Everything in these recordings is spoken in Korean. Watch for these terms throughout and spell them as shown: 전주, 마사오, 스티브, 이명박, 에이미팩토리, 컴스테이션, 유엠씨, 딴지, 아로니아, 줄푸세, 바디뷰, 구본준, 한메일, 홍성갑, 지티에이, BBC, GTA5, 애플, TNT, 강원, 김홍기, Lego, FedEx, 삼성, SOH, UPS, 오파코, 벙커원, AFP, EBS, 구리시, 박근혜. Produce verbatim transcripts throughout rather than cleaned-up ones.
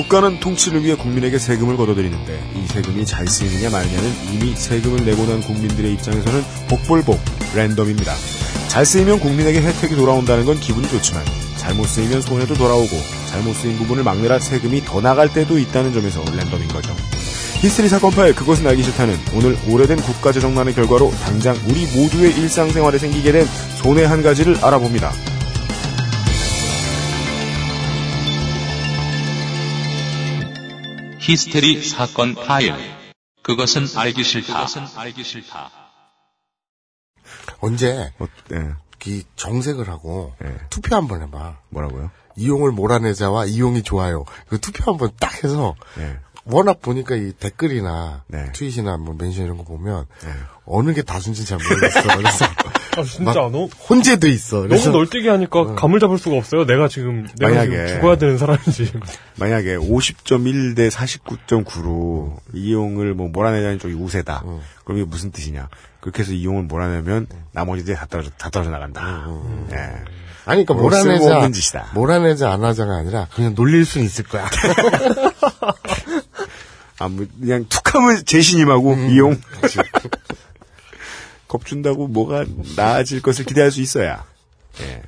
국가는 통치를 위해 국민에게 세금을 걷어들이는데 이 세금이 잘 쓰이느냐 마느냐는 이미 세금을 내고 난 국민들의 입장에서는 복불복, 랜덤입니다. 잘 쓰이면 국민에게 혜택이 돌아온다는 건 기분이 좋지만 잘못 쓰이면 손해도 돌아오고 잘못 쓰인 부분을 막느라 세금이 더 나갈 때도 있다는 점에서 랜덤인 거죠. 히스테리 사건 파일 그것은 알기 싫다는 오늘 오래된 국가재정난의 결과로 당장 우리 모두의 일상생활에 생기게 된 손해 한 가지를 알아봅니다. 히스테리 사건 파일 그것은 알기 싫다. 그것은 알기 싫다. 언제 어, 네. 이 정색을 하고 네. 투표 한번 해봐. 뭐라고요? 이용을 몰아내자와 이용이 좋아요. 그 투표 한번 딱 해서 네. 워낙 보니까 이 댓글이나 네. 트윗이나 뭐 멘션 이런 거 보면 네. 어느 게 다수인지 잘 모르겠어. 그래서 아, 진짜 너무 혼재돼 있어. 너무 널뛰게 하니까 어. 감을 잡을 수가 없어요. 내가 지금 내가 만약에, 지금 죽어야 되는 사람인지. 만약에 오십 점 일 대 사십구 점 구로 이용을 뭐 몰아내자는 쪽이 우세다. 음. 그럼 이게 무슨 뜻이냐? 그렇게 해서 이용을 몰아내면 음. 나머지들이 다 떨어져 다 떨어져 나간다. 음. 예. 아니 그러니까 몰아내자 몰아내자 안 하자가 아니라 그냥 놀릴 수는 있을 거야. 아, 뭐, 그냥 툭 하면 재신임하고, 음, 이용. 겁준다고 뭐가 나아질 것을 기대할 수 있어야. 예.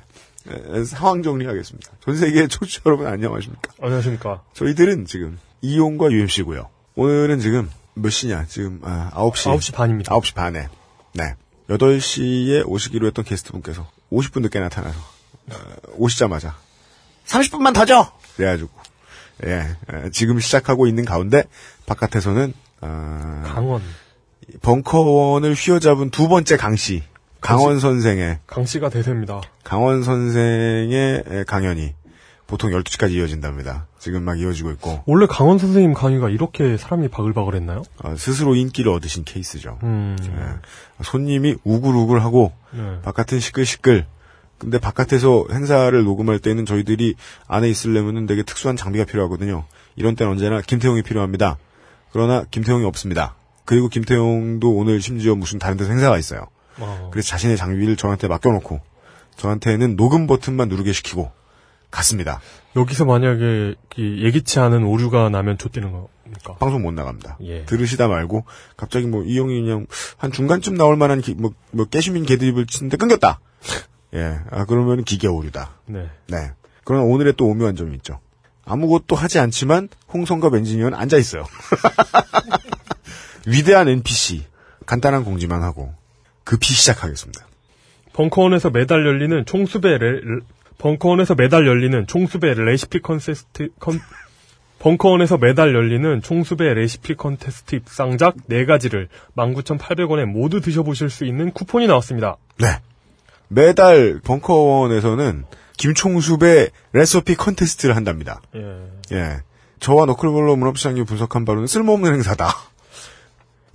네. 상황 정리하겠습니다. 전 세계 청취자 여러분 안녕하십니까? 안녕하십니까? 저희들은 지금 이용과 유엠씨고요. 오늘은 지금 몇 시냐? 지금, 아, 아홉 시. 아홉 시 반입니다. 아홉 시 반에. 네. 여덟 시에 오시기로 했던 게스트분께서 오십 분 늦게 나타나서, 오시자마자, 삼십 분만 더 줘! 그래가지고. 예, 지금 시작하고 있는 가운데 바깥에서는 어, 강원 벙커원을 휘어잡은 두 번째 강씨 강원 강시, 선생의 강씨가 대세입니다. 강원 선생의 강연이 보통 열두 시까지 이어진답니다. 지금 막 이어지고 있고 원래 강원 선생님 강의가 이렇게 사람이 바글바글 했나요? 어, 스스로 인기를 얻으신 케이스죠. 음. 예, 손님이 우글우글하고 네. 바깥은 시끌시끌 근데 바깥에서 행사를 녹음할 때는 저희들이 안에 있으려면 되게 특수한 장비가 필요하거든요. 이런 때는 언제나 김태용이 필요합니다. 그러나 김태용이 없습니다. 그리고 김태용도 오늘 심지어 무슨 다른 데서 행사가 있어요. 어. 그래서 자신의 장비를 저한테 맡겨놓고 저한테는 녹음 버튼만 누르게 시키고 갔습니다. 여기서 만약에 예기치 않은 오류가 나면 좆되는 겁니까? 방송 못 나갑니다. 예. 들으시다 말고 갑자기 뭐 이 형이 그냥 한 중간쯤 나올 만한 기, 뭐, 뭐 깨시민 개드립을 치는데 끊겼다. 예, 아, 그러면 기계 오류다. 네. 네. 그러나 오늘의 또 오묘한 점이 있죠. 아무것도 하지 않지만, 홍성갑 엔지니어는 앉아있어요. 위대한 엔피씨. 간단한 공지만 하고, 급히 시작하겠습니다. 벙커원에서 매달 열리는 총수배, 레, 벙커원에서 매달 열리는 총수배 레시피 컨테스트, 컨, 벙커원에서 매달 열리는 총수배 레시피 컨테스트 입상작 네 가지를 만 구천팔백 원에 모두 드셔보실 수 있는 쿠폰이 나왔습니다. 네. 매달 벙커원에서는 김총수배 레시피 컨테스트를 한답니다. 예. 예. 저와 너클볼로 문화부시장님 분석한 바로는 쓸모없는 행사다.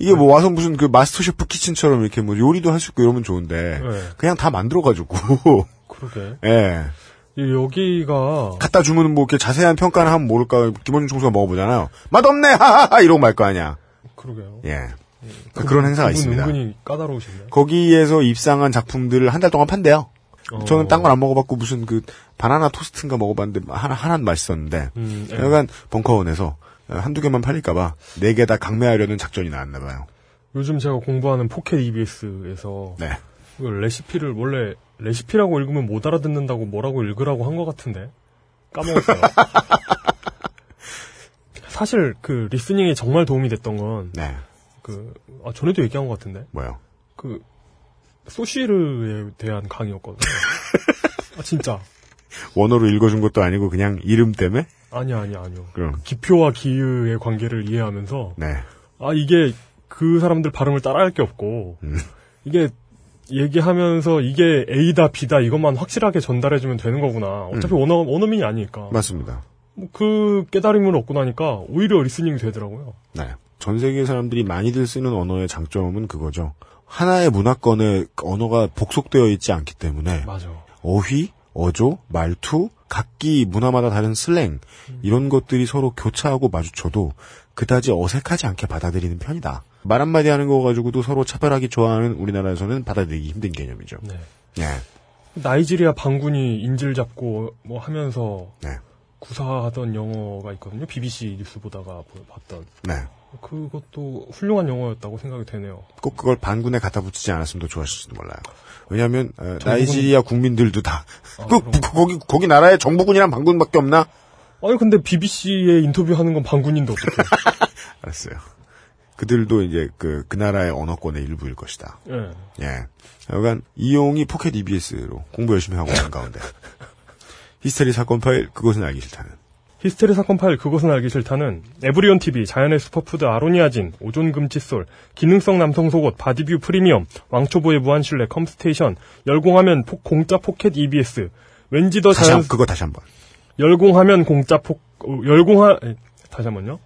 이게 예. 뭐 와서 무슨 그 마스터셰프 키친처럼 이렇게 뭐 요리도 할 수 있고 이러면 좋은데 예. 그냥 다 만들어가지고. 그러게. 예. 여기가 갖다 주면 뭐 이렇게 자세한 평가를 하면 모를까 김원준 총수가 먹어보잖아요. 맛없네 하하하 이러고 말 거 아니야. 그러게요. 예. 그, 그런 행사가 있습니다. 은근히 까다로우시네요. 거기에서 입상한 작품들을 한 달 동안 판대요. 어. 저는 딴 건 안 먹어봤고 무슨 그 바나나 토스트인가 먹어봤는데 하나 하나는 맛있었는데 음, 약간 벙커원에서 한두 개만 팔릴까봐 네 개 다 강매하려는 작전이 나왔나봐요. 요즘 제가 공부하는 포켓 이비에스에서 네. 그 레시피를 원래 레시피라고 읽으면 못 알아듣는다고 뭐라고 읽으라고 한 것 같은데 까먹었어요. 사실 그 리스닝에 정말 도움이 됐던 건. 네. 그, 아, 전에도 얘기한 것 같은데. 뭐요? 그, 소쉬르에 대한 강의였거든요. 아, 진짜. 원어로 읽어준 것도 아니고 그냥 이름 때문에? 아니야, 아니야, 아니요. 그럼. 기표와 기의의 관계를 이해하면서. 네. 아, 이게 그 사람들 발음을 따라할 게 없고. 음. 이게 얘기하면서 이게 A다, B다 이것만 확실하게 전달해주면 되는 거구나. 어차피 음. 원어, 원어민이 아니니까. 맞습니다. 뭐 그 깨달음을 얻고 나니까 오히려 리스닝이 되더라고요. 네. 전 세계 사람들이 많이들 쓰는 언어의 장점은 그거죠. 하나의 문화권에 언어가 복속되어 있지 않기 때문에 맞아. 어휘, 어조, 말투, 각기 문화마다 다른 슬랭 음. 이런 것들이 서로 교차하고 마주쳐도 그다지 어색하지 않게 받아들이는 편이다. 말 한마디 하는 거 가지고도 서로 차별하기 좋아하는 우리나라에서는 받아들이기 힘든 개념이죠. 네. 네. 나이지리아 반군이 인질 잡고 뭐 하면서 네. 구사하던 영어가 있거든요. 비비씨 뉴스 보다가 봤던. 네. 그것도 훌륭한 영어였다고 생각이 되네요. 꼭 그걸 반군에 갖다 붙이지 않았으면 더 좋았을지도 몰라요. 왜냐하면 전국은... 나이지리아 국민들도 다 아, 그, 거기 거기 나라에 정부군이랑 반군밖에 없나? 아니 근데 비비씨에 인터뷰하는 건 반군인데 어떻게? 알았어요. 그들도 이제 그, 그 나라의 언어권의 일부일 것이다. 예. 네. 예. 그러니까 이용이 포켓 이비에스로 공부 열심히 하고 있는 가운데 히스테리 사건 파일 그것은 알기 싫다는. 히스테리 사건 파일 그것은 알기 싫다는 에브리온 티비, 자연의 슈퍼푸드 아로니아진, 오존금칫솔, 기능성 남성 속옷 바디뷰 프리미엄, 왕초보의 무한실내 컴스테이션, 열공하면 포, 공짜 포켓 이비에스. 왠지 더 자연. 다시 그거 다시 한번. 열공하면 공짜 포 열공하 다시 한번요.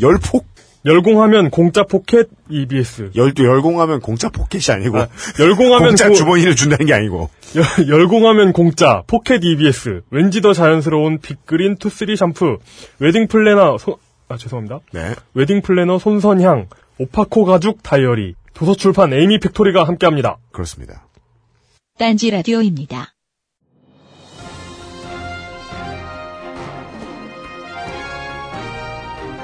열폭. 열공하면 공짜 포켓 이비에스. 열, 열공하면 공짜 포켓이 아니고. 아, 열공하면 공짜 고, 주머니를 준다는 게 아니고. 열, 열공하면 공짜 포켓 이비에스. 왠지 더 자연스러운 비그린 투쓰리 샴푸. 웨딩 플래너 손, 아, 죄송합니다. 네. 웨딩 플래너 손선향. 오파코 가죽 다이어리. 도서출판 에이미팩토리가 함께합니다. 그렇습니다. 딴지 라디오입니다.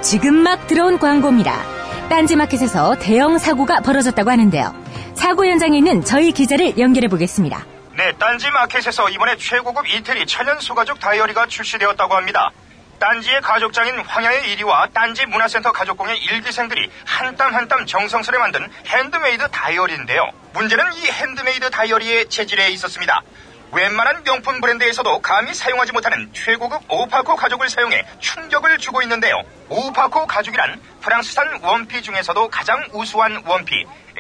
지금 막 들어온 광고입니다. 딴지마켓에서 대형 사고가 벌어졌다고 하는데요. 사고 현장에 있는 저희 기자를 연결해 보겠습니다. 네, 딴지마켓에서 이번에 최고급 이태리 천연 소가죽 다이어리가 출시되었다고 합니다. 딴지의 가족장인 황야의 일 위와 딴지 문화센터 가족공의 일기생들이 한 땀 한 땀 정성스레 만든 핸드메이드 다이어리인데요. 문제는 이 핸드메이드 다이어리의 재질에 있었습니다. 웬만한 명품 브랜드에서도 감히 사용하지 못하는 최고급 오파코 가죽을 사용해 충격을 주고 있는데요. 오파코 가죽이란 프랑스산 원피 중에서도 가장 우수한 원피,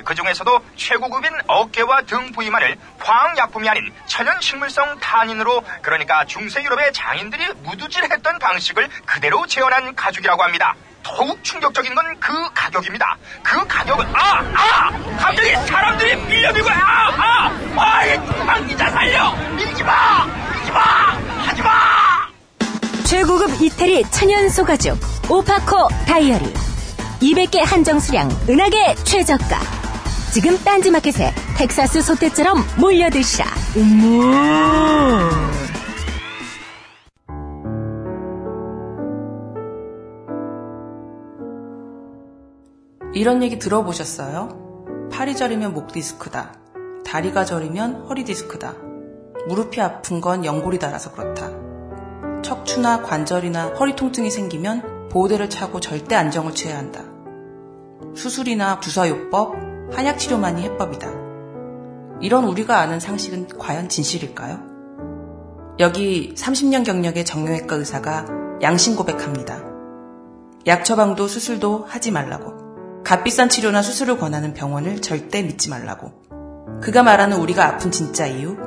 그 중에서도 최고급인 어깨와 등 부위만을 화학약품이 아닌 천연식물성 탄닌으로, 그러니까 중세 유럽의 장인들이 무두질했던 방식을 그대로 재현한 가죽이라고 합니다. 더욱 충격적인 건 그 가격입니다. 그 가격은 아! 아! 갑자기 사람들이 밀려들고 아! 아! 아! 이 방귀자 살려! 밀지마! 밀지마! 하지마! 최고급 이태리 천연 소가죽 오파코 다이어리 이백 개 한정 수량 은하계 최저가. 지금 딴지마켓에 텍사스 소떼처럼 몰려드시라. 음~ 이런 얘기 들어보셨어요? 팔이 저리면 목 디스크다. 다리가 저리면 허리 디스크다. 무릎이 아픈 건 연골이 닳아서 그렇다. 척추나 관절이나 허리 통증이 생기면 보호대를 차고 절대 안정을 취해야 한다. 수술이나 주사요법, 한약치료만이 해법이다. 이런 우리가 아는 상식은 과연 진실일까요? 여기 삼십 년 경력의 정형외과 의사가 양심 고백합니다. 약 처방도 수술도 하지 말라고. 값비싼 치료나 수술을 권하는 병원을 절대 믿지 말라고. 그가 말하는 우리가 아픈 진짜 이유?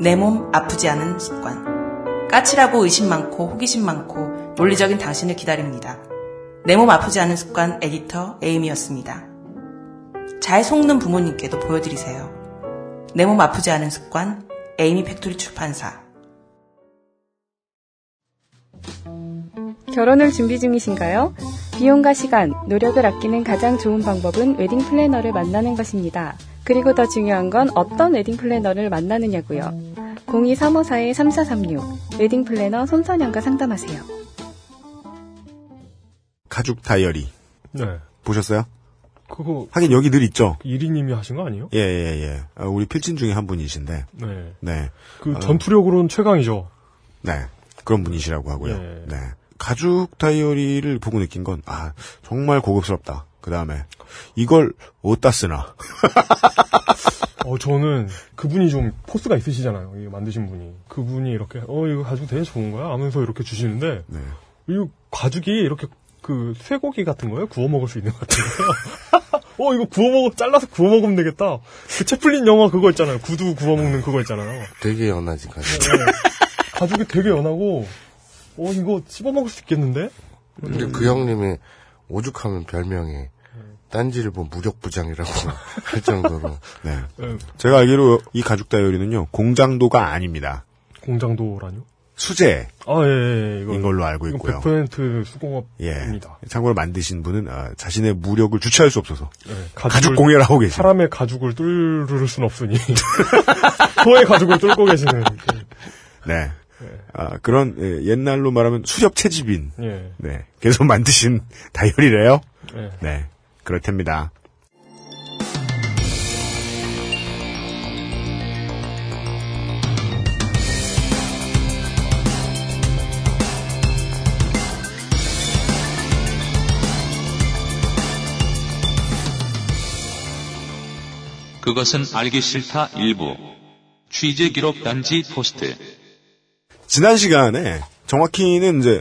내 몸 아프지 않은 습관. 까칠하고 의심 많고 호기심 많고 논리적인 당신을 기다립니다. 내 몸 아프지 않은 습관 에디터 에이미였습니다. 잘 속는 부모님께도 보여드리세요. 내 몸 아프지 않은 습관 에이미 팩토리 출판사. 결혼을 준비 중이신가요? 비용과 시간, 노력을 아끼는 가장 좋은 방법은 웨딩 플래너를 만나는 것입니다. 그리고 더 중요한 건 어떤 웨딩 플래너를 만나느냐고요. 공이 삼오사 삼사삼육 웨딩 플래너 손선영과 상담하세요. 가죽 다이어리. 네. 보셨어요? 그거 하긴 여기 늘 있죠. 이리님이 하신 거 아니에요? 예예예. 예, 예. 우리 필진 중에 한 분이신데. 네. 네. 그 전투력으로는 어... 최강이죠. 네. 그런 분이시라고 하고요. 예. 네. 가죽 다이어리를 보고 느낀 건, 아, 정말 고급스럽다. 그 다음에, 이걸 어디다 쓰나. 어, 저는 그분이 좀 포스가 있으시잖아요. 이거 만드신 분이. 그분이 이렇게, 어, 이거 가죽 되게 좋은 거야? 하면서 이렇게 주시는데, 네. 이 가죽이 이렇게 그 쇠고기 같은 거예요? 구워 먹을 수 있는 것 같은 거예요? 어, 이거 구워 먹어, 잘라서 구워 먹으면 되겠다. 그 채플린 영화 그거 있잖아요. 구두 구워 먹는 그거 있잖아요. 되게 연하지, 가죽. 네, 네. 가죽이 되게 연하고, 어, 이거 씹어먹을 수 있겠는데? 근데 음. 그 형님이 오죽하면 별명이 딴지를 본 무력부장이라고 할 정도로. 네. 네. 제가 알기로 이 가죽 다이어리는요, 공장도가 아닙니다. 공장도라뇨? 수제. 아, 예, 예, 이거. 이걸로 알고 있고요. 백 퍼센트 수공업입니다. 예. 참고로 만드신 분은, 아, 자신의 무력을 주체할 수 없어서. 예, 가죽을, 가죽 공예를 하고 계시죠. 사람의 가죽을 뚫을 순 없으니. 소의 가죽을 뚫고 계시는. 네. 네. 아, 그런, 예, 옛날로 말하면 수렵 채집인. 예. 네. 계속 만드신 다이어리래요? 예. 네. 그럴 텐입니다. 그것은 알기 싫다 일부 취재 기록 딴지 포스트. 지난 시간에 정확히는 이제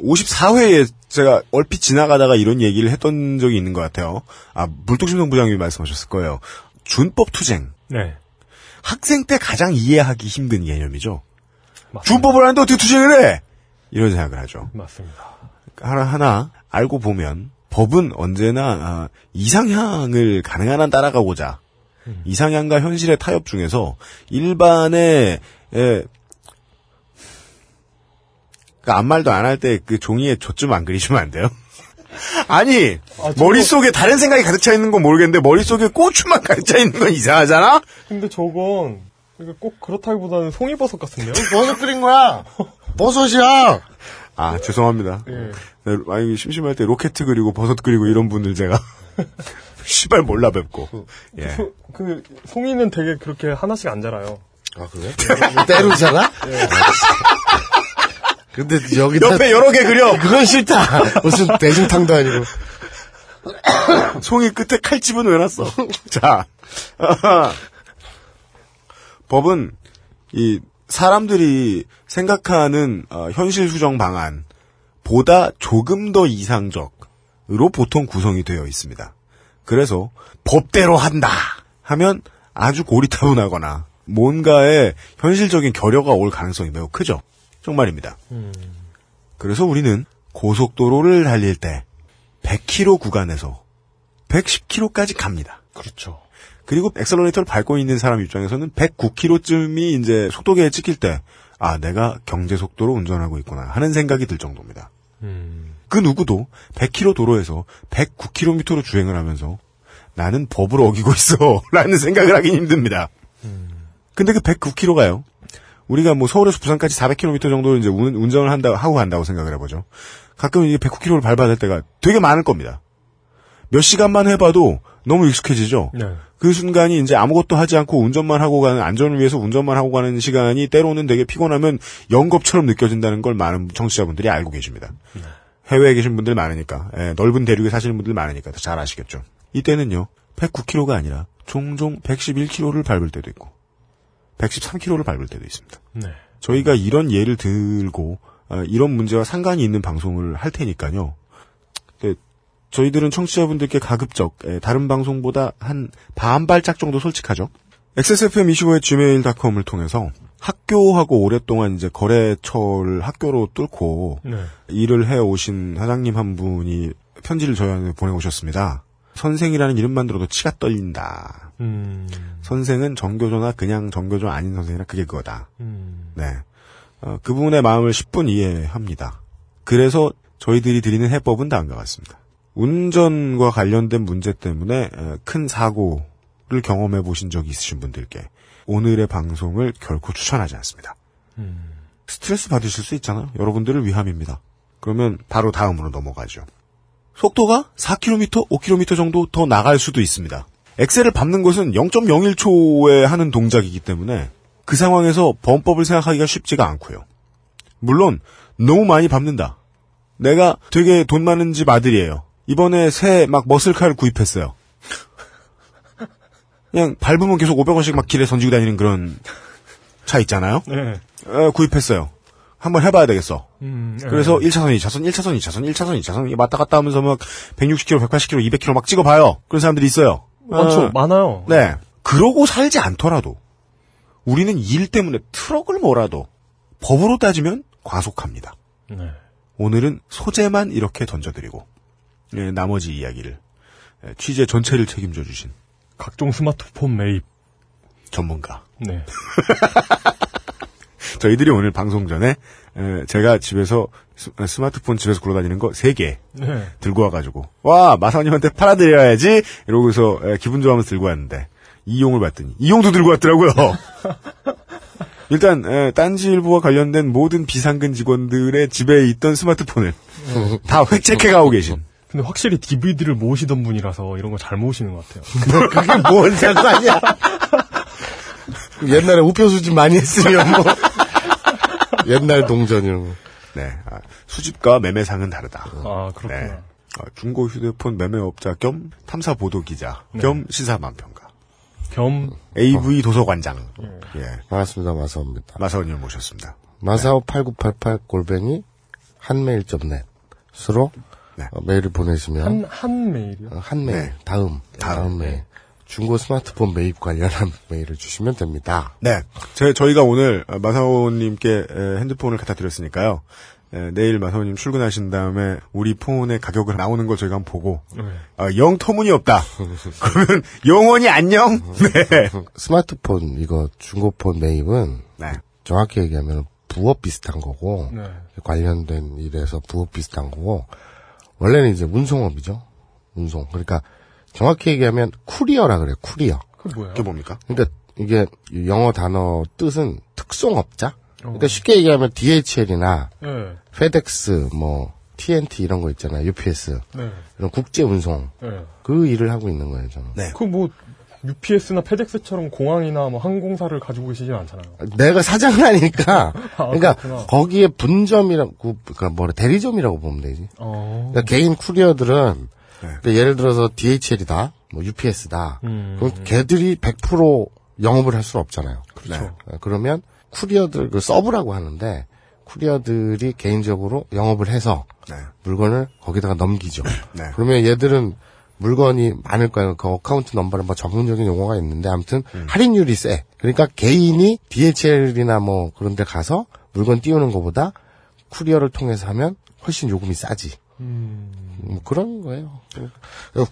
오십사 회에 제가 얼핏 지나가다가 이런 얘기를 했던 적이 있는 것 같아요. 아, 물뚝심성 부장님이 말씀하셨을 거예요. 준법 투쟁. 네. 학생 때 가장 이해하기 힘든 개념이죠. 맞습니다. 준법을 하는데 어떻게 투쟁을 해? 이런 생각을 하죠. 맞습니다. 하나 하나 알고 보면 법은 언제나 아, 이상향을 가능한 한 따라가고자. 이상향과 현실의 타협 중에서 일반의 예, 그러니까 아무 말도 안 할 때 그 종이에 좆좀 안 그리시면 안 돼요? 아니 아, 저거... 머릿속에 다른 생각이 가득 차 있는 건 모르겠는데 머릿속에 고추만 가득 차 있는 건 이상하잖아? 근데 저건 꼭 그렇다기보다는 송이버섯 같은데요? 버섯 그린 거야! 버섯이야! 아 죄송합니다. 예. 만약에 심심할 때 로켓 그리고 버섯 그리고 이런 분들 제가 씨발 몰라 뵙고. 그, 예. 소, 그 송이는 되게 그렇게 하나씩 안 자라요. 아 그래? 때로 자라? 예. 근데 여기 옆에 여러 개 그려. 그건 싫다. 무슨 대중탕도 아니고. 송이 끝에 칼집은 왜 놨어? 자, 법은 이 사람들이 생각하는 어, 현실 수정 방안보다 조금 더 이상적으로 보통 구성이 되어 있습니다. 그래서 법대로 한다 하면 아주 고리타분하거나 뭔가에 현실적인 결여가 올 가능성이 매우 크죠. 정말입니다. 음. 그래서 우리는 고속도로를 달릴 때 백 킬로미터 구간에서 백십 킬로미터까지 갑니다. 그렇죠. 그리고 엑셀러레이터를 밟고 있는 사람 입장에서는 백구 킬로미터쯤이 이제 속도계에 찍힐 때 아, 내가 경제속도로 운전하고 있구나 하는 생각이 들 정도입니다. 음. 그 누구도 백 킬로미터 도로에서 백구 킬로미터로 주행을 하면서 나는 법을 어기고 있어 라는 생각을 하긴 힘듭니다. 음. 근데 그 백구 킬로미터가요. 우리가 뭐 서울에서 부산까지 사백 킬로미터 정도를 이제 운전을 한다, 하고 간다고 생각을 해보죠. 가끔 이게 백구 킬로미터를 밟아야 될 때가 되게 많을 겁니다. 몇 시간만 해봐도 너무 익숙해지죠. 네. 그 순간이 이제 아무것도 하지 않고 운전만 하고 가는, 안전을 위해서 운전만 하고 가는 시간이 때로는 되게 피곤하면 영겁처럼 느껴진다는 걸 많은 청취자분들이 알고 계십니다. 네. 해외에 계신 분들 많으니까, 예, 넓은 대륙에 사시는 분들 많으니까 더 잘 아시겠죠. 이때는요, 백구 킬로미터가 아니라 종종 백십일 킬로미터를 밟을 때도 있고 백십삼 킬로미터를 밟을 때도 있습니다. 네. 저희가 이런 예를 들고 어, 이런 문제와 상관이 있는 방송을 할 테니까요. 네, 저희들은 청취자분들께 가급적 예, 다른 방송보다 한 반 발짝 정도 솔직하죠. 엑스에스에프엠 이십오 앳 지메일 닷컴을 통해서 학교하고 오랫동안 이제 거래처를 학교로 뚫고 네. 일을 해오신 사장님 한 분이 편지를 저희한테 보내오셨습니다. 선생이라는 이름만 들어도 치가 떨린다. 음. 선생은 정교조나 그냥 정교조 아닌 선생이라 그게 그거다. 음. 네, 어, 그분의 마음을 십분 이해합니다. 그래서 저희들이 드리는 해법은 다음과 같습니다. 운전과 관련된 문제 때문에 큰 사고를 경험해 보신 적이 있으신 분들께 오늘의 방송을 결코 추천하지 않습니다. 음. 스트레스 받으실 수 있잖아요. 여러분들을 위함입니다. 그러면 바로 다음으로 넘어가죠. 속도가 사 킬로미터, 오 킬로미터 정도 더 나갈 수도 있습니다. 엑셀을 밟는 것은 영점영일 초에 하는 동작이기 때문에 그 상황에서 범법을 생각하기가 쉽지가 않고요. 물론 너무 많이 밟는다. 내가 되게 돈 많은 집 아들이에요. 이번에 새 막 머슬카를 구입했어요. 그냥 밟으면 계속 오백 원씩 막 길에 던지고 다니는 그런 차 있잖아요. 네. 어, 구입했어요. 한번 해봐야 되겠어. 음, 그래서 네. 일 차선, 이 차선, 일 차선, 이 차선, 일 차선, 이 차선 왔다 갔다 하면서 막 백육십 킬로미터, 백팔십 킬로미터, 이백 킬로미터 막 찍어봐요. 그런 사람들이 있어요. 많죠, 어. 많아요. 네. 그러고 살지 않더라도 우리는 일 때문에 트럭을 몰아도 법으로 따지면 과속합니다. 네. 오늘은 소재만 이렇게 던져드리고 예, 나머지 이야기를 예, 취재 전체를 책임져 주신 각종 스마트폰 매입 전문가. 네. 저희들이 오늘 방송 전에 에, 제가 집에서 스, 스마트폰 집에서 굴러다니는 거 세 개 네. 들고 와가지고 와 마사오님한테 팔아드려야지 이러고서 에, 기분 좋아하면서 들고 왔는데 이용을 봤더니 이용도 들고 왔더라고요. 일단 에, 딴지일보와 관련된 모든 비상근 직원들의 집에 있던 스마트폰을 다 획책해가고 계신. 근데 확실히 디브이디를 모으시던 분이라서 이런 거 잘 모으시는 것 같아요. 그게 뭔 상관이야. 옛날에 우표 수집 많이 했으면 뭐 옛날 동전 이런 거. 네, 아, 수집과 매매상은 다르다. 아, 그렇구나. 네. 아, 중고 휴대폰 매매업자 겸 탐사 보도 기자 겸 네. 시사 만평가 겸 에이브이 어. 도서관장. 예. 예, 반갑습니다, 마사오입니다. 마사오님 모셨습니다. 마사오 네. 팔구팔팔 골뱅이 한메일 닷 넷으로 네. 어, 메일을 보내시면 한 한메일이요? 어, 한메일 네. 다음 다음, 다음 메일. 중고 스마트폰 매입 관련한 메일을 주시면 됩니다. 네, 제, 저희가 오늘 마사오님께 핸드폰을 갖다 드렸으니까요. 에, 내일 마사오님 출근하신 다음에 우리 폰의 가격을 나오는 걸 저희가 한번 보고 네. 아, 영 터무니없다. 그러면 영원히 안녕. 네. 스마트폰 이거 중고폰 매입은 네. 정확히 얘기하면 부업 비슷한 거고 네. 관련된 일에서 부업 비슷한 거고 원래는 이제 운송업이죠. 운송. 그러니까 정확히 얘기하면 쿠리어라 그래요. 쿠리어. 그게 뭐예요? 그게 뭡니까? 그러니까 이게 영어 단어 뜻은 특송업자. 어. 그러니까 쉽게 얘기하면 디에이치엘이나 네. 페덱스, 뭐 티엔티 이런 거 있잖아요. 유피에스 네. 이런 국제 운송 네. 그 일을 하고 있는 거예요. 저는. 네. 그 뭐 유피에스나 페덱스처럼 공항이나 뭐 항공사를 가지고 계시진 않잖아요. 내가 사장은 아니니까. 아, 그러니까 그렇구나. 거기에 분점이라고 그러니까 뭐래 대리점이라고 보면 되지. 어. 그러니까 개인 쿠리어들은. 네. 그러니까 예를 들어서 디에이치엘이다, 뭐 유피에스다. 음. 그럼 걔들이 백 퍼센트 영업을 할 수는 없잖아요. 그렇죠. 네. 그러면 쿠리어들 그 서브라고 하는데 쿠리어들이 개인적으로 영업을 해서 네. 물건을 거기다가 넘기죠. 네. 그러면 얘들은 물건이 많을 거예요. 그 어카운트 넘버는 뭐 전문적인 용어가 있는데 아무튼 음. 할인율이 세. 그러니까 개인이 디에이치엘이나 뭐 그런 데 가서 물건 띄우는 것보다 쿠리어를 통해서 하면 훨씬 요금이 싸지. 음. 뭐 그런 거예요.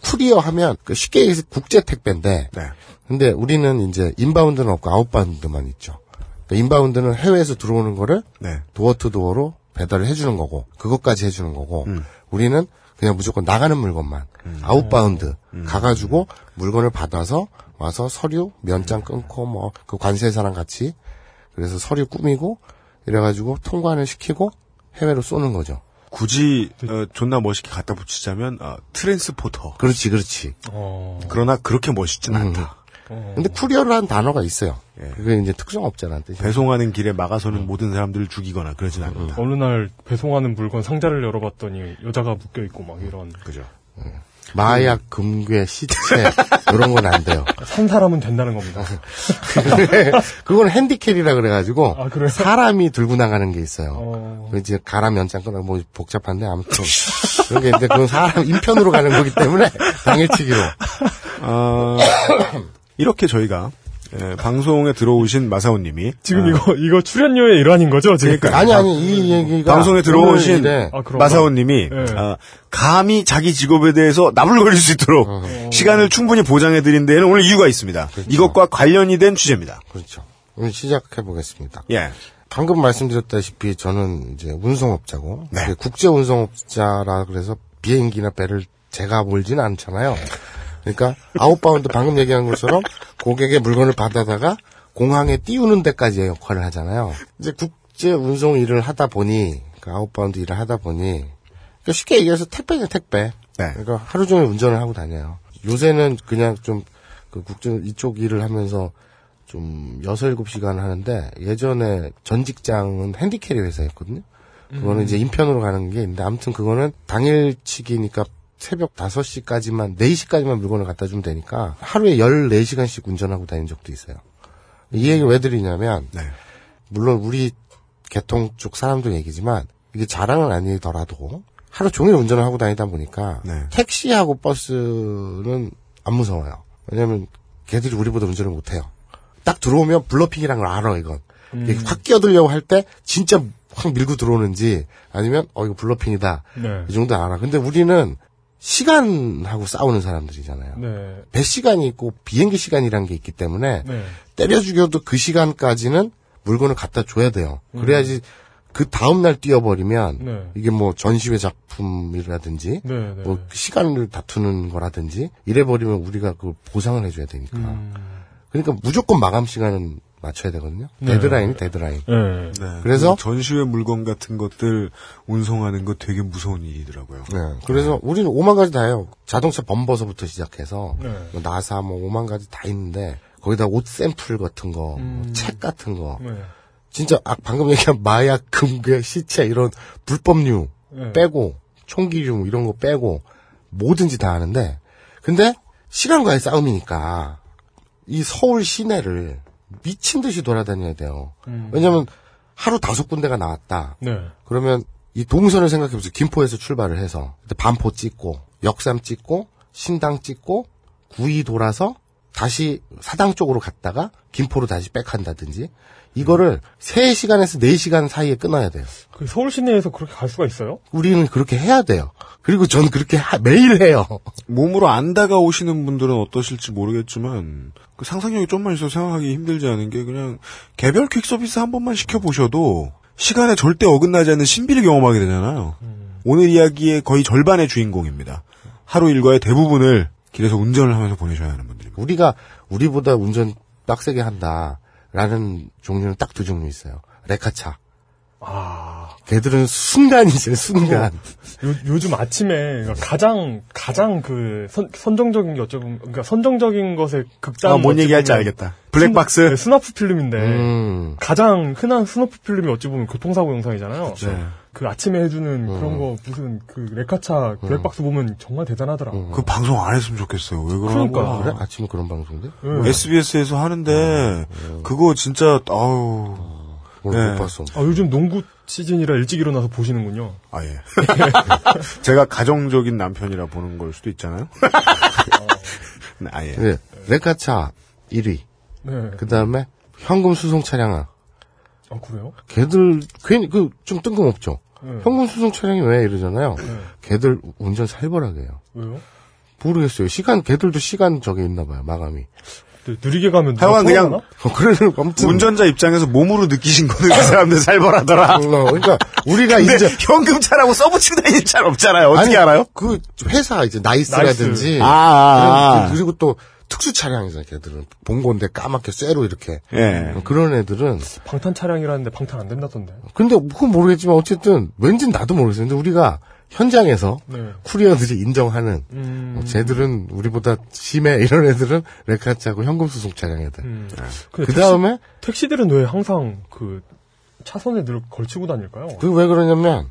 쿠리어 하면 쉽게 얘기해서 국제 택배인데, 네. 근데 우리는 이제 인바운드는 없고 아웃바운드만 있죠. 그러니까 인바운드는 해외에서 들어오는 거를 네. 도어 투 도어로 배달을 해주는 거고, 그것까지 해주는 거고, 음. 우리는 그냥 무조건 나가는 물건만 음. 아웃바운드 음. 가가지고 물건을 받아서 와서 서류 면장 끊고 뭐 그 관세사랑 같이 그래서 서류 꾸미고 이래가지고 통관을 시키고 해외로 쏘는 거죠. 굳이 어, 존나 멋있게 갖다 붙이자면 어, 트랜스포터. 그렇지, 그렇지. 어... 그러나 그렇게 멋있진 음. 않다. 어... 근데 쿠리어라는 단어가 있어요. 예. 그게 이제 특성업자라는 뜻이에요. 배송하는 길에 막아서는 음. 모든 사람들을 죽이거나 그러진 음. 않는다. 어느 날 배송하는 물건 상자를 열어봤더니 여자가 묶여 있고 막 이런. 그죠. 음. 마약, 음. 금괴, 시체 이런 건 안 돼요. 산 사람은 된다는 겁니다. 그건 핸디캡이라 그래가지고 아, 사람이 들고 나가는 게 있어요. 어... 이제 가라 면장 끊어 뭐 복잡한데 아무튼 그런 게 있는데 그건 사람 인편으로 가는 거기 때문에 당일치기로. 어... 이렇게 저희가 예, 방송에 들어오신 마사오님이 지금 어. 이거 이거 출연료의 일환인 거죠? 지금? 그러니까 아니 아니 이 얘기가 방송에 들어오신 아, 마사오님이 네. 어, 감히 자기 직업에 대해서 나불거릴 수 있도록 어. 시간을 충분히 보장해드린 데에는 오늘 이유가 있습니다. 그렇죠. 이것과 관련이 된 주제입니다. 그렇죠. 오늘 시작해 보겠습니다. 예. 방금 말씀드렸다시피 저는 이제 운송업자고 네. 국제 운송업자라 그래서 비행기나 배를 제가 몰지는 않잖아요. 그러니까 아웃바운드 방금 얘기한 것처럼 고객의 물건을 받아다가 공항에 띄우는 데까지의 역할을 하잖아요. 이제 국제 운송 일을 하다 보니 그러니까 아웃바운드 일을 하다 보니 그러니까 쉽게 얘기해서 택배죠 택배. 네. 그러니까 하루 종일 운전을 하고 다녀요. 요새는 그냥 좀 그 국제 이쪽 일을 하면서 좀 여섯, 일곱 시간 하는데 예전에 전 직장은 핸디캐리 회사였거든요. 그거는 음. 이제 인편으로 가는 게 있는데 아무튼 그거는 당일치기니까 새벽 다섯 시까지만, 네 시까지만 물건을 갖다 주면 되니까 하루에 열네 시간씩 운전하고 다닌 적도 있어요. 이 얘기를 왜 드리냐면 네. 물론 우리 개통 쪽 사람들 얘기지만 이게 자랑은 아니더라도 하루 종일 운전을 하고 다니다 보니까 네. 택시하고 버스는 안 무서워요. 왜냐하면 걔들이 우리보다 운전을 못해요. 딱 들어오면 블러핑이란 걸 알아 이건. 음. 확 끼어들려고 할 때 진짜 확 밀고 들어오는지 아니면 어 이거 블러핑이다. 네. 이 정도 알아. 근데 우리는 시간하고 싸우는 사람들이잖아요. 네. 배 시간이 있고 비행기 시간이라는 게 있기 때문에 네. 때려 죽여도 그 시간까지는 물건을 갖다 줘야 돼요. 음. 그래야지 그 다음날 뛰어버리면 네. 이게 뭐 전시회 작품이라든지 네, 네. 뭐 시간을 다투는 거라든지 이래버리면 우리가 그 보상을 해줘야 되니까. 음. 그러니까 무조건 마감 시간은 맞춰야 되거든요. 네. 데드라인, 데드라인. 네. 네. 그래서 전시회 물건 같은 것들 운송하는 거 되게 무서운 일이더라고요. 네. 그래서 네. 우리는 오만 가지 다 해요. 자동차 범버서부터 시작해서 네. 나사 뭐 오만 가지 다 있는데 거기다 옷 샘플 같은 거, 음. 책 같은 거, 네. 진짜 아, 방금 얘기한 마약, 금괴, 시체 이런 불법류 네. 빼고 총기류 이런 거 빼고 뭐든지 다 하는데 근데 실현과의 싸움이니까 이 서울 시내를 미친 듯이 돌아다녀야 돼요. 음. 왜냐면 하루 다섯 군데가 나왔다. 네. 그러면 이 동선을 생각해보세요. 김포에서 출발을 해서 반포 찍고 역삼 찍고 신당 찍고 구이 돌아서 다시 사당 쪽으로 갔다가 김포로 다시 백한다든지 이거를 세 시간에서 네 시간 사이에 끊어야 돼요. 그 서울 시내에서 그렇게 갈 수가 있어요? 우리는 그렇게 해야 돼요. 그리고 저는 그렇게 하, 매일 해요. 몸으로 안 다가오시는 분들은 어떠실지 모르겠지만 그 상상력이 좀만 있어서 생각하기 힘들지 않은 게 그냥 개별 퀵 서비스 한 번만 시켜보셔도 시간에 절대 어긋나지 않는 신비를 경험하게 되잖아요. 음. 오늘 이야기의 거의 절반의 주인공입니다. 하루 일과의 대부분을 길에서 운전을 하면서 보내셔야 하는 분들입니다. 우리가 우리보다 운전 빡세게 한다라는 종류는 딱 두 종류 있어요. 레카차. 아, 걔들은 순간이죠, 순간. 요, 요즘 아침에 가장 가장 그 선, 선정적인 게 어쩌면 그러니까 선정적인 것에 극단. 아, 뭔 얘기할지 알겠다. 블랙박스. 스노, 네, 스노프 필름인데 음. 가장 흔한 스노프 필름이 어찌 보면 교통사고 영상이잖아요. 그쵸. 네. 그 아침에 해주는 음. 그런 거 무슨 그 레카차 블랙박스 음. 보면 정말 대단하더라고. 음. 그 방송 안 했으면 좋겠어요. 왜 그러는 거야? 그래? 아침에 그런 방송인데? 네. 에스비에스에서 하는데 음. 그거 진짜 아우. 오늘 네. 못 봤어. 아, 요즘 농구 시즌이라 일찍 일어나서 보시는군요. 아, 예. 제가 가정적인 남편이라 보는 걸 수도 있잖아요. 아, 예. 네. 레카차 일 위. 네. 그 다음에 현금 수송 차량아. 아, 그래요? 걔들, 괜히, 그, 좀 뜬금없죠? 네. 현금 수송 차량이 왜 이러잖아요? 네. 걔들 운전 살벌하게 해요. 왜요? 모르겠어요. 시간, 걔들도 시간 저게 있나봐요, 마감이. 느리게 가면 하여간 그냥 어, 그래, 아무튼. 운전자 입장에서 몸으로 느끼신 거는 그 사람들 살벌하더라. 그러니까 우리가 이제 현금차라고 써붙이고 다니는 차는 없잖아요. 어떻게 아니, 알아요? 그 회사 이제 나이스라든지 나이스. 아, 아, 아. 그리고 또 특수 차량이잖아요. 걔들은 봉고인데 까맣게 쇠로 이렇게 예. 그런 애들은 방탄 차량이라는데 방탄 안 된다던데. 근데 그건 모르겠지만 어쨌든 왠지 나도 모르겠어요. 근데 우리가 현장에서 네. 쿠리어들이 인정하는 음... 어, 쟤들은 우리보다 심해 이런 애들은 레카차고 현금 수송 차량 애들. 음... 그 다음에 택시, 택시들은 왜 항상 그 차선에 늘 걸치고 다닐까요? 그 왜 그러냐면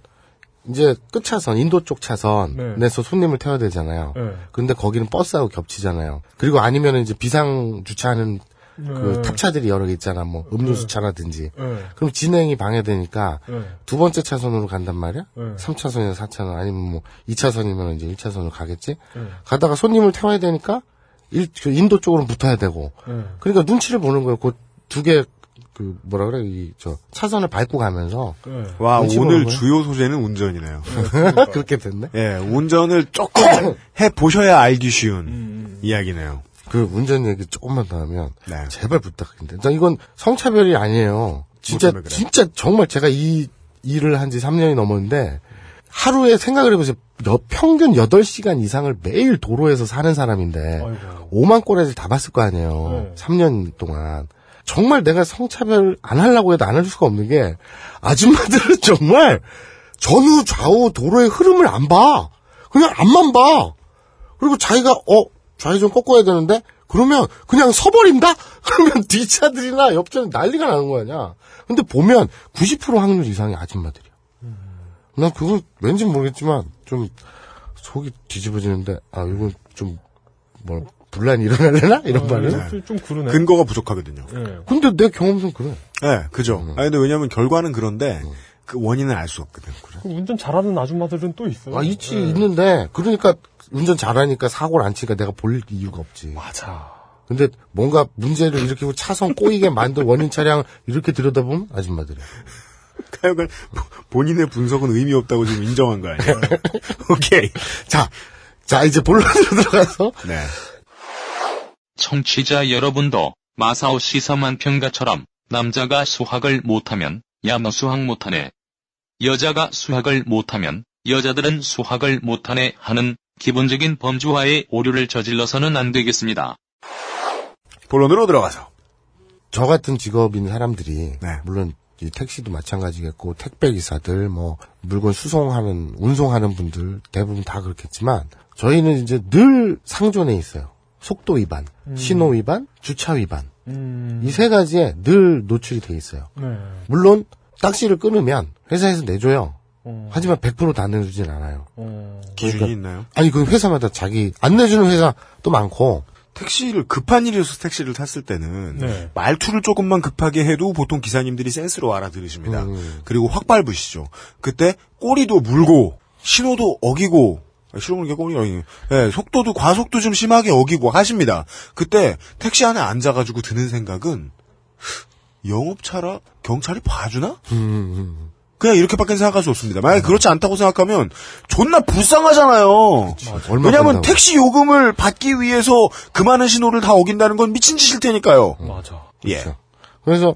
이제 끝 차선 인도 쪽 차선에서 네. 손님을 태워야 되잖아요. 네. 근데 거기는 버스하고 겹치잖아요. 그리고 아니면 이제 비상 주차하는 그 네. 탑차들이 여러 개 있잖아. 뭐 음료수 차라든지. 네. 그럼 진행이 방해되니까 네. 두 번째 차선으로 간단 말이야. 네. 삼 차선이나 사 차선 아니면 뭐 이 차선이면 이제 일 차선으로 가겠지. 네. 가다가 손님을 태워야 되니까 일, 인도 쪽으로 붙어야 되고. 네. 그러니까 눈치를 보는 거예요. 그 두 개 그 뭐라 그래 이 저 차선을 밟고 가면서 네. 와 오늘 주요 소재는 운전이네요. 네, 그러니까. 그렇게 됐네. 예, 운전을 조금 해 보셔야 알기 쉬운 음. 이야기네요. 그 운전 얘기 조금만 더 하면 네. 제발 부탁인데. 이건 성차별이 아니에요. 진짜 그래. 진짜 정말 제가 이 일을 한 지 삼 년이 넘었는데 하루에 생각을 해보세요. 평균 여덟 시간 이상을 매일 도로에서 사는 사람인데 아이고. 오만 꼬레를 다 봤을 거 아니에요. 네. 삼 년 동안. 정말 내가 성차별 안 하려고 해도 안 할 수가 없는 게 아줌마들은 정말 전후 좌우 도로의 흐름을 안 봐. 그냥 앞만 봐. 그리고 자기가 어? 좌회 좀 꺾어야 되는데 그러면 그냥 서버린다? 그러면 뒷차들이나 옆차는 난리가 나는 거 아니야. 근데 보면 구십 퍼센트 확률 이상의 아줌마들이야. 난 그거 왠지 모르겠지만 좀 속이 뒤집어지는데 아 이건 좀 뭐 분란이 일어나려나? 이런 말은 아, 좀 그러네. 근거가 부족하거든요. 네. 근데 내 경험상 그래. 네, 그죠. 음. 아니 근데 왜냐면 결과는 그런데 음. 그 원인은 알 수 없거든. 그래. 운전 잘하는 아줌마들은 또 있어요. 아 있지 네. 있는데 그러니까. 운전 잘하니까 사고를 안 치니까 내가 볼 이유가 없지. 맞아. 근데 뭔가 문제를 일으키고 차선 꼬이게 만든 원인 차량 이렇게 들여다보면 아줌마들이. 그러니까 본인의 분석은 의미 없다고 지금 인정한 거 아니에요? 오케이. 자, 자 이제 본론으로 들어가서. 네. 청취자 여러분도 마사오 시사만 평가처럼 남자가 수학을 못하면 야 너 수학 못하네. 여자가 수학을 못하면 여자들은 수학을 못하네 하는. 기본적인 범주화의 오류를 저질러서는 안 되겠습니다. 본론으로 들어가서 저 같은 직업인 사람들이 네. 물론 이 택시도 마찬가지겠고 택배 기사들 뭐 물건 수송하는 운송하는 분들 대부분 다 그렇겠지만 저희는 이제 늘 상존해 있어요. 속도 위반, 음. 신호 위반, 주차 위반 음. 이 세 가지에 늘 노출이 돼 있어요. 네. 물론 택시를 끊으면 회사에서 내줘요. 어. 하지만 백 퍼센트 다 내주진 않아요. 어. 기준이 그러니까, 있나요? 아니 그 회사마다 자기 안 내주는 회사도 많고. 택시를 급한 일이어서 택시를 탔을 때는 네. 말투를 조금만 급하게 해도 보통 기사님들이 센스로 알아들으십니다. 음. 그리고 확 밟으시죠. 그때 꼬리도 물고 신호도 어기고 실험을 게 꼬리가 어기고 네, 속도도 과속도 좀 심하게 어기고 하십니다. 그때 택시 안에 앉아가지고 드는 생각은 영업차라 경찰이 봐주나? 음. 그냥 이렇게밖에 생각할 수 없습니다. 만약에 음. 그렇지 않다고 생각하면 존나 불쌍하잖아요. 왜냐하면 택시 요금을 받기 위해서 그 많은 신호를 다 어긴다는 건 미친 짓일 테니까요. 음. 맞아. 예. 그렇죠. 그래서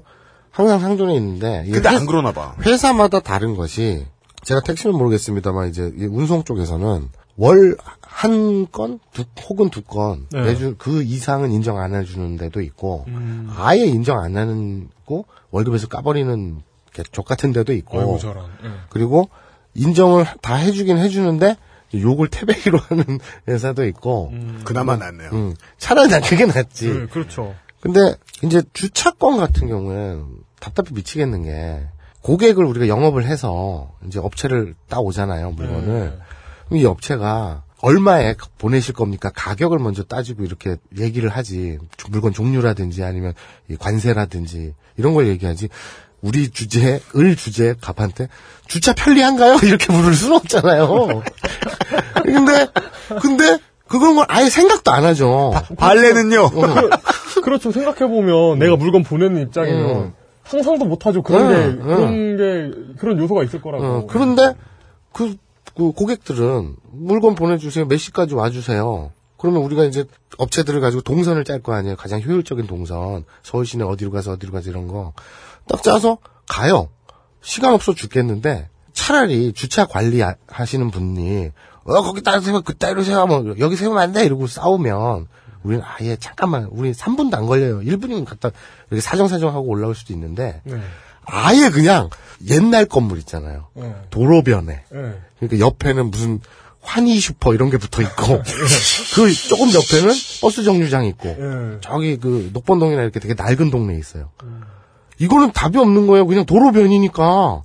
항상 상존에 있는데. 근데 안 그러나 봐. 회사마다 다른 것이 제가 택시는 모르겠습니다만 이제 운송 쪽에서는 월 한 건 두, 혹은 두 건 네. 매주 그 이상은 인정 안 해주는 데도 있고 음. 아예 인정 안 하는 거 월급에서 까버리는 족 같은 데도 있고 아이고, 응. 그리고 인정을 다 해주긴 해주는데 욕을 태베기로 하는 회사도 있고 음, 그나마 음, 낫네요. 음, 차라리 난 그게 낫지. 네, 그렇죠. 근데 이제 주차권 같은 경우는 답답해 미치겠는 게 고객을 우리가 영업을 해서 이제 업체를 따오잖아요 물건을. 네. 이 업체가 얼마에 보내실 겁니까? 가격을 먼저 따지고 이렇게 얘기를 하지 물건 종류라든지 아니면 관세라든지 이런 걸 얘기하지. 우리 주제, 을 주제, 갑한테, 주차 편리한가요? 이렇게 물을 수는 없잖아요. 근데, 근데, 그런 걸 아예 생각도 안 하죠. 바, 발레는요? 어. 그렇죠. 생각해보면, 내가 물건 보내는 입장이면, 음. 상상도 못하죠. 그런 음, 게, 그런 음. 게, 그런 요소가 있을 거라고. 음, 그런데, 그, 그, 고객들은, 물건 보내주세요. 몇 시까지 와주세요. 그러면 우리가 이제 업체들을 가지고 동선을 짤 거 아니에요. 가장 효율적인 동선. 서울 시내 어디로 가서 어디로 가서 이런 거. 딱 짜서 가요. 시간 없어 죽겠는데 차라리 주차 관리하시는 분이 어 거기 따로 세워 그따위로 세워 뭐 여기 세우면 안 돼 이러고 싸우면 우리는 아예 잠깐만 우리 삼 분도 안 걸려요. 일 분이면 갔다 이렇게 사정사정하고 올라올 수도 있는데 네. 아예 그냥 옛날 건물 있잖아요. 네. 도로변에 네. 그러니까 옆에는 무슨 환희 슈퍼 이런 게 붙어 있고 그 조금 옆에는 버스 정류장 있고 네. 저기 그 녹번동이나 이렇게 되게 낡은 동네에 있어요. 네. 이거는 답이 없는 거예요. 그냥 도로변이니까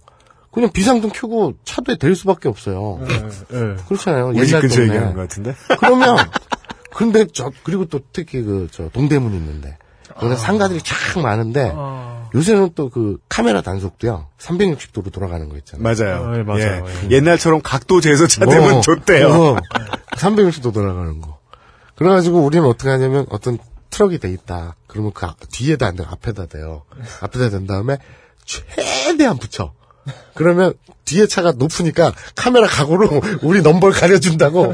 그냥 비상등 켜고 차도에 댈 수밖에 없어요. 네, 네. 그렇잖아요. 옛날 근처에 얘기하는 것 같은데. 그러면 근데 저 그리고 또 특히 그 저 동대문 있는데 거기 아. 상가들이 쫙 많은데 아. 요새는 또 그 카메라 단속도요. 삼백육십 도로 돌아가는 거 있잖아요. 맞아요. 아, 예, 맞아요. 예. 예. 옛날처럼 각도 재서 차 대면 좋대요. 어, 삼백육십 도 돌아가는 거. 그래가지고 우리는 어떻게 하냐면 어떤 트럭이 돼 있다. 그러면 그 뒤에다 안 되고 앞에다 대요. 앞에다 댄 다음에 최대한 붙여. 그러면 뒤에 차가 높으니까 카메라 각으로 우리 넘버를 가려준다고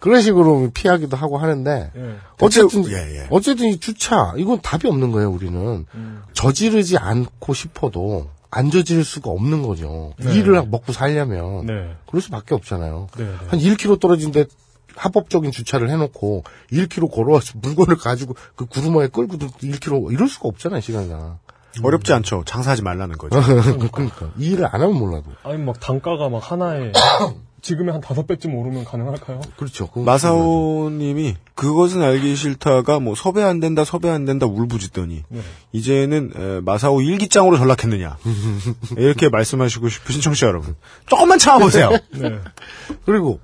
그런 식으로 피하기도 하고 하는데 예. 어쨌든 예, 예. 어쨌든 이 주차 이건 답이 없는 거예요. 우리는 음. 저지르지 않고 싶어도 안 저지를 수가 없는 거죠. 네. 일을 먹고 살려면 네. 그럴 수밖에 없잖아요. 네, 네. 한 일 킬로미터 떨어진데 합법적인 주차를 해놓고 일 킬로미터 걸어와서 물건을 가지고 그 구루마에 끌고 일 킬로미터 이럴 수가 없잖아요. 시간상 어렵지 않죠. 장사하지 말라는 거죠. 그러니까. 그러니까 이 일을 안 하면 몰라도 아니 막 단가가 막 하나에 지금의 한 다섯 배쯤 오르면 가능할까요? 그렇죠. 마사오님이 그것은 알기 싫다가 뭐 섭외 안 된다 섭외 안 된다 울부짖더니 네. 이제는 에, 마사오 일기장으로 전락했느냐 이렇게 말씀하시고 싶으신 청취자 여러분 조금만 참아보세요. 네. 그리고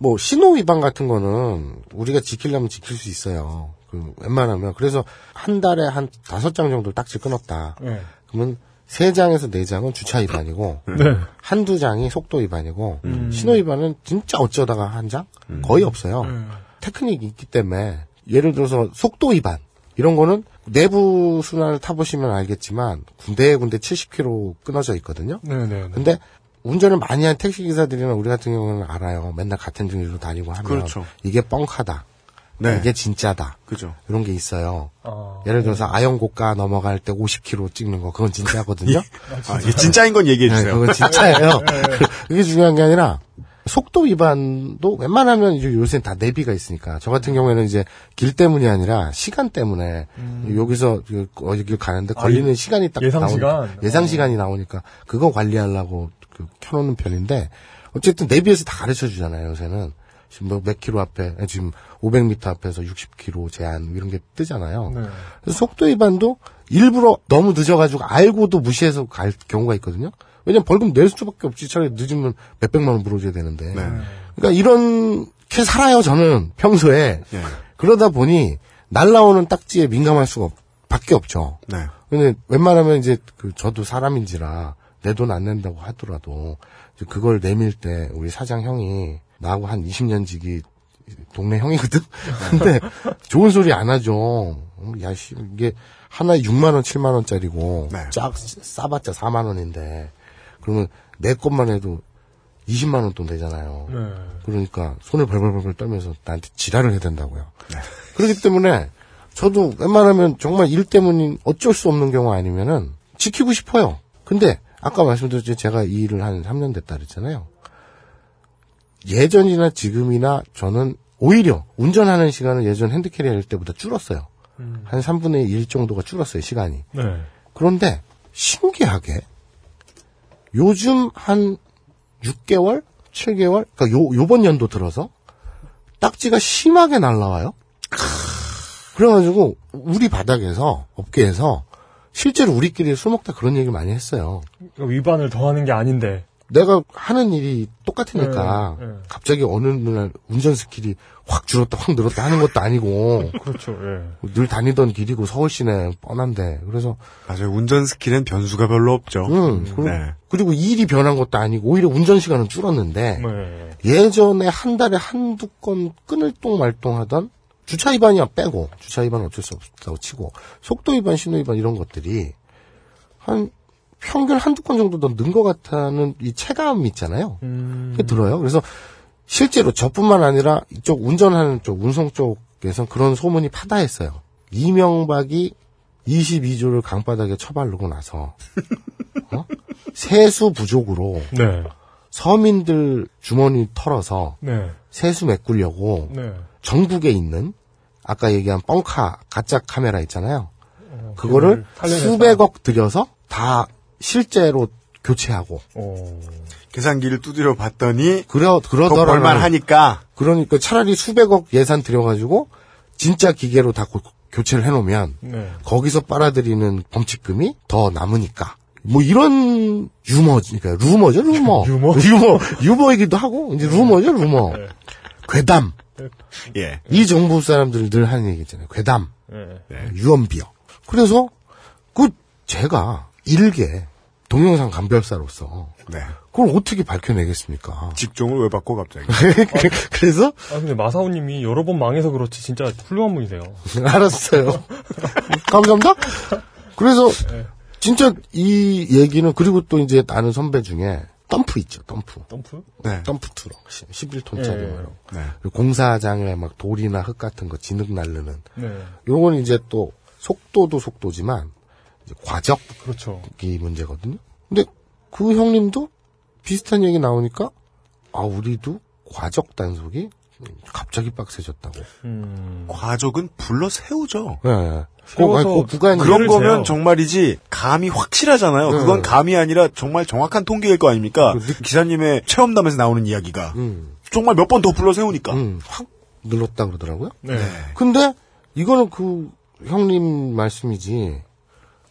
뭐 신호 위반 같은 거는 우리가 지키려면 지킬 수 있어요. 그 웬만하면 그래서 한 달에 한 다섯 장 정도 딱지 끊었다. 네. 그러면 세 장에서 네 장은 주차 위반이고 네. 한두 장이 속도 위반이고 음. 신호 위반은 진짜 어쩌다가 한 장 음. 거의 없어요. 음. 테크닉이 있기 때문에 예를 들어서 속도 위반 이런 거는 내부 순환을 타보시면 알겠지만 군데군데 칠십 킬로미터 끊어져 있거든요. 네, 네, 네. 근데 운전을 많이 한 택시 기사들이나 우리 같은 경우는 알아요. 맨날 같은 중위로 다니고 하면 그렇죠. 이게 뻥카다. 네. 이게 진짜다. 그죠. 이런 게 있어요. 아, 예를 들어서 네. 아영고가 넘어갈 때 오십 킬로미터 찍는 거 그건 진짜거든요. 예. 아, 진짜. 아, 진짜인 건 얘기해 주세요. 네, 그건 진짜예요. 네, 네. 그게 중요한 게 아니라 속도 위반도 웬만하면 이제 요새는 다 내비가 있으니까. 저 같은 경우에는 이제 길 때문이 아니라 시간 때문에 음. 여기서 어디 가는데 걸리는 아, 시간이 딱 예상 나오니까. 시간. 예상 시간이 나오니까 그거 관리하려고 그 켜놓는 편인데 어쨌든 내비에서 다 가르쳐주잖아요. 요새는. 지금 뭐 몇 킬로 앞에, 지금 오백 미터 앞에서 육십 킬로 제한 이런 게 뜨잖아요. 네. 그래서 속도 위반도 일부러 너무 늦어가지고 알고도 무시해서 갈 경우가 있거든요. 왜냐면 벌금 낼 수밖에 없지. 차라리 늦으면 몇백만 원 물어줘야 되는데. 네. 그러니까 이렇게 살아요, 저는 평소에. 네. 그러다 보니 날라오는 딱지에 민감할 수가 밖에 없죠. 네. 근데 웬만하면 이제 그 저도 사람인지라 내 돈 안 낸다고 하더라도 이제 그걸 내밀 때 우리 사장 형이 나하고 한 이십 년 지기 동네 형이거든? 근데 좋은 소리 안 하죠. 야, 씨, 이게 하나에 육만 원, 칠만 원짜리고, 네. 쫙 싸봤자 사만 원인데, 그러면 내 것만 해도 이십만 원 돈 되잖아요. 네. 그러니까 손을 벌벌벌벌 떨면서 나한테 지랄을 해야 된다고요. 네. 그렇기 때문에 저도 웬만하면 정말 일 때문인 어쩔 수 없는 경우 아니면은 지키고 싶어요. 근데 아까 말씀드렸죠. 제가 이 일을 한 삼 년 됐다 그랬잖아요. 예전이나 지금이나 저는 오히려 운전하는 시간은 예전 핸드캐리 할 때보다 줄었어요. 음. 한 삼분의 일 정도가 줄었어요, 시간이. 네. 그런데 신기하게 요즘 한 육 개월? 칠 개월? 그러니까 요, 요번 연도 들어서 딱지가 심하게 날라와요. 그래가지고 우리 바닥에서, 업계에서 실제로 우리끼리 술 먹다 그런 얘기를 많이 했어요. 위반을 더 하는 게 아닌데. 내가 하는 일이 똑같으니까 네, 네. 갑자기 어느 날 운전 스킬이 확 줄었다 확 늘었다 하는 것도 아니고 그렇죠. 네. 늘 다니던 길이고 서울 시내 뻔한데 그래서 맞아요. 운전 스킬은 변수가 별로 없죠. 음, 그리고, 네. 그리고 일이 변한 것도 아니고 오히려 운전 시간은 줄었는데 네. 예전에 한 달에 한두 건 끊을 똥 말똥 하던 주차 위반이야 빼고 주차 위반 어쩔 수 없다고 치고 속도 위반, 신호 위반 이런 것들이 한 평균 한두 건 정도 더 는 것 같다는 이 체감이 있잖아요. 음. 그게 들어요. 그래서 실제로 저뿐만 아니라 이쪽 운전하는 쪽, 운송 쪽에선 그런 소문이 파다했어요. 이명박이 이십이 조를 강바닥에 처바르고 나서 어? 세수 부족으로 네. 서민들 주머니 털어서 네. 세수 메꾸려고 네. 전국에 있는 아까 얘기한 뻥카 가짜 카메라 있잖아요. 어, 그거를 수백억 들여서 다 실제로 교체하고 오. 계산기를 두드려 봤더니 그러 그러더라고요. 벌만하니까 그러니까 차라리 수백억 예산 들여가지고 진짜 기계로 다 고, 교체를 해놓으면 네. 거기서 빨아들이는 범칙금이 더 남으니까 뭐 이런 유머 그러니까 루머죠 루머 유머 유머 유머이기도 하고 이제 루머죠 루머 네. 괴담 예. 이 정부 사람들이 늘 하는 얘기 있잖아요 괴담 네. 유언비어 그래서 그 제가 일개 동영상 감별사로서 네. 그걸 어떻게 밝혀내겠습니까? 직종을 왜 바꿔 갑자기? 그래서 아 근데 마사오님이 여러 번 망해서 그렇지 진짜 훌륭한 분이세요. 알았어요. 감사합니다. 그래서 네. 진짜 이 얘기는 그리고 또 이제 나는 선배 중에 덤프 있죠. 덤프. 덤프? 네. 덤프 트럭 십일 톤짜리 네. 뭐 네. 공사장에 막 돌이나 흙 같은 거 진흙 날르는. 네. 요건 이제 또 속도도 속도지만. 과적. 그렇죠. 이 문제거든요. 근데 그 형님도 비슷한 얘기 나오니까, 아, 우리도 과적 단속이 갑자기 빡세졌다고. 음. 과적은 불러 세우죠. 예. 네. 그, 구간 그런 거면 재요. 정말이지, 감이 확실하잖아요. 네. 그건 감이 아니라 정말 정확한 통계일 거 아닙니까? 그, 기사님의 체험담에서 나오는 이야기가. 음. 정말 몇 번 더 불러 세우니까. 음. 확 늘었다 그러더라고요. 네. 네. 근데 이거는 그 형님 말씀이지,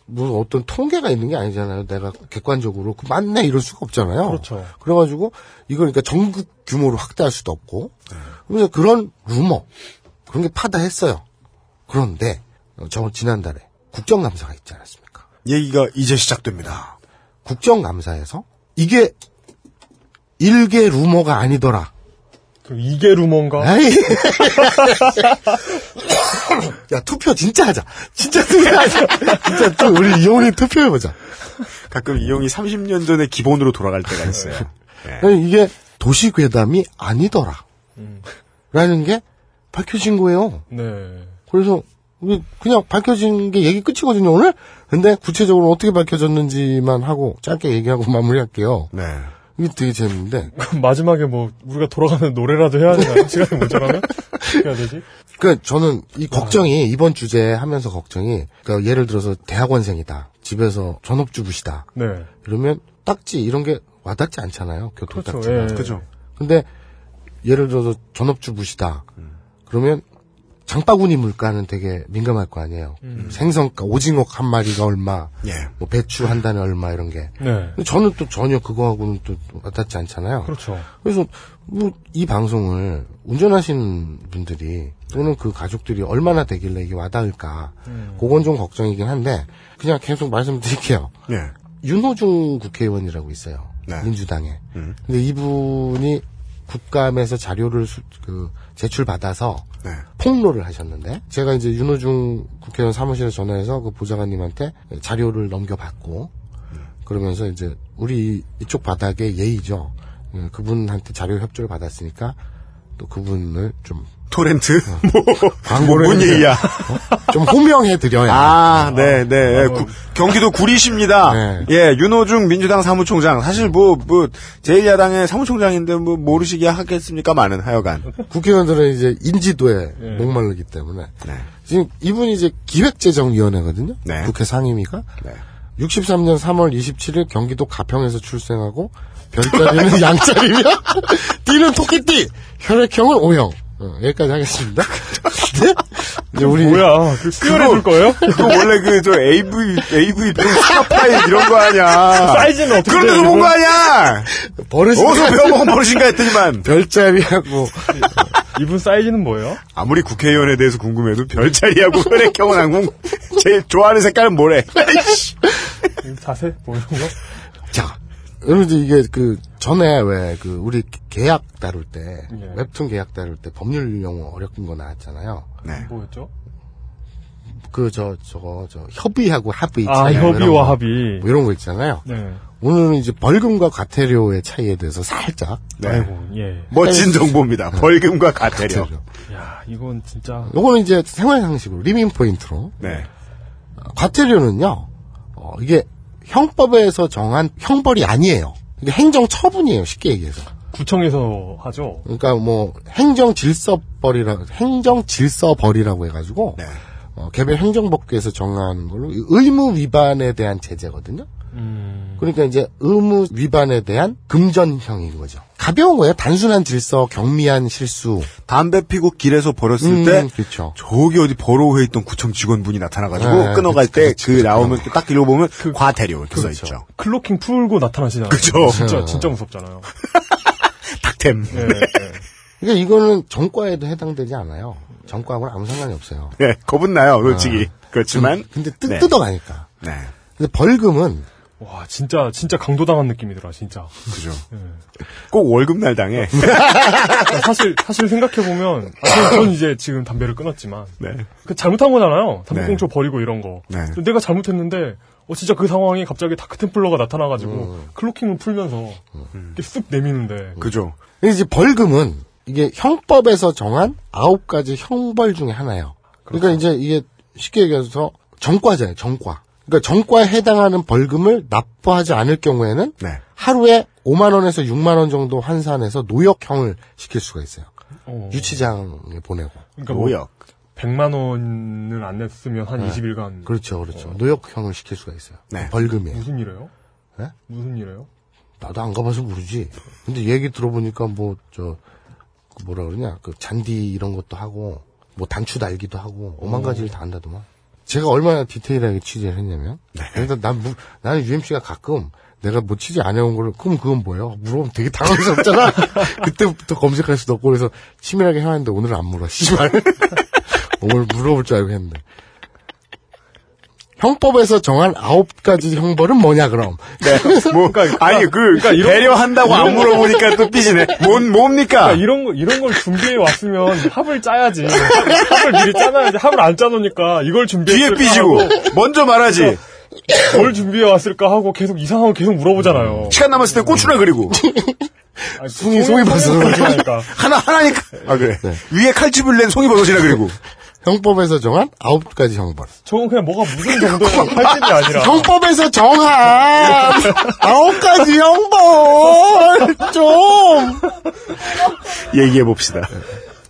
무슨 어떤 통계가 있는 게 아니잖아요. 내가 객관적으로 그 맞네 이럴 수가 없잖아요. 그렇죠. 그래가지고 이걸 그러니까 전국 규모로 확대할 수도 없고. 네. 그래서 그런 루머 그런 게 파다했어요. 그런데 저 지난달에 국정감사가 있지 않았습니까? 얘기가 이제 시작됩니다. 국정감사에서 이게 일개 루머가 아니더라. 그럼 이게 루머인가? 야, 투표 진짜 하자. 진짜 투표하자. 진짜 투, 우리 이용이 투표해보자. 가끔 이용이 삼십 년 전에 기본으로 돌아갈 때가 있어요. 네. 이게 도시괴담이 아니더라. 음. 라는 게 밝혀진 거예요. 네. 그래서, 그냥 밝혀진 게 얘기 끝이거든요, 오늘? 근데 구체적으로 어떻게 밝혀졌는지만 하고, 짧게 얘기하고 마무리할게요. 네. 이게 되게 재밌는데. 그럼 마지막에 뭐, 우리가 돌아가는 노래라도 해야 되나요? 시간이 모자라면? 어떻게 해야 되지? 그러니까 저는 이 걱정이, 아. 이번 주제 하면서 걱정이, 그러니까 예를 들어서 대학원생이다. 집에서 전업주부시다. 네. 이러면 딱지, 이런 게 와닿지 않잖아요. 교통딱지. 그렇죠. 예. 그죠. 근데 예를 들어서 전업주부시다. 음. 그러면 장바구니 물가는 되게 민감할 거 아니에요. 음. 생선가, 오징어 한 마리가 얼마, 예. 뭐 배추 한 단에 얼마 이런 게. 네. 근데 저는 또 전혀 그거하고는 또 와닿지 않잖아요. 그렇죠. 그래서 뭐 이 방송을 운전하시는 분들이 또는 그 가족들이 얼마나 되길래 이게 와닿을까. 음. 그건 좀 걱정이긴 한데 그냥 계속 말씀드릴게요. 네. 윤호중 국회의원이라고 있어요. 네. 민주당에. 음. 근데 이분이 국감에서 자료를 수, 그 제출받아서 네. 폭로를 하셨는데 제가 이제 윤호중 국회의원 사무실에 전화해서 그 보좌관님한테 자료를 넘겨받고 네. 그러면서 이제 우리 이쪽 바닥의 예의죠. 그분한테 자료 협조를 받았으니까 또 그분을 좀 토렌트 어, 뭐 광고를 뭔 예의야. 어? 좀 호명해 드려야. 아, 네, 네. 어. 구, 경기도 구리시입니다. 네. 예, 윤호중 민주당 사무총장. 사실 뭐뭐 뭐 제일 야당의 사무총장인데 뭐 모르시게 하겠습니까? 많은 하여간 국회의원들은 이제 인지도에 네. 목마르기 때문에. 네. 지금 이분이 이제 기획재정위원회거든요. 네. 국회 상임위가. 네. 육십삼년 삼월 이십칠일 경기도 가평에서 출생하고 별자리는 양자리며 띠는 토끼띠, 혈액형은 O형. 어, 여기까지 하겠습니다. 네? 이제 우리 뭐야? 수혈해줄 거예요? 그거 원래 그 저 에이브이 에이브이 스타파일 이런 거 아니야? 사이즈는 어떻게? 그런데도 본 거 아니야? 버릇이 어서 배워먹은 버릇인가 했더니만 별자리하고 이분 사이즈는 뭐예요? 아무리 국회의원에 대해서 궁금해도 별자리하고 혈액형은 안 궁금. 제일 좋아하는 색깔은 뭐래? 자세 보는 거? 자. 여러분, 이게, 그, 전에, 왜, 그, 우리 계약 다룰 때, 예. 웹툰 계약 다룰 때 법률 용어 어렵긴 거 나왔잖아요. 네. 뭐였죠? 그, 저, 저거, 저, 협의하고 합의 있잖아요. 아, 협의와 거, 합의. 뭐 이런 거 있잖아요. 네. 오늘은 이제 벌금과 과태료의 차이에 대해서 살짝. 네. 아이고, 예. 멋진 정보입니다. 네. 벌금과 과태료. 과태료. 야, 이건 진짜. 요거는 이제 생활상식으로, 리밍 포인트로. 네. 과태료는요, 어, 이게, 형법에서 정한 형벌이 아니에요. 이게 행정처분이에요. 쉽게 얘기해서. 구청에서 하죠. 그러니까 뭐 행정질서벌이라 행정질서벌이라고 해가지고 네. 어, 개별 행정법규에서 정하는 걸로 의무 위반에 대한 제재거든요. 음... 그러니까 이제 의무 위반에 대한 금전형인 거죠. 가벼운 거예요. 단순한 질서, 경미한 실수. 담배 피고 길에서 버렸을 음, 때 그렇죠. 저기 어디 버러우에 있던 구청 직원분이 나타나가지고 네, 끊어갈 때 그 나오면 그 딱 읽어보면 그, 과태료 이렇게 그렇죠. 써있죠. 클로킹 풀고 나타나시잖아요. 그렇죠. 진짜, 진짜 무섭잖아요. 탁템. 네, 네. 네. 그러니까 이거는 전과에도 해당되지 않아요. 전과하고는 아무 상관이 없어요. 네, 겁은 나요. 솔직히. 아, 그렇지만. 근데 뜯, 네. 뜯어가니까. 네. 근데 벌금은 와, 진짜, 진짜 강도당한 느낌이더라, 진짜. 그죠. 네. 꼭 월급날 당해. 사실, 사실 생각해보면, 아, 전 이제 지금 담배를 끊었지만. 네. 그 잘못한 거잖아요. 담배꽁초 네. 버리고 이런 거. 네. 내가 잘못했는데, 어, 진짜 그 상황에 갑자기 다크템플러가 나타나가지고, 음. 클로킹을 풀면서, 음. 이렇게 쑥 내미는데. 그죠. 근데 이제 벌금은, 이게 형법에서 정한 아홉 가지 형벌 중에 하나예요. 그러니까 그렇죠. 이제 이게 쉽게 얘기해서, 정과잖아요, 정과. 그러니까 전과에 해당하는 벌금을 납부하지 않을 경우에는 네. 하루에 오만 원에서 육만 원 정도 환산해서 노역형을 시킬 수가 있어요. 어... 유치장에 보내고. 그러니까 노역. 뭐 백만 원을 안 냈으면 한 네. 이십일간. 그렇죠. 그렇죠. 어... 노역형을 시킬 수가 있어요. 네. 벌금이에요. 무슨 일이에요? 네? 무슨 일이에요? 나도 안 가봐서 모르지. 근데 얘기 들어보니까 뭐 저 그 뭐라 그러냐. 그 잔디 이런 것도 하고 뭐 단추 달기도 하고 오만 가지를 다 한다더만. 제가 얼마나 디테일하게 취재를 했냐면, 네. 그래서 난, 나는 유엠씨가 가끔 내가 뭐 취재 안 해온 걸, 그럼 그건 뭐예요? 물어보면 되게 당황스럽잖아? 그때부터 검색할 수도 없고, 그래서 치밀하게 해왔는데 오늘은 안 물어, 씨발. 오늘 물어볼 줄 알고 했는데. 형법에서 정한 아홉 가지 형벌은 뭐냐, 그럼? 네. 뭐, 그러니까, 아니, 그, 그러니까 이런, 배려한다고 이런, 안 물어보니까 또 삐지네. 뭔, 뭡니까? 그러니까 이런 거, 이런 걸 준비해왔으면 합을 짜야지. 합을 미리 짜놔야지. 합을 안 짜놓으니까 이걸 준비했을까. 뒤에 삐지고, 하고, 먼저 말하지. 뭘 준비해왔을까 하고 계속 이상한 거 계속 물어보잖아요. 시간 남았을 때 고추라 그리고. 아니, 송이, 송이버섯이니까. 하나, 하나니까. 아, 그래. 네. 위에 칼집을 낸 송이버섯이라 그리고. 형법에서 정한 아홉 가지 형벌. 저건 그냥 뭐가 무슨 정도에서 팔 점이 아니라. 형법에서 정한 아홉 가지 형벌. 좀 얘기해 봅시다.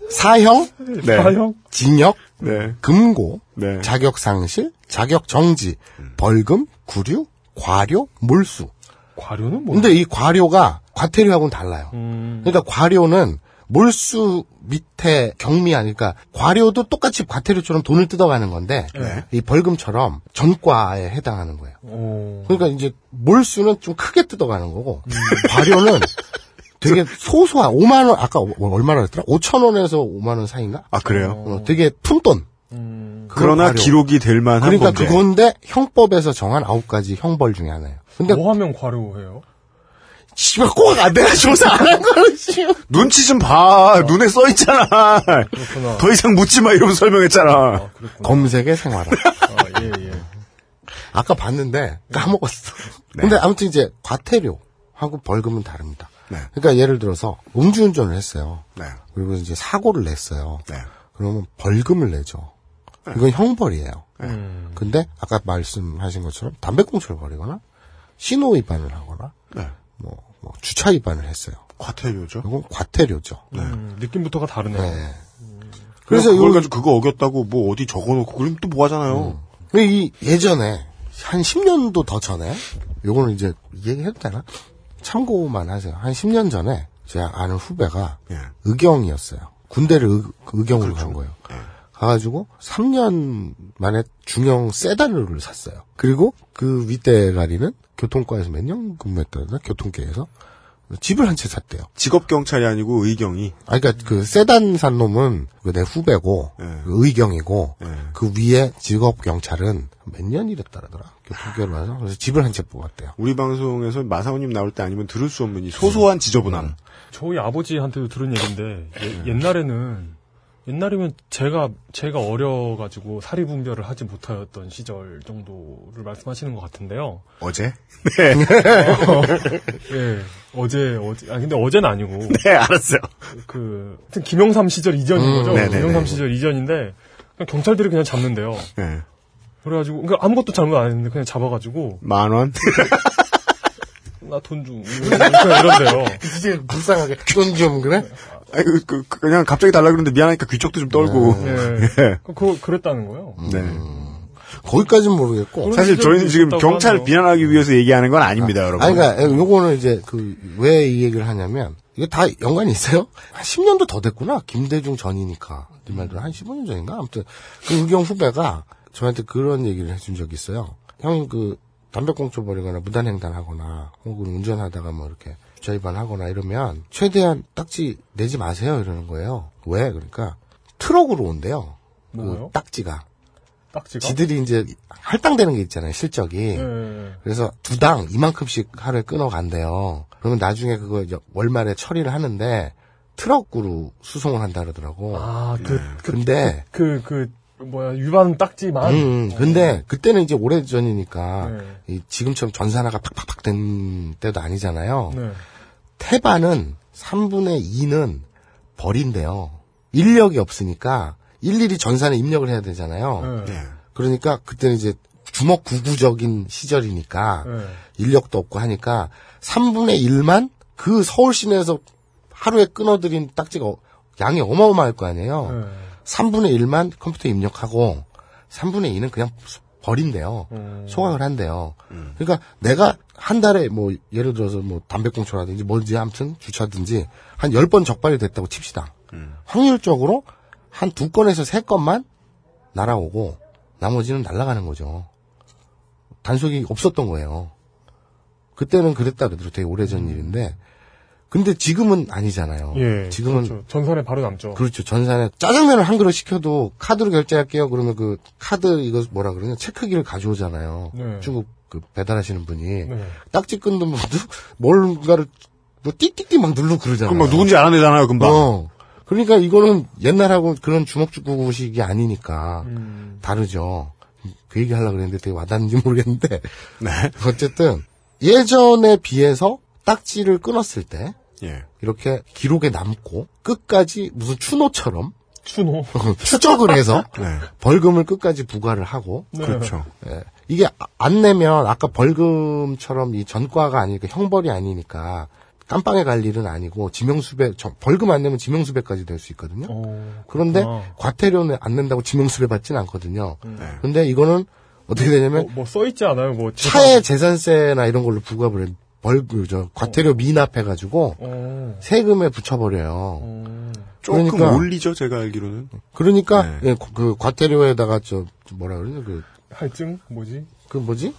사형, 네. 사형, 징역, 네. 금고, 네. 자격 상실, 자격 정지, 벌금, 구류, 과료, 몰수. 과료는 뭐? 근데 이 과료가 과태료하고는 달라요. 음... 그러니까 과료는 몰수 밑에 경미 아닐까. 과료도 똑같이 과태료처럼 돈을 뜯어가는 건데 네. 이 벌금처럼 전과에 해당하는 거예요. 오... 그러니까 이제 몰수는 좀 크게 뜯어가는 거고 음... 과료는 되게 소소한 오만 원 아까 얼마나 했더라? 오천 원에서 오만 원 사이인가? 아 그래요? 어, 되게 푼돈. 음... 그러나 과료. 기록이 될 만한 그러니까 건데. 그건데 형법에서 정한 아홉 가지 형벌 중에 하나예요. 근데 뭐 하면 과료해요? 씨발, 꼭 안 내가 조사 안 한 거야, 씨발. 눈치 좀 봐. 아, 눈에 써 있잖아. 그렇구나. 더 이상 묻지 마. 이러면서 설명했잖아. 아, 검색의 생활화. 아, 예, 예. 아까 봤는데 까먹었어. 네. 근데 아무튼 이제 과태료하고 벌금은 다릅니다. 네. 그러니까 예를 들어서 음주운전을 했어요. 네. 그리고 이제 사고를 냈어요. 네. 그러면 벌금을 내죠. 네. 이건 형벌이에요. 음. 근데 아까 말씀하신 것처럼 담배꽁초를 버리거나 신호 위반을 하거나 네. 뭐, 뭐 주차 위반을 했어요. 과태료죠. 이건 과태료죠. 네. 음, 느낌부터가 다르네요. 네. 음. 그래서 그걸 가지고 그거 어겼다고 뭐 어디 적어놓고 그럼 또 뭐 하잖아요. 음. 이 예전에 한 십 년도 더 전에 요거는 이제 얘기해도 되나? 참고만 하세요. 한 십 년 전에 제가 아는 후배가 예. 의경이었어요. 군대를 의, 의경으로 그렇죠. 간 거예요. 예. 가가지고 삼 년 만에 중형 세단을 샀어요. 그리고 그 윗대가리는 교통과에서 몇 년 근무했다나 교통계에서 집을 한 채 샀대요. 직업 경찰이 아니고 의경이. 아, 그러니까 그 세단 산 놈은 내 후배고 네. 의경이고 네. 그 위에 직업 경찰은 몇 년 일했다라더라. 교통계를 와서 그래서 집을 한 채 뽑았대요. 우리 방송에서 마사오님 나올 때 아니면 들을 수 없는 이 소소한 지저분함. 음. 저희 아버지한테도 들은 얘긴데 예, 옛날에는. 옛날이면 제가, 제가 어려가지고 사리분별을 하지 못하였던 시절 정도를 말씀하시는 것 같은데요. 어제? 네. 어, 네. 어제, 어제. 아, 근데 어제는 아니고. 네, 알았어요. 그, 하여튼 김영삼 시절 이전인 음, 거죠. 네네네. 김영삼 시절 이전인데, 그냥 경찰들이 그냥 잡는데요. 네. 그래가지고, 그러니까 아무것도 잘못 안 했는데 그냥 잡아가지고. 만 원? 나 돈 좀. 이런데요. 이제 불쌍하게. 돈 좀, 그래? 아니, 그, 그, 그냥 갑자기 달라 그러는데 미안하니까 귀쪽도 좀 떨고. 네. 예. 그, 그랬다는 거예요. 네. 음. 거기까지는 모르겠고. 사실 저희는 지금 경찰 하죠. 비난하기 위해서 얘기하는 건 아닙니다, 아, 여러분. 아니, 그러니까, 요거는 이제, 그, 왜 이 얘기를 하냐면, 이게 다 연관이 있어요? 한 십 년도 더 됐구나. 김대중 전이니까. 네 말대로 한 십오 년 전인가? 아무튼, 그 의경 후배가 저한테 그런 얘기를 해준 적이 있어요. 형, 그, 담배꽁초 버리거나 무단횡단하거나, 혹은 운전하다가 뭐 이렇게, 위반하거나 이러면 최대한 딱지 내지 마세요 이러는 거예요. 왜? 그러니까 트럭으로 온대요. 그 딱지가. 딱지가. 지들이 이제 할당되는 게 있잖아요. 실적이. 네, 네, 네. 그래서 두 당 이만큼씩 하루에 끊어간대요. 그러면 나중에 그거 이제 월말에 처리를 하는데 트럭으로 수송을 한다 그러더라고. 아, 그, 네. 그 근데 그, 그, 그 뭐야 위반 딱지만. 음, 근데 그때는 이제 오래 전이니까 네. 이 지금처럼 전산화가 팍팍팍 된 때도 아니잖아요. 네. 태반은 삼분의 이는 버린대요. 인력이 없으니까 일일이 전산에 입력을 해야 되잖아요. 네. 그러니까 그때는 이제 주먹 구구적인 시절이니까 네. 인력도 없고 하니까 삼분의 일만 그 서울 시내에서 하루에 끊어들인 딱지가 양이 어마어마할 거 아니에요. 네. 삼분의 일만 컴퓨터에 입력하고 삼분의 이는 그냥 버린대요. 음. 소각을 한대요. 음. 그러니까 내가 한 달에 뭐 예를 들어서 뭐 담배꽁초라든지 뭔지 아무튼 주차든지 한 열 번 적발이 됐다고 칩시다. 음. 확률적으로 한 두 건에서 세 건만 날아오고 나머지는 날아가는 거죠. 단속이 없었던 거예요. 그때는 그랬다 그래도 되게 오래전 음. 일인데 근데 지금은 아니잖아요. 예, 지금은 그렇죠. 전산에 바로 남죠. 그렇죠. 전산에 짜장면을 한 그릇 시켜도 카드로 결제할게요. 그러면 그 카드 이거 뭐라 그러냐 체크기를 가져오잖아요. 네. 중국 그 배달하시는 분이 네. 딱지 끊는 분도 뭔가를 뭐 띠띠띠 막 누르고 그러잖아요. 그럼 막 누군지 알아내잖아요. 금방. 어. 그러니까 이거는 옛날하고 그런 주먹구구식이 아니니까 음. 다르죠. 그 얘기 하려고 그랬는데 되게 와닿는지 모르겠는데 네. 어쨌든 예전에 비해서 딱지를 끊었을 때 예. 이렇게 기록에 남고 끝까지 무슨 추노처럼 추노. 추적을 해서 네. 벌금을 끝까지 부과를 하고. 네. 그렇죠. 네. 이게 안 내면 아까 벌금처럼 이 전과가 아니니까 형벌이 아니니까 깜빵에 갈 일은 아니고 지명수배, 벌금 안 내면 지명수배까지 될 수 있거든요. 오, 그런데 과태료는 안 낸다고 지명수배 받진 않거든요. 네. 근데 이거는 어떻게 되냐면 뭐, 뭐 써있지 않아요? 뭐 재산... 차에 재산세나 이런 걸로 부과를 벌금, 저 과태료 미납해가지고 오. 세금에 붙여버려요. 오. 조금 그러니까, 올리죠, 제가 알기로는. 그러니까 네. 그 과태료에다가 저 뭐라 그러냐 그 할증 뭐지? 그 뭐지?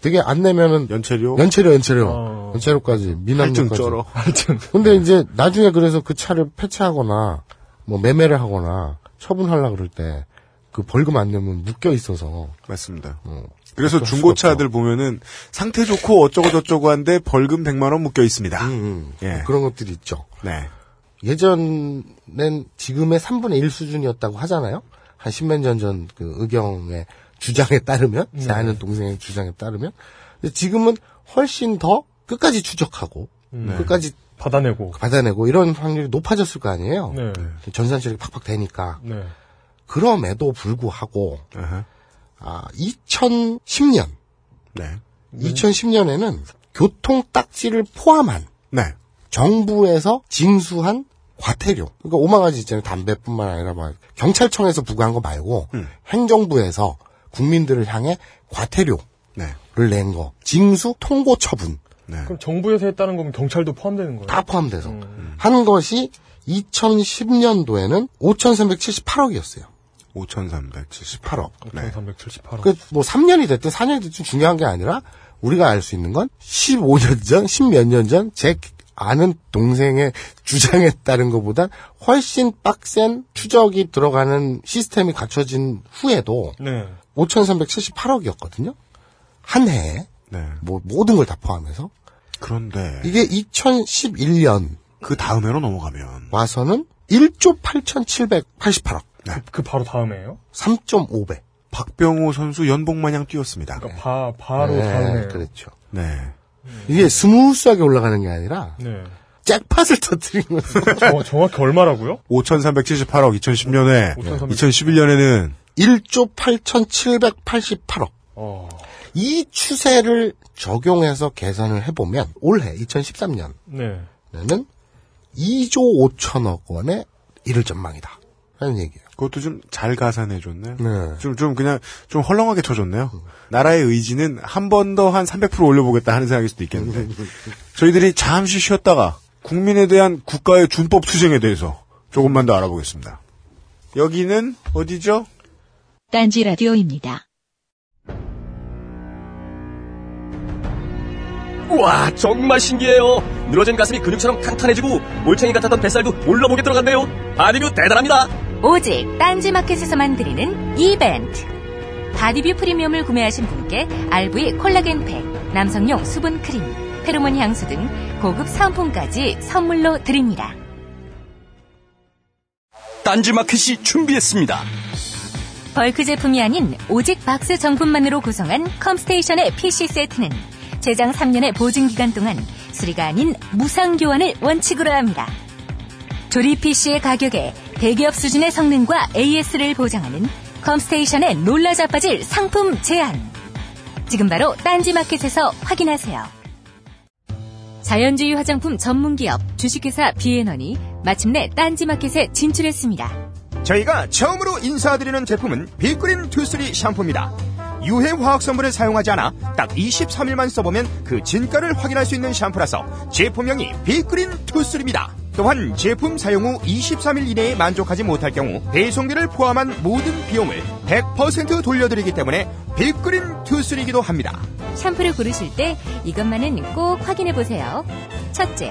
되게 안 내면은 연체료, 연체료, 연체료, 어... 연체료까지 미납료까지. 할증. 근데 네. 이제 나중에 그래서 그 차를 폐차하거나 뭐 매매를 하거나 처분하려 그럴 때 그 벌금 안 내면 묶여 있어서. 맞습니다. 어, 그래서 중고차들 보면은 상태 좋고 어쩌고 저쩌고 한데 벌금 백만 원 묶여 있습니다. 음, 음. 예. 그런 것들이 있죠. 네. 예전엔 지금의 삼분의 일 수준이었다고 하잖아요. 한 십몇 년 전 그 의경의 주장에 따르면, 제 아는 네. 동생의 주장에 따르면, 근데 지금은 훨씬 더 끝까지 추적하고, 네. 끝까지 받아내고, 받아내고 이런 확률이 높아졌을 거 아니에요. 네. 전산실이 팍팍 되니까. 네. 그럼에도 불구하고, uh-huh. 아 이천십 년, 네. 이천십 년에는 교통 딱지를 포함한 네. 정부에서 징수한 과태료. 그러니까 오만 가지 있잖아요. 담배뿐만 아니라 막 경찰청에서 부과한 거 말고 음. 행정부에서 국민들을 향해 과태료를 네. 낸 거. 징수 통고 처분. 네. 그럼 정부에서 했다는 거면 경찰도 포함되는 거예요? 다 포함돼서. 음. 한 것이 이천십 년도에는 오천삼백칠십팔억이었어요. 오천삼백칠십팔억. 네. 오천삼백칠십팔억. 그 뭐 삼 년이 됐든 사 년이 됐든 중요한 게 아니라 우리가 알 수 있는 건 십오 년 전, 십몇 년 전 제 아는 동생의 주장에 따른 것보다 훨씬 빡센 추적이 들어가는 시스템이 갖춰진 후에도 네. 오천삼백칠십팔억이었거든요. 한 해에. 네. 뭐 모든 걸 다 포함해서. 그런데 이게 이천십일 년 그 다음으로 넘어가면 와서는 일조 팔천칠백팔십팔억. 네. 그, 그 바로 다음에요? 삼점오배. 박병호 선수 연봉 마냥 뛰었습니다. 그러니까 바, 바로 네, 다음에. 그렇죠. 네. 이게 스무스하게 올라가는 게 아니라 네. 잭팟을 터뜨린 거죠. 어, 정확히 얼마라고요? 오천삼백칠십팔억 이천십 년에 오천삼백... 이천십일 년에는 일조 팔천칠백팔십팔억. 어... 이 추세를 적용해서 계산을 해보면 올해 이천십삼 년에는 네. 이조 오천억 원에 이를 전망이다 하는 얘기예요. 그것도 좀 잘 가산해줬네. 네. 좀, 좀 그냥 좀 헐렁하게 쳐줬네요. 음. 나라의 의지는 한 번 더 한 삼백 퍼센트 올려보겠다 하는 생각일 수도 있겠는데 저희들이 잠시 쉬었다가 국민에 대한 국가의 준법 투쟁에 대해서 조금만 더 알아보겠습니다. 여기는 어디죠? 딴지 라디오입니다. 우와, 정말 신기해요. 늘어진 가슴이 근육처럼 탄탄해지고 올챙이 같았던 뱃살도 올라보게 들어갔네요. 바디뷰 대단합니다. 오직 딴지마켓에서만 드리는 이벤트. 바디뷰 프리미엄을 구매하신 분께 알브이 콜라겐팩, 남성용 수분크림, 페로몬 향수 등 고급 사은품까지 선물로 드립니다. 딴지마켓이 준비했습니다. 벌크 제품이 아닌 오직 박스 정품만으로 구성한 컴스테이션의 피씨 세트는 제작 삼 년의 보증기간 동안 수리가 아닌 무상교환을 원칙으로 합니다. 조립 피씨의 가격에 대기업 수준의 성능과 에이에스를 보장하는 컴스테이션의 놀라 자빠질 상품 제안. 지금 바로 딴지마켓에서 확인하세요. 자연주의 화장품 전문기업 주식회사 비앤원이 마침내 딴지마켓에 진출했습니다. 저희가 처음으로 인사드리는 제품은 비그린 투쓰리 샴푸입니다. 유해 화학 성분을 사용하지 않아 딱 이십삼 일만 써보면 그 진가를 확인할 수 있는 샴푸라서 제품명이 비그린 투쓰리입니다. 또한 제품 사용 후 이십삼 일 이내에 만족하지 못할 경우 배송비를 포함한 모든 비용을 백 퍼센트 돌려드리기 때문에 비그린 투쓰리이기도 합니다. 샴푸를 고르실 때 이것만은 꼭 확인해보세요. 첫째,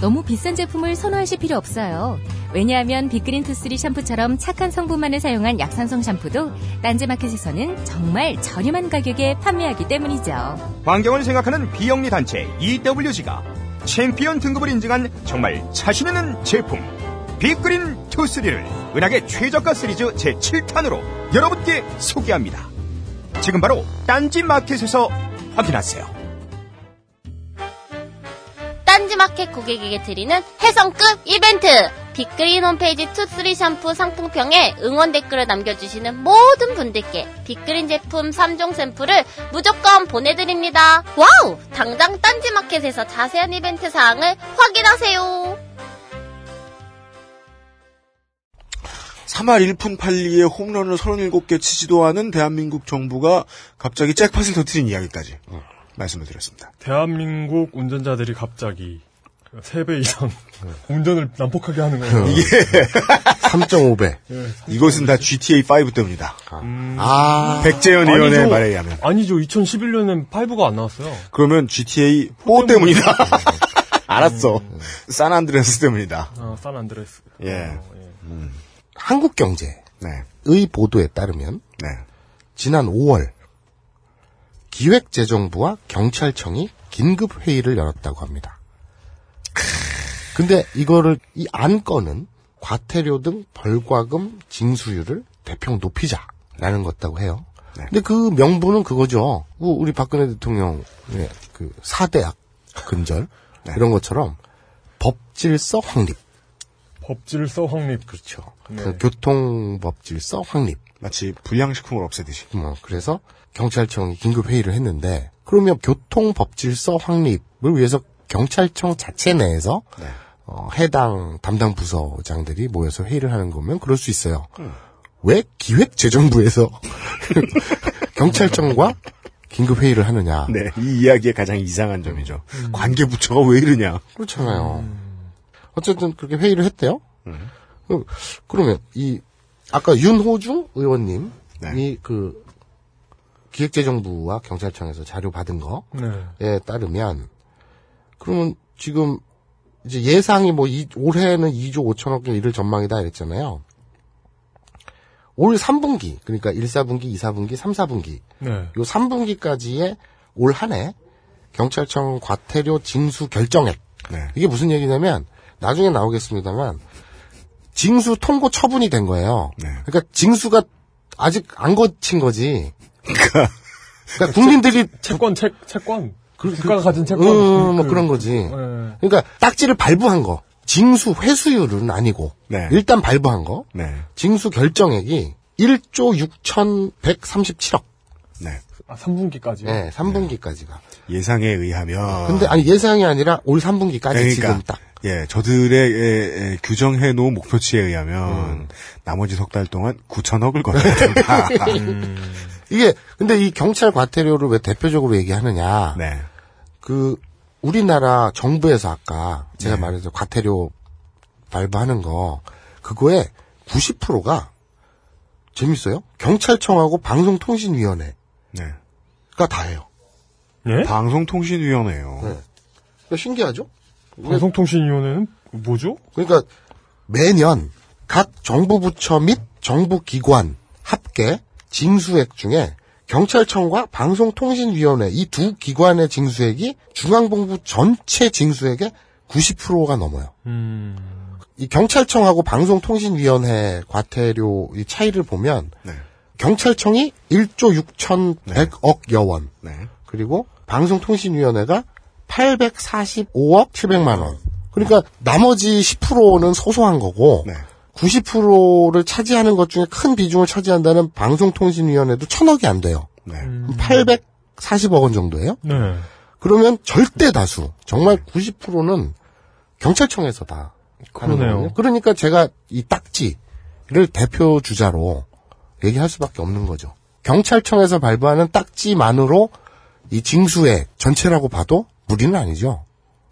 너무 비싼 제품을 선호하실 필요 없어요. 왜냐하면 비그린 투쓰리 샴푸처럼 착한 성분만을 사용한 약산성 샴푸도 딴지마켓에서는 정말 저렴한 가격에 판매하기 때문이죠. 환경을 생각하는 비영리 단체 이더블유지가 챔피언 등급을 인증한 정말 자신 있는 제품 비그린 투 쓰리를 은하계 최저가 시리즈 제칠 탄으로 여러분께 소개합니다. 지금 바로 딴지 마켓에서 확인하세요. 딴지 마켓 고객에게 드리는 해성급 이벤트! 비그린 홈페이지 투쓰리 샴푸 상품평에 응원 댓글을 남겨주시는 모든 분들께 비그린 제품 삼 종 샘플을 무조건 보내드립니다. 와우! 당장 딴지 마켓에서 자세한 이벤트 사항을 확인하세요. 삼 할 일 푼 팔 리에 홈런을 서른일곱 개 치지도 않은 대한민국 정부가 갑자기 잭팟을 터뜨린 이야기까지 어. 말씀을 드렸습니다. 대한민국 운전자들이 갑자기 세 배 이상 네. 운전을 난폭하게 하는 거예요. 이게 삼 점 오 배. 네, 이것은 다 지티에이 파이브 때문이다. 음... 아, 백재현 의원의 말에 의하면. 아니죠. 이천십일 년엔 파이브가 안 나왔어요. 그러면 지티에이 포 때문이다. 알았어. 음... 산안드레스 때문이다. 아, 산안드레스. 예. 어, 예. 음. 한국경제의 네. 보도에 따르면 네. 지난 오월 기획재정부와 경찰청이 긴급회의를 열었다고 합니다. 근데 이거를 이 안건은 과태료 등 벌과금 징수율을 대폭 높이자라는 것다고 해요. 네. 근데 그 명분은 그거죠. 우리 박근혜 대통령의 그 사대악 근절 네. 이런 것처럼 법질서 확립. 법질서 확립. 그렇죠. 네. 그 교통법질서 확립. 마치 불량식품을 없애듯이. 뭐, 그래서 경찰청이 긴급회의를 했는데, 그러면 교통법질서 확립을 위해서 경찰청 자체 내에서 네. 어, 해당 담당 부서장들이 모여서 회의를 하는 거면 그럴 수 있어요. 음. 왜 기획재정부에서 경찰청과 긴급회의를 하느냐. 네, 이 이야기의 가장 이상한 점이죠. 음. 관계부처가 왜 이러냐. 그렇잖아요. 음. 어쨌든 그렇게 회의를 했대요. 음. 그러면 이 아까 윤호중 의원님이 네. 그 기획재정부와 경찰청에서 자료 받은 거에 네. 따르면 그러면 지금 이제 예상이 뭐 이, 올해는 이조 오천억 개 이를 전망이다 이랬잖아요. 올 삼 분기 그러니까 일 사분기, 이 사분기, 삼 사분기 네. 요 삼 분기까지의 올 한 해 경찰청 과태료 징수 결정액 네. 이게 무슨 얘기냐면. 나중에 나오겠습니다만 징수 통고 처분이 된 거예요. 네. 그러니까 징수가 아직 안 거친 거지. 그러니까, 그러니까 국민들이 채권 채, 채권 그, 국가가 그, 가진 채권 음, 뭐 그, 그런 거지. 네. 그러니까 딱지를 발부한 거. 징수 회수율은 아니고 네. 일단 발부한 거. 네. 징수 결정액이 일조 육천백삼십칠억. 네. 아, 삼 분기까지요? 네, 삼 분기까지가. 네. 예상에 의하면. 근데, 아니, 예상이 아니라 올 삼 분기까지 그러니까, 지금 딱. 예, 저들의 예, 예, 규정해놓은 목표치에 의하면, 음. 나머지 석 달 동안 구천억을 걸어야 된다. 음. 이게, 근데 이 경찰 과태료를 왜 대표적으로 얘기하느냐. 네. 그, 우리나라 정부에서 아까 제가 네. 말해서 과태료 발부하는 거, 그거에 구십 퍼센트가 재밌어요? 경찰청하고 방송통신위원회. 네. 가 다 해요. 네? 방송통신위원회요. 네. 그러니까 신기하죠? 방송통신위원회는 뭐죠? 그러니까 매년 각 정부부처 및 정부기관 합계 징수액 중에 경찰청과 방송통신위원회 이 두 기관의 징수액이 중앙본부 전체 징수액의 구십 퍼센트가 넘어요. 음. 이 경찰청하고 방송통신위원회 과태료 이 차이를 보면 네. 경찰청이 일조 육천백억 네. 여원. 네. 그리고 방송통신위원회가 팔백사십오억 칠백만 원. 그러니까 나머지 십 퍼센트는 소소한 거고 네. 구십 퍼센트를 차지하는 것 중에 큰 비중을 차지한다는 방송통신위원회도 천억이 안 돼요. 네. 팔백사십억 원 정도예요. 네. 그러면 절대 다수 정말 구십 퍼센트는 경찰청에서 다 하는 거예요. 그러니까 제가 이 딱지를 대표 주자로 얘기할 수밖에 없는 거죠. 경찰청에서 발부하는 딱지만으로 이 징수의 전체라고 봐도 무리는 아니죠.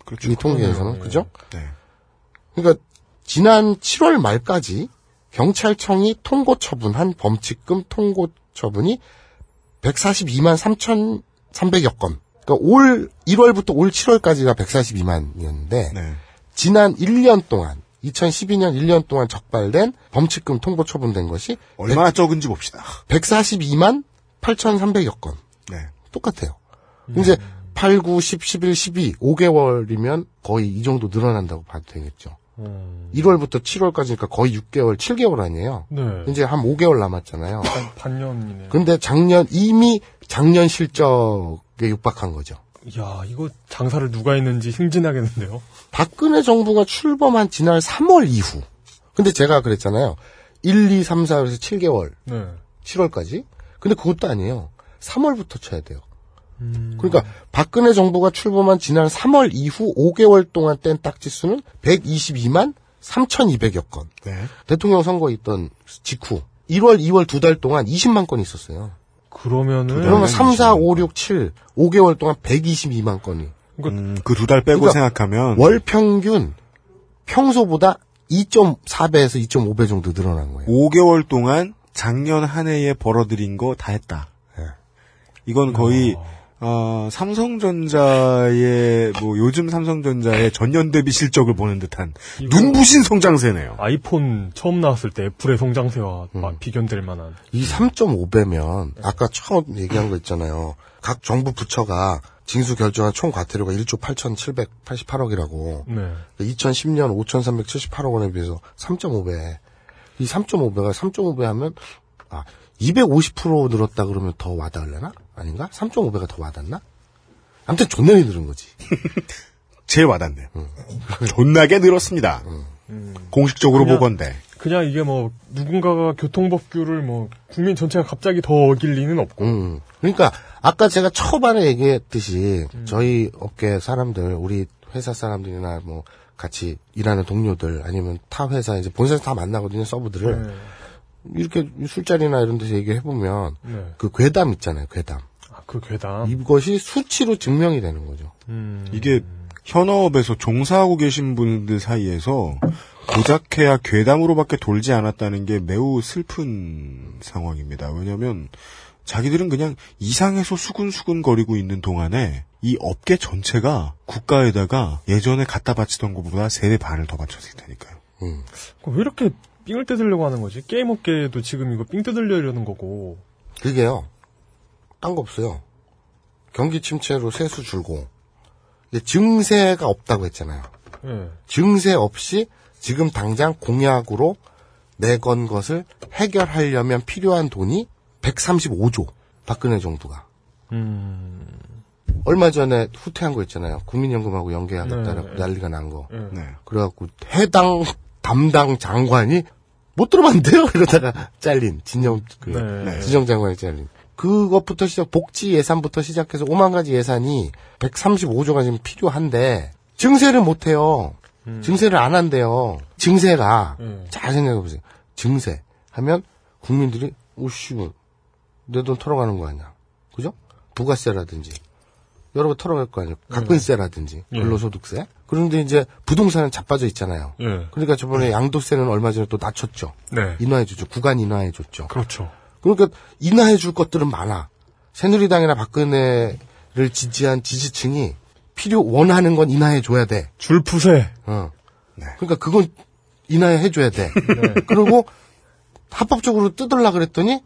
그렇죠. 이 통계에서는. 네. 그죠? 네. 그러니까 지난 칠월 말까지 경찰청이 통고 처분한 범칙금 통고 처분이 백사십이만 삼천삼백여 건. 그러니까 올 일월부터 올 칠월까지가 백사십이만이었는데 네. 지난 일 년 동안 이천십이 년 일 년 동안 적발된 범칙금 통보 처분된 것이 얼마나 백, 적은지 봅시다. 백사십이만 팔천삼백여 건. 네. 똑같아요. 음. 이제 팔, 구, 십, 십일, 십이, 오 개월이면 거의 이 정도 늘어난다고 봐도 되겠죠. 음. 일월부터 칠월까지니까 거의 육 개월, 칠 개월 아니에요. 네. 이제 한 오 개월 남았잖아요. 반, 반년이네요. 근데 작년, 이미 작년 실적에 육박한 거죠. 이야, 이거 장사를 누가 했는지 흠진하겠는데요. 박근혜 정부가 출범한 지난 삼월 이후. 근데 제가 그랬잖아요. 일, 이, 삼, 사에서 칠 개월. 네. 칠월까지. 근데 그것도 아니에요. 삼월부터 쳐야 돼요. 음. 그러니까 박근혜 정부가 출범한 지난 삼월 이후 오 개월 동안 뗀 딱지수는 백이십이만 삼천이백여 건. 네. 대통령 선거에 있던 직후 일월, 이월 두 달 동안 이십만 건이 있었어요. 그러면은 그러면 삼, 사, 오, 육, 칠, 오 개월 동안 백이십이만 건이. 음, 그 두 달 빼고 그러니까 생각하면 월 평균 평소보다 이 점 사 배에서 이 점 오 배 정도 늘어난 거예요. 오 개월 동안 작년 한 해에 벌어들인 거 다 했다. 네. 이건 거의 어, 삼성전자의 뭐 요즘 삼성전자의 전년 대비 실적을 보는 듯한 눈부신 성장세네요. 아이폰 처음 나왔을 때 애플의 성장세와 음. 비견될 만한. 이 삼 점 오 배면 아까 처음 얘기한 거 있잖아요. 각 정부 부처가 징수 결정한 총 과태료가 일조 팔천칠백팔십팔억이라고 네. 이천십 년 오천삼백칠십팔억 원에 비해서 삼 점 오 배. 이 삼 점 오 배가 삼 점 오 배 하면 아 이백오십 퍼센트 늘었다 그러면 더 와닿으려나? 아닌가? 삼 점 오 배가 더 와닿나? 아무튼 존나게 늘은 거지. 제일 와닿네요. 응. 존나게 늘었습니다. 응. 음. 공식적으로 그냥, 보건대. 그냥 이게 뭐 누군가가 교통법규를 뭐 국민 전체가 갑자기 더 어길 리는 없고. 음. 그러니까 아까 제가 초반에 얘기했듯이 음. 저희 업계 사람들, 우리 회사 사람들이나 뭐 같이 일하는 동료들 아니면 타 회사 이제 본사에서 다 만나거든요, 서브들을. 네. 이렇게 술자리나 이런 데서 얘기해 보면 네. 그 괴담 있잖아요, 괴담. 아, 그 괴담. 이것이 수치로 증명이 되는 거죠. 음. 이게 현업에서 종사하고 계신 분들 사이에서 고작해야 괴담으로밖에 돌지 않았다는 게 매우 슬픈 상황입니다. 왜냐하면 자기들은 그냥 이상해서 수근수근 거리고 있는 동안에 이 업계 전체가 국가에다가 예전에 갖다 바치던 것보다 세 배 반을 더 바쳐서 있다니까요. 음. 왜 이렇게 삥을 뜯으려고 하는 거지? 게임 업계도 지금 이거 삥 뜯으려는 거고. 그게요. 딴 거 없어요. 경기 침체로 세수 줄고. 근데 증세가 없다고 했잖아요. 네. 증세 없이 지금 당장 공약으로 내건 것을 해결하려면 필요한 돈이 백삼십오조. 박근혜 정부가. 음. 얼마 전에 후퇴한 거 있잖아요. 국민연금하고 연계하겠다라고 네. 난리가 난 거. 네. 그래갖고 해당 담당 장관이 못 들어봤는데요? 이러다가 잘린. 진영, 그, 네. 진영 장관이 잘린. 그것부터 시작, 복지 예산부터 시작해서 오만 가지 예산이 백삼십오조가 지금 필요한데, 증세를 못해요. 음. 증세를 안 한대요. 증세가. 음. 잘 생각해보세요. 증세. 하면 국민들이, 오씨, 내 돈 털어가는 거 아니야. 그죠? 부가세라든지. 여러 번 털어갈 거 아니에요. 각근세라든지 네. 근로소득세. 그런데 이제 부동산은 자빠져 있잖아요. 네. 그러니까 저번에 네. 양도세는 얼마 전에 또 낮췄죠. 네. 인하해줬죠. 구간 인하해줬죠. 그렇죠. 그러니까 인하해줄 것들은 많아. 새누리당이나 박근혜를 지지한 지지층이 필요 원하는 건 인하해줘야 돼. 줄푸세. 어. 네. 그러니까 그건 인하해줘야 돼. 네. 그리고 합법적으로 뜯으려 그랬더니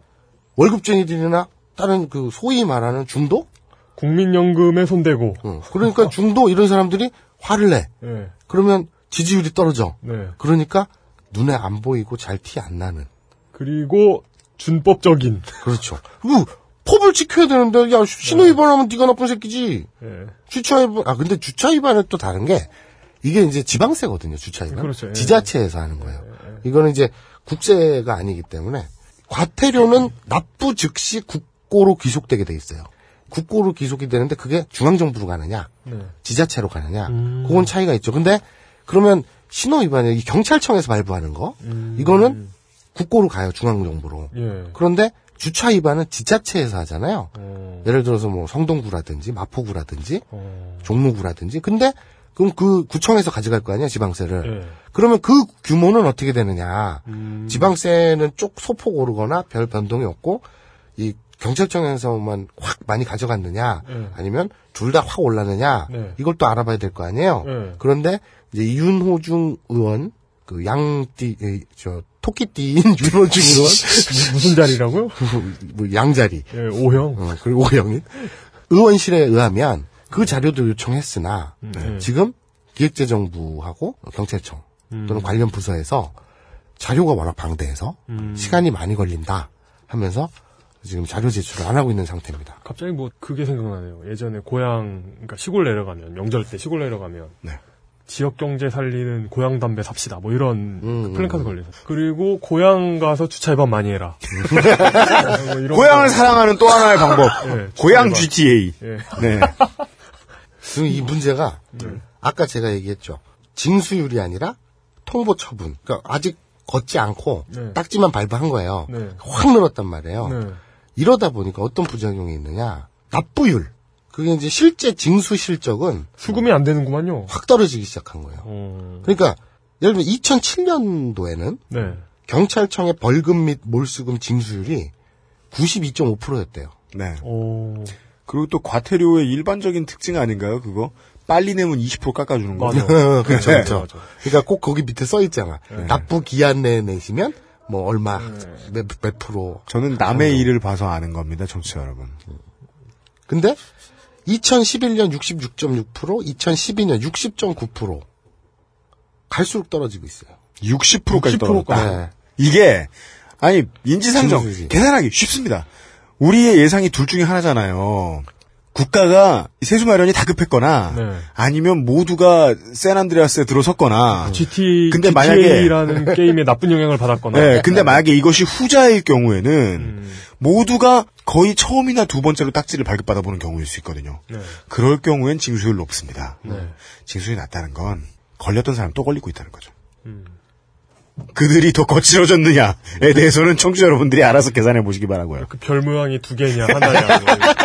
월급쟁이들이나 다른 그 소위 말하는 중도? 국민연금에 손대고. 응. 그러니까 중도 이런 사람들이 화를 내. 네. 그러면 지지율이 떨어져. 네. 그러니까 눈에 안 보이고 잘 티 안 나는. 그리고 준법적인. 그렇죠. 그 법을 지켜야 되는데 야 신호 위반하면 네. 네가 나쁜 새끼지. 네. 주차 위반. 아 근데 주차 위반은 또 다른 게 이게 이제 지방세거든요. 주차 위반. 그렇죠. 지자체에서 하는 거예요. 네. 이거는 이제 국세가 아니기 때문에 과태료는 네. 납부 즉시 국고로 귀속되게 돼 있어요. 국고로 기속이 되는데 그게 중앙정부로 가느냐 네. 지자체로 가느냐 음. 그건 차이가 있죠. 근데 그러면 신호위반이 경찰청에서 발부하는 거 음. 이거는 국고로 가요. 중앙정부로. 예. 그런데 주차위반은 지자체에서 하잖아요. 음. 예를 들어서 뭐 성동구라든지 마포구라든지 음. 종로구라든지. 근데 그럼 그 구청에서 가져갈 거 아니야 지방세를. 예. 그러면 그 규모는 어떻게 되느냐. 음. 지방세는 쭉 소폭 오르거나 별 변동이 없고 이 경찰청에서만 확 많이 가져갔느냐, 네. 아니면 둘 다 확 올랐느냐, 네. 이걸 또 알아봐야 될 거 아니에요. 네. 그런데 이제 윤호중 의원, 그 양띠, 저 토끼띠인 윤호중 의원 무슨 자리라고요? 뭐 양자리, 예, 오형, 어, 그리고 오형인 의원실에 의하면 그 자료도 요청했으나 네. 지금 기획재정부하고 경찰청 음. 또는 관련 부서에서 자료가 워낙 방대해서 음. 시간이 많이 걸린다 하면서 지금 자료 제출을 안 하고 있는 상태입니다. 갑자기 뭐 그게 생각나네요. 예전에 고향, 그러니까 시골 내려가면 명절 때 시골 내려가면 네. 지역 경제 살리는 고향 담배 삽시다. 뭐 이런 음, 플랜카드 음. 걸려서. 그리고 고향 가서 주차 위반 많이 해라. 뭐 이런 고향을 거. 사랑하는 또 하나의 방법. 네, 고향 지티에이. 네. 네. 지금 이 문제가 네. 아까 제가 얘기했죠. 징수율이 아니라 통보 처분. 그러니까 아직 걷지 않고 네. 딱지만 밟아한 거예요. 네. 확 늘었단 말이에요. 네. 이러다 보니까 어떤 부작용이 있느냐. 납부율. 그게 이제 실제 징수 실적은 수금이 안 되는구만요. 확 떨어지기 시작한 거예요. 음... 그러니까 예를 들면 이천칠년도에는 네. 경찰청의 벌금 및 몰수금 징수율이 구십이 점 오 퍼센트였대요. 네. 오... 그리고 또 과태료의 일반적인 특징 아닌가요? 그거 빨리 내면 이십 퍼센트 깎아주는 거죠. 그렇죠, 그렇죠. 그러니까 꼭 거기 밑에 써 있잖아. 네. 납부 기한 내에 내시면 뭐 얼마 몇, 몇 프로. 저는 남의 정도. 일을 봐서 아는 겁니다, 청취자 여러분. 근데 이천십일년 육십육 점 육 퍼센트, 이천십이년 육십 점 구 퍼센트 갈수록 떨어지고 있어요. 육십 퍼센트까지 떨어졌다. 네. 이게 아니 인지상정 진수지. 계산하기 쉽습니다. 우리의 예상이 둘 중에 하나잖아요. 국가가 세수 마련이 다급했거나 네. 아니면 모두가 샌안드레아스에 들어섰거나 지티, 근데 지티에이라는 만약에, 게임에 나쁜 영향을 받았거나 네, 근데 네. 만약에 이것이 후자일 경우에는 음. 모두가 거의 처음이나 두 번째로 딱지를 발급받아보는 경우일 수 있거든요. 네. 그럴 경우엔 징수율 높습니다. 네. 징수율이 낮다는 건 걸렸던 사람 또 걸리고 있다는 거죠. 음. 그들이 더 거칠어졌느냐에 대해서는 청취자 여러분들이 알아서 계산해 보시기 바라고요. 그 별 모양이 두 개냐 하나냐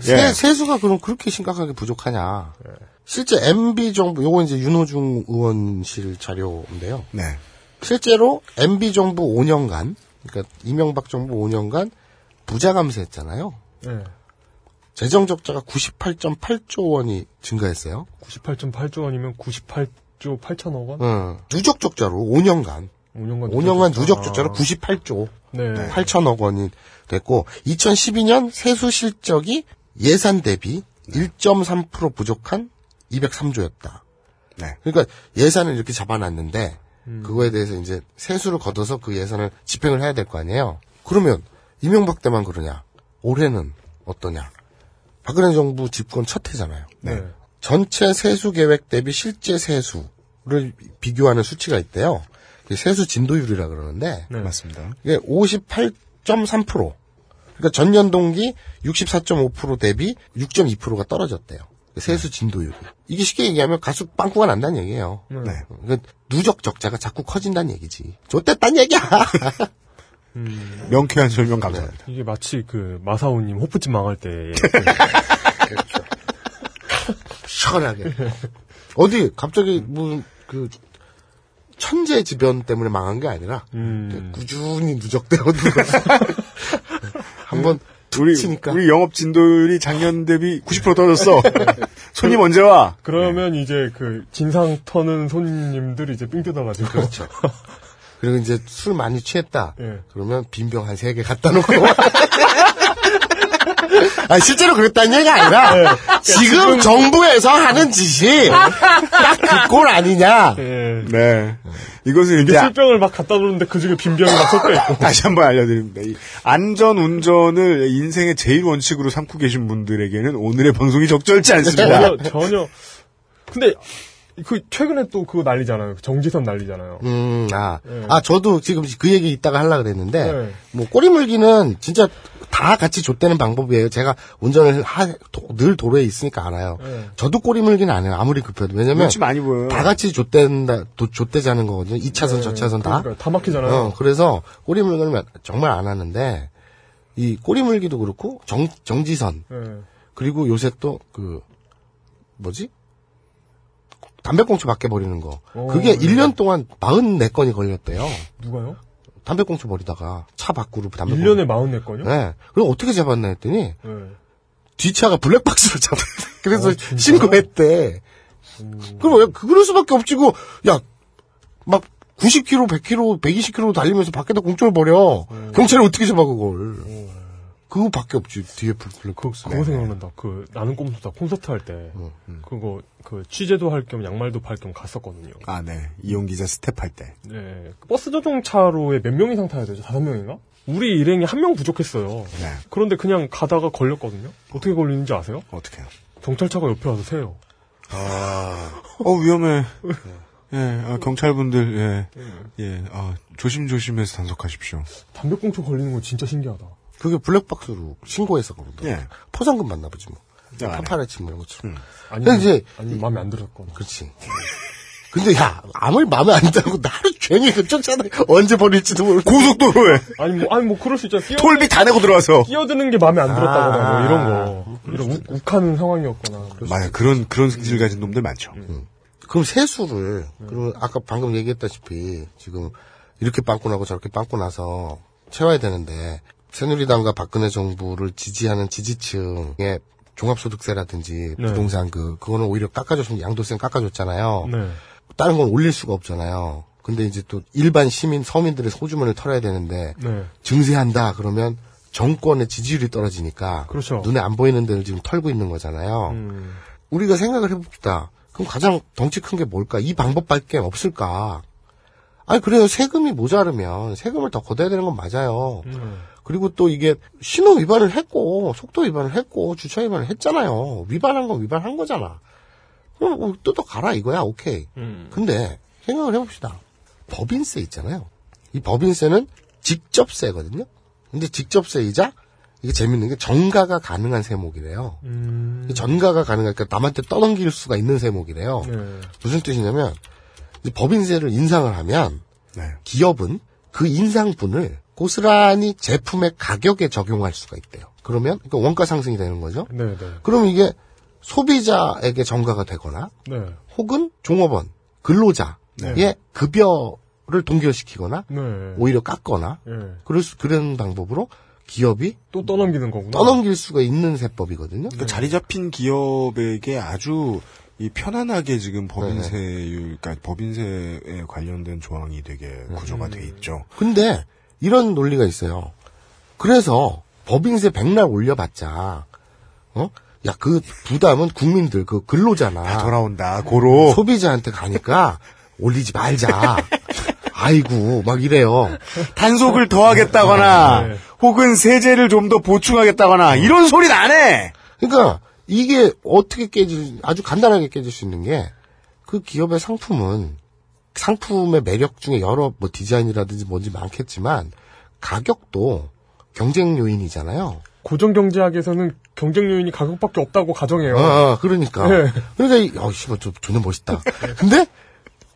세, 예. 세수가 그럼 그렇게 심각하게 부족하냐. 예. 실제 엠비 정부, 요거 이제 윤호중 의원실 자료인데요. 네. 실제로 엠비 정부 오 년간, 그러니까 이명박 정부 오 년간 부자 감세했잖아요. 예. 재정 적자가 구십팔 점 팔 조 원이 증가했어요. 구십팔 점 팔 조 원이면 구십팔 조 팔천억 원? 응. 누적 적자로 오 년간. 오 년간, 오 년간 누적 적자로 구십팔 조 네. 팔천억 원이 됐고, 이천십이년 세수 실적이 예산 대비 네. 일 점 삼 퍼센트 부족한 이백삼 조였다. 네. 그러니까 예산을 이렇게 잡아놨는데 음. 그거에 대해서 이제 세수를 걷어서 그 예산을 집행을 해야 될 거 아니에요. 그러면 이명박 때만 그러냐? 올해는 어떠냐? 박근혜 정부 집권 첫 해잖아요. 네. 전체 세수 계획 대비 실제 세수를 비교하는 수치가 있대요. 세수 진도율이라 그러는데 네. 맞습니다. 이게 오십팔 점 삼 퍼센트. 그러니까 전년 동기 육십사 점 오 퍼센트 대비 육 점 이 퍼센트가 떨어졌대요. 세수 진도율이. 이게 쉽게 얘기하면 가수 빵꾸가 난다는 얘기예요. 네. 그러니까 누적 적자가 자꾸 커진다는 얘기지. 좋댔단 얘기야. 음... 명쾌한 설명 감사합니다. 이게 마치 그 마사오님 호프집 망할 때. 그렇죠. 시원하게. 어디 갑자기 무슨 그 천재지변 때문에 망한 게 아니라 음... 꾸준히 누적되어 한번 우리 치니까. 우리 영업 진도율이 작년 대비 구십 퍼센트 떨어졌어. 손님 언제 와? 그러면 네. 이제 그 진상 터는 손님들 이제 삥 뜯어가지고 그렇죠. 그리고 이제 술 많이 취했다. 네. 그러면 빈병 한 세 개 갖다 놓고. 아 실제로 그랬다는 얘기가 아니라 네. 지금, 지금 정부에서 하는 짓이 딱 그 꼴 아니냐. 네. 네. 이것은 이제 술병을 막 갖다 놓는데 그중에 빈병이 막 섞여 있고. 다시 한번 알려드립니다. 이 안전 운전을 인생의 제일 원칙으로 삼고 계신 분들에게는 오늘의 방송이 적절치 않습니다. 전혀, 전혀. 근데 그 최근에 또 그거 난리잖아요. 정지선 난리잖아요. 음, 아, 네. 아 저도 지금 그 얘기 이따가 하려고 그랬는데 네. 뭐 꼬리물기는 진짜 다 같이 좆대는 방법이에요. 제가 운전을 하, 도, 늘 도로에 있으니까 알아요. 네. 저도 꼬리물기는 안 해요. 아무리 급해도. 왜냐면 많이 보여요. 다 같이 좆댄다, 좆대자는 거거든요. 이 차선, 네. 저차선 다. 그러니까요. 다 막히잖아요. 어, 그래서 꼬리물기는 정말 안 하는데 이 꼬리물기도 그렇고 정, 정지선 네. 그리고 요새 또 그 뭐지? 담배꽁초 밖에 버리는 거. 오, 그게 네. 일 년 동안 사십사 건이 걸렸대요. 누가요? 담배꽁초 버리다가 차 밖으로 담배꽁초. 일 년에 사십사 건이요? 네. 그럼 어떻게 잡았나 했더니 네. 뒷차가 블랙박스로 잡았대. 그래서 어, 신고했대. 오. 그럼 그럴 수밖에 없지. 그 야, 막 구십 킬로미터, 백 킬로미터, 백이십 킬로미터 달리면서 밖에다 공초를 버려. 오. 경찰이 어떻게 잡아 그걸. 오. 그거밖에 없지. 뒤에 풀풀 크록스. 그거 생각난다. 그 나는 꼼수다 콘서트 할 때 어, 음. 그거 그 취재도 할 겸 양말도 팔 겸 갔었거든요. 아, 네. 이용 기자 스텝 할 때. 네. 버스 조종차로에 몇 명 이상 타야 되죠? 다섯 명인가? 우리 일행이 한 명 부족했어요. 네. 그런데 그냥 가다가 걸렸거든요. 어떻게 걸리는지 아세요? 어떻게요? 경찰차가 옆에 와서 세요. 아, 어 위험해. 예, 아, 경찰분들, 예, 예, 아, 조심조심해서 단속하십시오. 담배꽁초 걸리는 건 진짜 신기하다. 그게 블랙박스로 신고해서 그런다. 예. 포상금 받나 보지 뭐. 파파라치 뭐 이런 것처럼. 음. 아니면, 이제, 아니면 마음에 안 들었거나. 그렇지. 근데 야, 아무리 마음에 안 들고 나를 괜히 그 쫓잖아. 언제 버릴지도 모르고. 고속도로에. 아니 뭐, 아니 뭐 그럴 수 있잖아. 끼어드는, 톨비 다 내고 들어와서. 끼어드는 게 마음에 안 들었다거나 아~ 뭐 이런 거. 이런 욱욱하는, 욱하는 상황이었거나. 맞아, 그런 그런 성질 가진 놈들 많죠. 음. 음. 그럼 세수를 음. 그리고 아까 방금 얘기했다시피 지금 이렇게 빵꾸 나고 저렇게 빵꾸 나서 채워야 되는데 새누리당과 박근혜 정부를 지지하는 지지층의 종합소득세라든지 네. 부동산 그 그거는 오히려 깎아줬으면 양도세는 깎아줬잖아요. 네. 다른 건 올릴 수가 없잖아요. 근데 이제 또 일반 시민, 서민들의 호주머니를 털어야 되는데 네. 증세한다 그러면 정권의 지지율이 떨어지니까 그렇죠. 눈에 안 보이는 데를 지금 털고 있는 거잖아요. 음. 우리가 생각을 해봅시다. 그럼 가장 덩치 큰 게 뭘까? 이 방법밖에 없을까? 아니 그래요. 세금이 모자르면 세금을 더 걷어야 되는 건 맞아요. 음. 그리고 또 이게 신호 위반을 했고 속도 위반을 했고 주차 위반을 했잖아요. 위반한 건 위반한 거잖아. 그럼 뜯어 가라 이거야. 오케이. 음. 근데 생각을 해봅시다. 법인세 있잖아요. 이 법인세는 직접세거든요. 근데 직접세이자 이게 재밌는 게 전가가 가능한 세목이래요. 음. 전가가 가능하니까 남한테 떠넘길 수가 있는 세목이래요. 네. 무슨 뜻이냐면 이제 법인세를 인상을 하면 네. 기업은 그 인상분을 고스란히 제품의 가격에 적용할 수가 있대요. 그러면 그러니까 원가 상승이 되는 거죠. 네, 네. 그러면 이게 소비자에게 전가가 되거나 네. 혹은 종업원, 근로자의 네. 급여를 동결시키거나 네. 오히려 깎거나 네. 그럴 수, 그런 방법으로 기업이 또 떠넘기는 거구나. 떠넘길 수가 있는 세법이거든요. 그러니까 네. 자리 잡힌 기업에게 아주 이 편안하게 지금 법인세율, 그러니까 법인세에 관련된 조항이 되게 구조가 네. 돼 있죠. 근데 이런 논리가 있어요. 그래서 법인세 백날 올려봤자, 어? 야, 그 부담은 국민들, 그 근로자나 다 돌아온다. 고로 소비자한테 가니까 올리지 말자. 아이고, 막 이래요. 단속을 더 하겠다거나, 네. 혹은 세제를 좀 더 보충하겠다거나, 이런 소리는 안 해! 그러니까, 이게 어떻게 깨질, 아주 간단하게 깨질 수 있는 게, 그 기업의 상품은, 상품의 매력 중에 여러 뭐 디자인이라든지 뭔지 많겠지만, 가격도 경쟁 요인이잖아요. 고정 경제학에서는 경쟁 요인이 가격밖에 없다고 가정해요. 아, 그러니까. 네. 그러니까, 어, 씨발, 저, 존나 멋있다. 근데,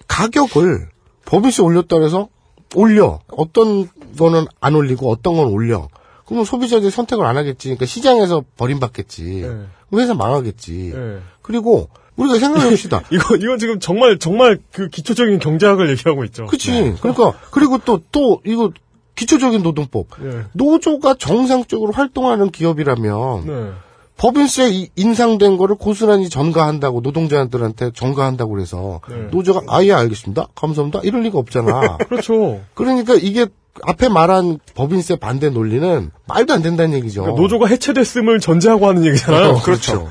가격을, 법인세 올렸다 그래서 올려. 어떤 거는 안 올리고 어떤 건 올려. 그러면 소비자들이 선택을 안 하겠지. 그러니까 시장에서 버림받겠지. 네. 회사 망하겠지. 네. 그리고 우리가 생각해 봅시다. 이거 이거 지금 정말 정말 그 기초적인 경제학을 얘기하고 있죠. 그렇지. 네. 그러니까 그리고 또 또 이거 기초적인 노동법. 네. 노조가 정상적으로 활동하는 기업이라면 네. 법인세 인상된 거를 고스란히 전가한다고 노동자들한테 전가한다고 그래서 네. 노조가 아예 알겠습니다. 감사합니다. 이럴 리가 없잖아. 그렇죠. 그러니까 이게 앞에 말한 법인세 반대 논리는 말도 안 된다는 얘기죠. 그러니까 노조가 해체됐음을 전제하고 하는 얘기잖아요. 그렇죠.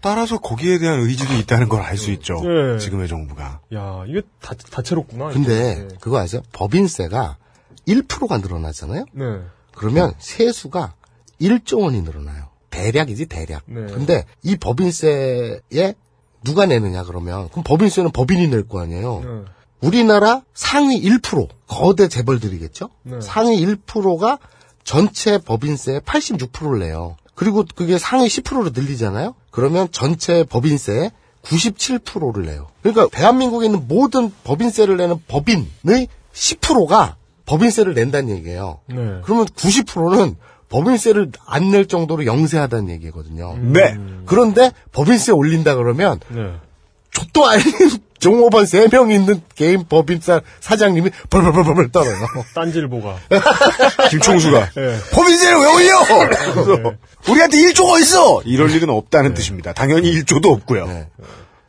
따라서 거기에 대한 의지도 있다는 걸 알 수 있죠. 네. 지금의 정부가. 야, 이게 다, 다채롭구나. 근데 이게. 그거 아세요? 법인세가 일 퍼센트가 늘어나잖아요. 네. 그러면 세수가 일조 원이 늘어나요. 대략이지 대략. 네. 근데 이 법인세에 누가 내느냐 그러면 그럼 법인세는 법인이 낼 거 아니에요. 네. 우리나라 상위 일 퍼센트 거대 재벌들이겠죠. 네. 상위 일 퍼센트가 전체 법인세의 팔십육 퍼센트를 내요. 그리고 그게 상위 십 퍼센트로 늘리잖아요. 그러면 전체 법인세의 구십칠 퍼센트를 내요. 그러니까 대한민국에 있는 모든 법인세를 내는 법인의 십 퍼센트가 법인세를 낸다는 얘기예요. 네. 그러면 구십 퍼센트는 법인세를 안 낼 정도로 영세하다는 얘기거든요. 네. 그런데 법인세 올린다 그러면 네. 족도 아닌 종업원 세 명이 있는 게임 법인사 사장님이 벌벌벌벌 떨어요. 딴질보가. 김총수가. 네. 법인세를 왜 올려? 네. 우리한테 일조가 있어! 이럴 일은 없다는 네. 뜻입니다. 당연히 일조도 없고요. 네.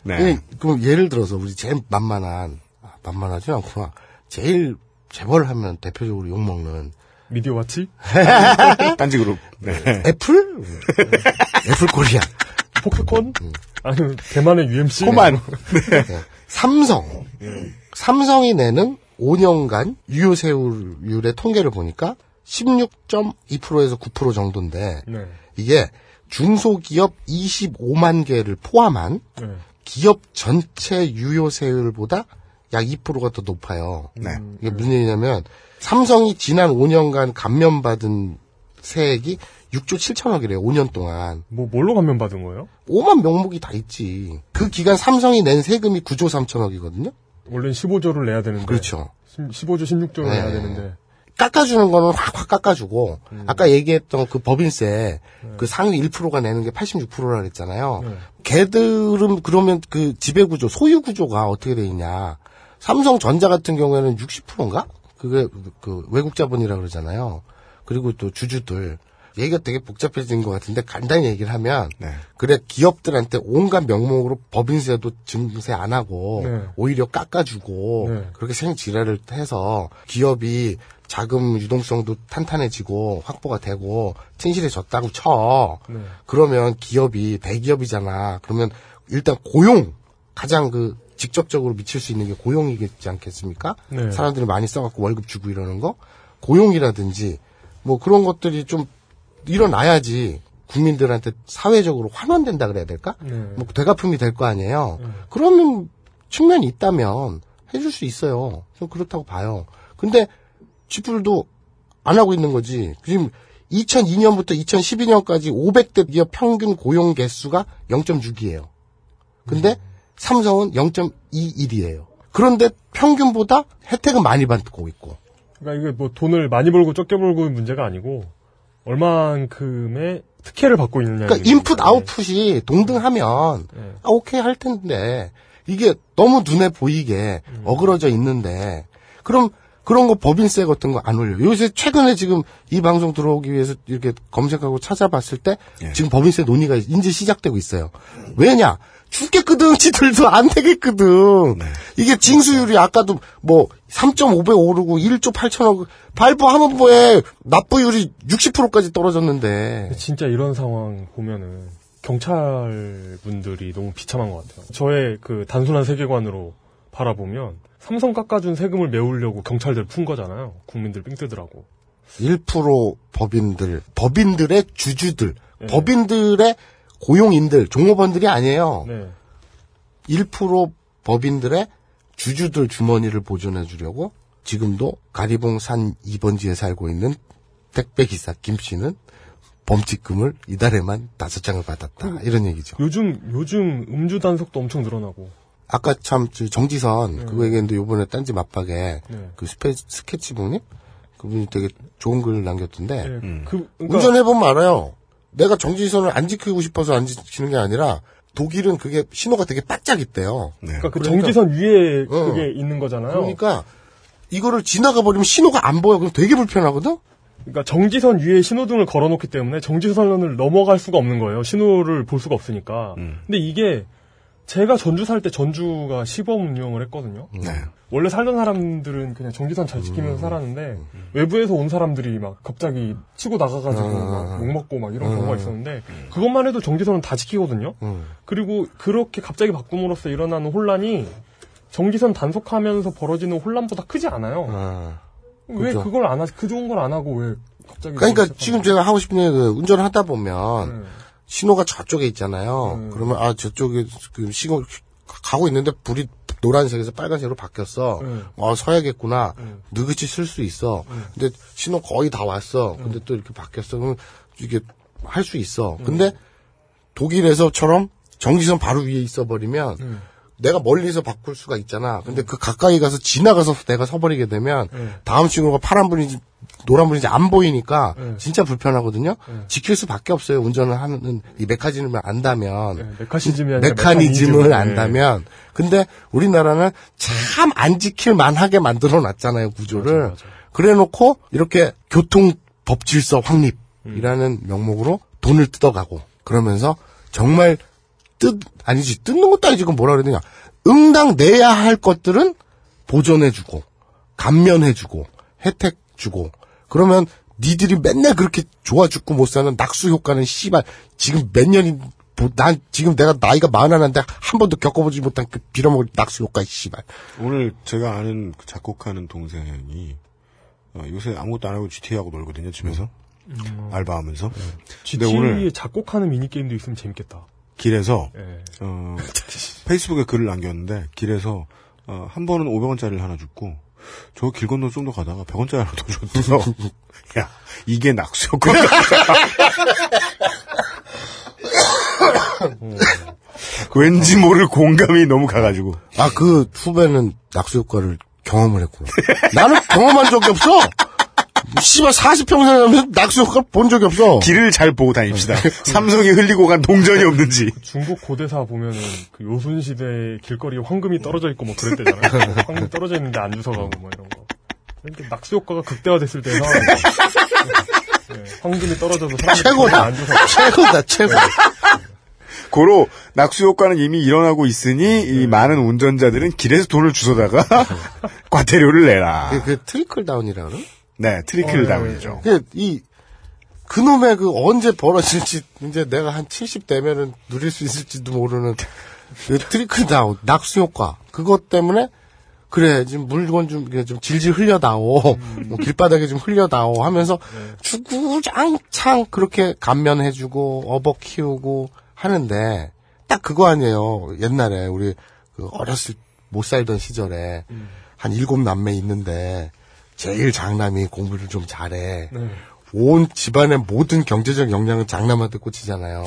네. 네. 그럼 예를 들어서 우리 제일 만만한, 만만하지 않구나. 제일 재벌하면 대표적으로 욕먹는 미디어 와치? 딴지 그룹. 네. 애플? 애플 코리아. 포켓콘? 아니면 대만의 유엠씨? 포만. 네. 네. 삼성. 음. 삼성이 내는 오 년간 유효세율의 통계를 보니까 십육 점 이 퍼센트에서 구 퍼센트 정도인데, 네. 이게 중소기업 이십오만 개를 포함한 네. 기업 전체 유효세율보다 약 이 퍼센트가 더 높아요. 네. 이게 무슨 얘기냐면, 삼성이 지난 오 년간 감면받은 세액이 육조 칠천억이래요. 오 년 동안. 뭐 뭘로 감면받은 거예요? 오만 명목이 다 있지. 그 기간 삼성이 낸 세금이 구조 삼천억이거든요. 원래는 십오조를 내야 되는데. 그렇죠. 십오조, 십육조를 네. 내야 되는데. 깎아주는 거는 확확 깎아주고 음. 아까 얘기했던 그 법인세 네. 그 상위 일 퍼센트가 내는 게 팔십육 퍼센트라 그랬잖아요. 네. 걔들은 그러면 그 지배구조, 소유구조가 어떻게 돼 있냐. 삼성전자 같은 경우에는 육십 퍼센트인가? 그게 그 외국 자본이라 그러잖아요. 그리고 또 주주들. 얘기가 되게 복잡해진 것 같은데 간단히 얘기를 하면 네. 그래 기업들한테 온갖 명목으로 법인세도 증세 안 하고 네. 오히려 깎아주고 네. 그렇게 생지랄을 해서 기업이 자금 유동성도 탄탄해지고 확보가 되고 튼실해졌다고 쳐. 네. 그러면 기업이 대기업이잖아. 그러면 일단 고용 가장 그 직접적으로 미칠 수 있는 게 고용이겠지 않겠습니까? 네. 사람들이 많이 써갖고 월급 주고 이러는 거 고용이라든지 뭐 그런 것들이 좀 일어나야지 국민들한테 사회적으로 환원된다 그래야 될까? 네. 뭐 되갚음이 될 거 아니에요. 네. 그러면 측면이 있다면 해줄 수 있어요. 저는 그렇다고 봐요. 근데 지불도 안 하고 있는 거지. 지금 이천이년부터 이천십이년까지 오백대 기업 평균 고용 개수가 영점육이에요. 근데 네. 삼성은 영점이일이에요. 그런데 평균보다 혜택은 많이 받고 있고. 그러니까 이게 뭐 돈을 많이 벌고 적게 벌고의 문제가 아니고 얼만큼의 특혜를 받고 있느냐. 그러니까 인풋 거니까. 아웃풋이 동등하면 네. 아 오케이 할 텐데 이게 너무 눈에 보이게 음. 어그러져 있는데 그럼 그런 거 법인세 같은 거 안 올려. 요새 최근에 지금 이 방송 들어오기 위해서 이렇게 검색하고 찾아봤을 때 네. 지금 법인세 논의가 이제 시작되고 있어요. 왜냐? 죽겠거든. 지들도 안 되겠거든. 네. 이게 징수율이 아까도 뭐 삼점오배 오르고 일조 팔천억 발부 한번보에 납부율이 육십 퍼센트까지 떨어졌는데. 진짜 이런 상황 보면은 경찰분들이 너무 비참한 것 같아요. 저의 그 단순한 세계관으로 바라보면 삼성 깎아준 세금을 메우려고 경찰들 푼 거잖아요. 국민들 삥 뜨더라고. 일 퍼센트 법인들, 법인들의 주주들, 네. 법인들의 고용인들, 종업원들이 아니에요. 네. 일 퍼센트 법인들의 주주들 주머니를 보존해 주려고 지금도 가리봉 산 이번지에 살고 있는 택배기사 김 씨는 범칙금을 이달에만 다섯 장을 받았다. 그, 이런 얘기죠. 요즘 요즘 음주 단속도 엄청 늘어나고. 아까 참 정지선 네. 그거 얘기했는데 요번에 딴지 맞박에 네. 그 스페, 스케치북님? 그분이 되게 좋은 글 남겼던데 네. 음. 그, 그러니까, 운전해보면 알아요. 내가 정지선을 안 지키고 싶어서 안 지키는 게 아니라 독일은 그게 신호가 되게 바짝 있대요. 네. 그러니까 그 그러니까, 정지선 위에 어. 그게 있는 거잖아요. 그러니까 이거를 지나가 버리면 신호가 안 보여. 그럼 되게 불편하거든. 그러니까 정지선 위에 신호등을 걸어놓기 때문에 정지선을 넘어갈 수가 없는 거예요. 신호를 볼 수가 없으니까. 음. 근데 이게 제가 전주 살 때 전주가 시범 운영을 했거든요. 네. 원래 살던 사람들은 그냥 정지선 잘 지키면서 음. 살았는데 음. 외부에서 온 사람들이 막 갑자기 치고 나가가지고 음. 막 욕먹고 막 이런 음. 경우가 있었는데 그것만 해도 정지선은 다 지키거든요. 음. 그리고 그렇게 갑자기 바꿈으로써 일어나는 혼란이 정지선 단속하면서 벌어지는 혼란보다 크지 않아요. 아. 왜 그렇죠. 그걸 안 하지? 그 좋은 걸 안 하고 왜 갑자기 그러니까 지금 제가 하고 싶은 게 그 운전을 하다 보면 네. 신호가 저쪽에 있잖아요. 음. 그러면 아 저쪽에 그 신호 가고 있는데 불이 노란색에서 빨간색으로 바뀌었어. 음. 아 서야겠구나. 음. 느긋이 쓸 수 있어. 음. 근데 신호 거의 다 왔어. 음. 근데 또 이렇게 바뀌었어. 그럼 이게 할 수 있어. 음. 근데 독일에서처럼 정지선 바로 위에 있어버리면 음. 내가 멀리서 바꿀 수가 있잖아. 근데 음. 그 가까이 가서 지나가서 내가 서버리게 되면 음. 다음 신호가 파란불인지 노란불인지 안 보이니까 네. 진짜 불편하거든요. 네. 지킬 수밖에 없어요. 운전을 하는 이 메커니즘을 안다면 네. 메커니즘을, 메커니즘을 안다면 네. 근데 우리나라는 참 안 지킬 만하게 만들어놨잖아요. 구조를. 맞아, 맞아. 그래놓고 이렇게 교통법질서 확립이라는 음. 명목으로 돈을 뜯어가고 그러면서 정말 뜯 아니지 뜯는 것도 아니지 그건 뭐라 그래야 되냐. 응당 내야 할 것들은 보존해주고 감면해주고 혜택 주고 그러면 니들이 맨날 그렇게 좋아 죽고 못 사는 낙수 효과는 씨발 지금 몇 년이 난 지금 내가 나이가 마흔한데 한 번도 겪어보지 못한 그 빌어먹을 낙수 효과 씨발. 오늘 제가 아는 그 작곡하는 동생이 어, 요새 아무것도 안 하고 지티에이하고 놀거든요 집에서. 음. 알바하면서. 네. 지티에이 오늘 작곡하는 미니게임도 있으면 재밌겠다. 길에서 네. 어, 페이스북에 글을 남겼는데 길에서 어, 한 번은 오백 원짜리를 하나 줬고 저 길 건너 좀 더 가다가 백 원짜리 하나 더 줬어. 야 이게 낙수였구나. 왠지 모를 공감이 너무 가가지고. 아, 그 후배는 낙수 효과를 경험을 했구나. 나는 경험한 적이 없어. 씨발 사십 평 살면서 낙수 효과를 본 적이 없어. 길을 잘 보고 다닙시다. 삼성이 흘리고 간 동전이 없는지. 중국 고대사 보면은 그 요순 시대 길거리에 황금이 떨어져 있고 뭐 그랬대잖아요. 황금 떨어져 있는데 안 주워가고 뭐 이런 거. 그러니까 낙수 효과가 극대화됐을 때는. 네, 황금이 떨어져서 최고다. 최고다, 최고. 고로 낙수 효과는 이미 일어나고 있으니 네. 이 많은 운전자들은 길에서 돈을 주워다가 과태료를 내라. 그, 그 트리클 다운이라고 그러나? 네, 트리클 어, 다운이죠. 네. 그, 이 그놈의 그 언제 벌어질지 이제 내가 한 칠십 되면은 누릴 수 있을지도 모르는 그 트리클 다운, 낙수 효과. 그것 때문에 그래, 지금 물건 좀, 좀 질질 흘려다오. 음. 뭐 길바닥에 좀 흘려다오 하면서 네. 주구장창 그렇게 감면해주고, 업어 키우고 하는데, 딱 그거 아니에요. 옛날에 우리 그 어렸을, 못 살던 시절에 음. 한 일곱 남매 있는데, 제일 장남이 공부를 좀 잘해. 네. 온 집안의 모든 경제적 역량은 장남한테 꽂히잖아요.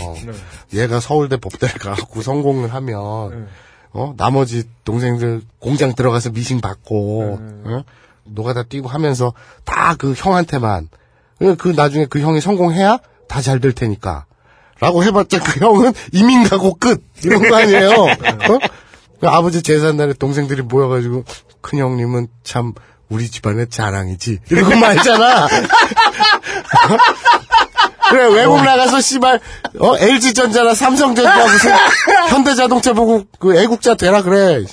네. 얘가 서울대 법대를 가고 성공을 하면, 네. 어 나머지 동생들 공장 들어가서 미싱 받고 네. 어? 노가다 뛰고 하면서 다 그 형한테만 그 나중에 그 형이 성공해야 다 잘 될 테니까 라고 해봤자 그 형은 이민 가고 끝 이런 거 아니에요. 어? 그 아버지 제삿날에 동생들이 모여가지고 큰 형님은 참 우리 집안의 자랑이지 이러고 말잖아. 그래 외국 나가서 씨발 어 엘지전자나 삼성전자하고 현대자동차 보고 그 애국자 되라 그래.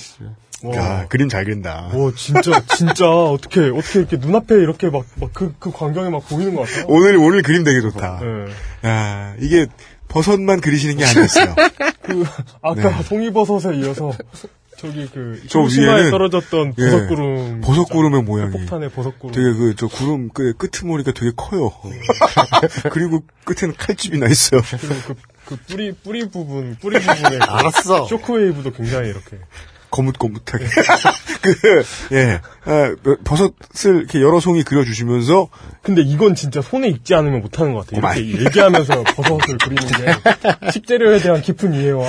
와. 야 그림 잘 그린다. 와 진짜 진짜 어떻게 어떻게 이렇게 눈앞에 이렇게 막 막 그 그 광경이 막 보이는 것 같아. 오늘 오늘 그림 되게 좋다. 네. 야 이게 버섯만 그리시는 게 아니었어요. 그 아까 네. 송이버섯에 이어서. 저기 그 조심하에 떨어졌던 예, 버섯구름 버섯구름의 모양이 폭탄의 버섯구름 되게 그 저 구름 그 끄트머리가 되게 커요. 그리고 끝에는 칼집이 나 있어요. 그리고 그, 그 뿌리 뿌리 부분 뿌리 부분에 그 알았어. 쇼크웨이브도 굉장히 이렇게 거뭇거뭇하게 그 예 아, 버섯을 이렇게 여러 송이 그려주시면서 근데 이건 진짜 손에 익지 않으면 못하는 것 같아요. 이렇게 얘기하면서 버섯을 그리는 게 식재료에 대한 깊은 이해와.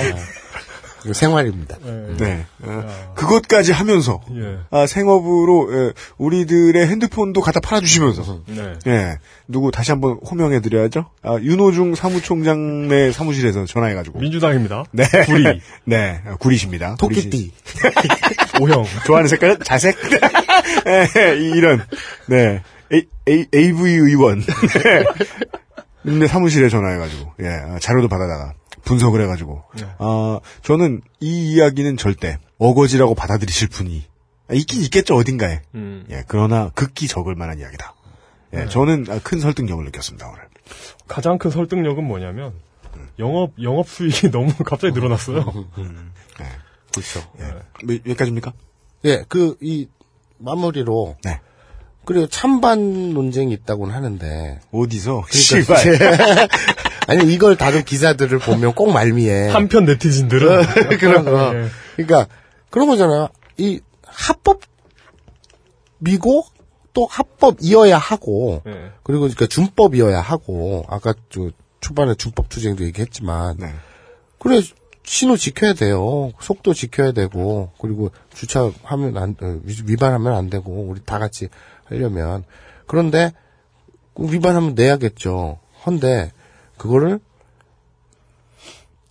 생활입니다. 네. 네. 아, 그것까지 하면서 예. 아, 생업으로 예, 우리들의 핸드폰도 갖다 팔아주시면서 네. 예. 누구 다시 한번 호명해드려야죠. 아, 윤호중 사무총장의 사무실에서 전화해가지고 민주당입니다. 네. 구리. 네. 구리시입니다. 토끼띠. 오형. 좋아하는 색깔은 자색. 예, 이런. 네. A, A, 에이브이 의원. 네. 사무실에 전화해가지고 예, 자료도 받아다가. 분석을 해가지고 네. 아 저는 이 이야기는 절대 어거지라고 받아들이실 분이 있긴 있겠죠 어딘가에. 음. 예 그러나 극히 적을 만한 이야기다. 예 네. 저는 큰 설득력을 느꼈습니다 오늘. 가장 큰 설득력은 뭐냐면 음. 영업 영업 수익이 너무 갑자기 늘어났어요. 음. 네. 그렇죠. 예. 네. 여기까지입니까? 예 그 이 마무리로. 네. 그리고 찬반 논쟁이 있다고는 하는데 어디서? 씨발. 그러니까 아니 이걸 다룬 기사들을 보면 꼭 말미에 한편 네티즌들은 그런 거. 네. 그러니까 그런 거잖아. 이 합법이고 또 합법이어야 하고 네. 그리고 그러니까 준법이어야 하고 아까 저 초반에 준법 투쟁도 얘기했지만 네. 그래 신호 지켜야 돼요. 속도 지켜야 되고 그리고 주차하면 안 위반하면 안 되고 우리 다 같이 하려면 그런데 위반하면 내야겠죠. 헌데 그거를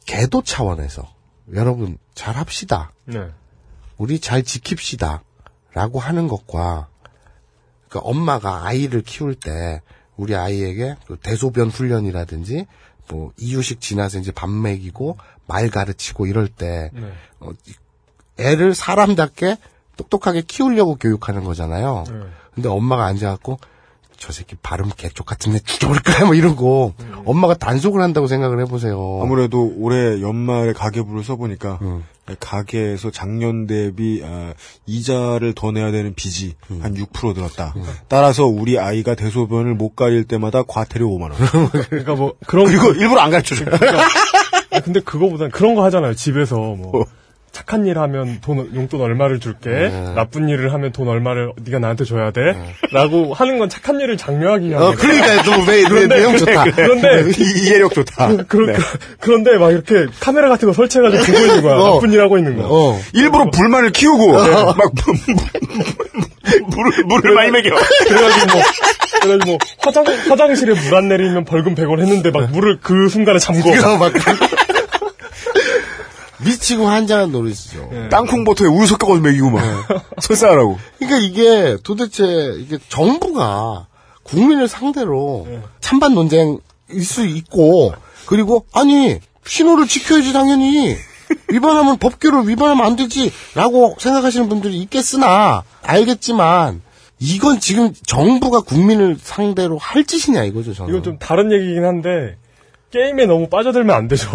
개도 차원에서 여러분 잘 합시다. 네. 우리 잘 지킵시다. 라고 하는 것과 그러니까 엄마가 아이를 키울 때 우리 아이에게 대소변 훈련이라든지 뭐 이유식 지나서 이제 밥 먹이고 말 가르치고 이럴 때 네. 어, 애를 사람답게 똑똑하게 키우려고 교육하는 거잖아요. 네. 근데 엄마가 앉아갖고 저 새끼 발음 개쪽 같은데 죽여볼까요? 뭐 이런 거. 음. 엄마가 단속을 한다고 생각을 해보세요. 아무래도 올해 연말에 가계부를 써보니까 음. 가계에서 작년 대비 아, 이자를 더 내야 되는 빚이 음. 한 육 퍼센트 늘었다. 음. 따라서 우리 아이가 대소변을 못 가릴 때마다 과태료 오만 원. 그러니까 뭐 그런 그리고 거... 일부러 안 가르쳐줘요. 그러니까, 근데 그거보단 그런 거 하잖아요. 집에서 뭐. 어. 착한 일 하면 돈 용돈 얼마를 줄게. 네. 나쁜 일을 하면 돈 얼마를 네가 나한테 줘야 돼. 네. 라고 하는 건 착한 일을 장려하기 위한. 어, 그러니까 너왜 내용 좋다. 그런데 이해력 좋다. 그, 그, 네. 그, 그런데 막 이렇게 카메라 같은 거 설치해가지고 보고 있는 거야. 어. 나쁜 일 하고 있는 거야. 어. 일부러 불만을 키우고 네. 막 물을 물을 많이 먹여. 그래가지고 뭐. 그래서 뭐 화장 화장실에 물 안 내리면 벌금 백 원 했는데 막 물을 그 순간에 잠궈. 미치고 한잔한 노릇이죠. 네. 땅콩버터에 우유 섞어가지고 먹이고 막. 네. 설사하라고. 그러니까 이게 도대체 이게 정부가 국민을 상대로 네. 찬반 논쟁일 수 있고, 그리고 아니 신호를 지켜야지 당연히 위반하면 법규를 위반하면 안 되지라고 생각하시는 분들이 있겠으나 알겠지만 이건 지금 정부가 국민을 상대로 할 짓이냐 이거죠. 저는. 이건 좀 다른 얘기긴 한데. 게임에 너무 빠져들면 안 되죠.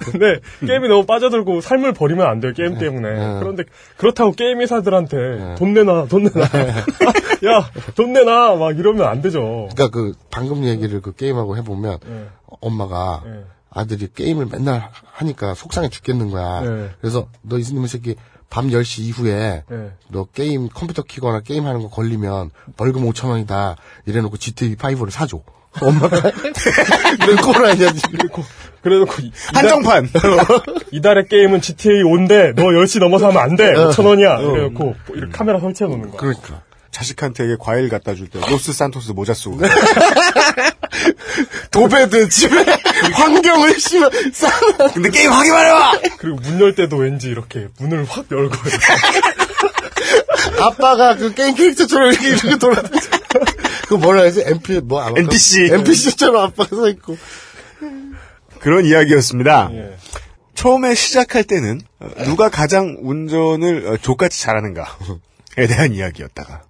근데 게임이 너무 빠져들고 삶을 버리면 안 돼요. 게임 때문에. 그런데 그렇다고 게임 회사들한테 돈 내놔, 돈 내놔. 야, 돈 내놔 막 이러면 안 되죠. 그러니까 그 방금 얘기를 그 게임하고 해보면 네. 엄마가 네. 아들이 게임을 맨날 하니까 속상해 죽겠는 거야. 네. 그래서 너 이놈의 새끼 밤 열 시 이후에 네. 너 게임 컴퓨터 키거나 게임하는 거 걸리면 벌금 오천 원이다 이래놓고 지티에이 파이브를 사줘. 엄마가 늘 꼬라냐 지금. 그래놓고 한정판 이달의 게임은 지티에이 오인데 너 열 시 넘어서 하면 안 돼. 오천 원이야. 그래놓고 이렇게 카메라 설치해 놓는 거야. 그러니까 자식한테 과일 갖다 줄 때 로스 산토스 모자 쓰고 도배든 집에 환경을 심어 싸는. 근데 게임 하기 말해봐. 그리고 문 열 때도 왠지 이렇게 문을 확 열고 아빠가 그 게임 캐릭터처럼 이렇게 이렇게 돌아다니. 그 뭐라 해서 엠피 뭐 아마 엔피씨 엔피씨처럼 아빠가 서 있고 그런 이야기였습니다. 예. 처음에 시작할 때는 누가 가장 운전을 족같이 잘하는가에 대한 이야기였다가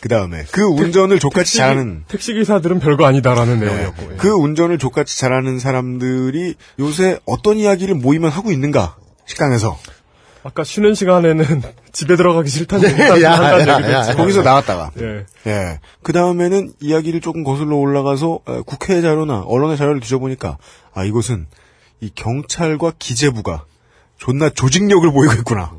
그 다음에 그 운전을 족같이 택시, 잘하는 택시 기사들은 별거 아니다라는 네. 내용이었고 예. 그 운전을 족같이 잘하는 사람들이 요새 어떤 이야기를 모이면 하고 있는가 식당에서. 아까 쉬는 시간에는 집에 들어가기 싫다는 얘기를 했죠. 거기서 나왔다가. 예. 예. 그 다음에는 이야기를 조금 거슬러 올라가서 국회 자료나 언론의 자료를 뒤져보니까 아, 이것은 이 경찰과 기재부가 존나 조직력을 보이고 있구나.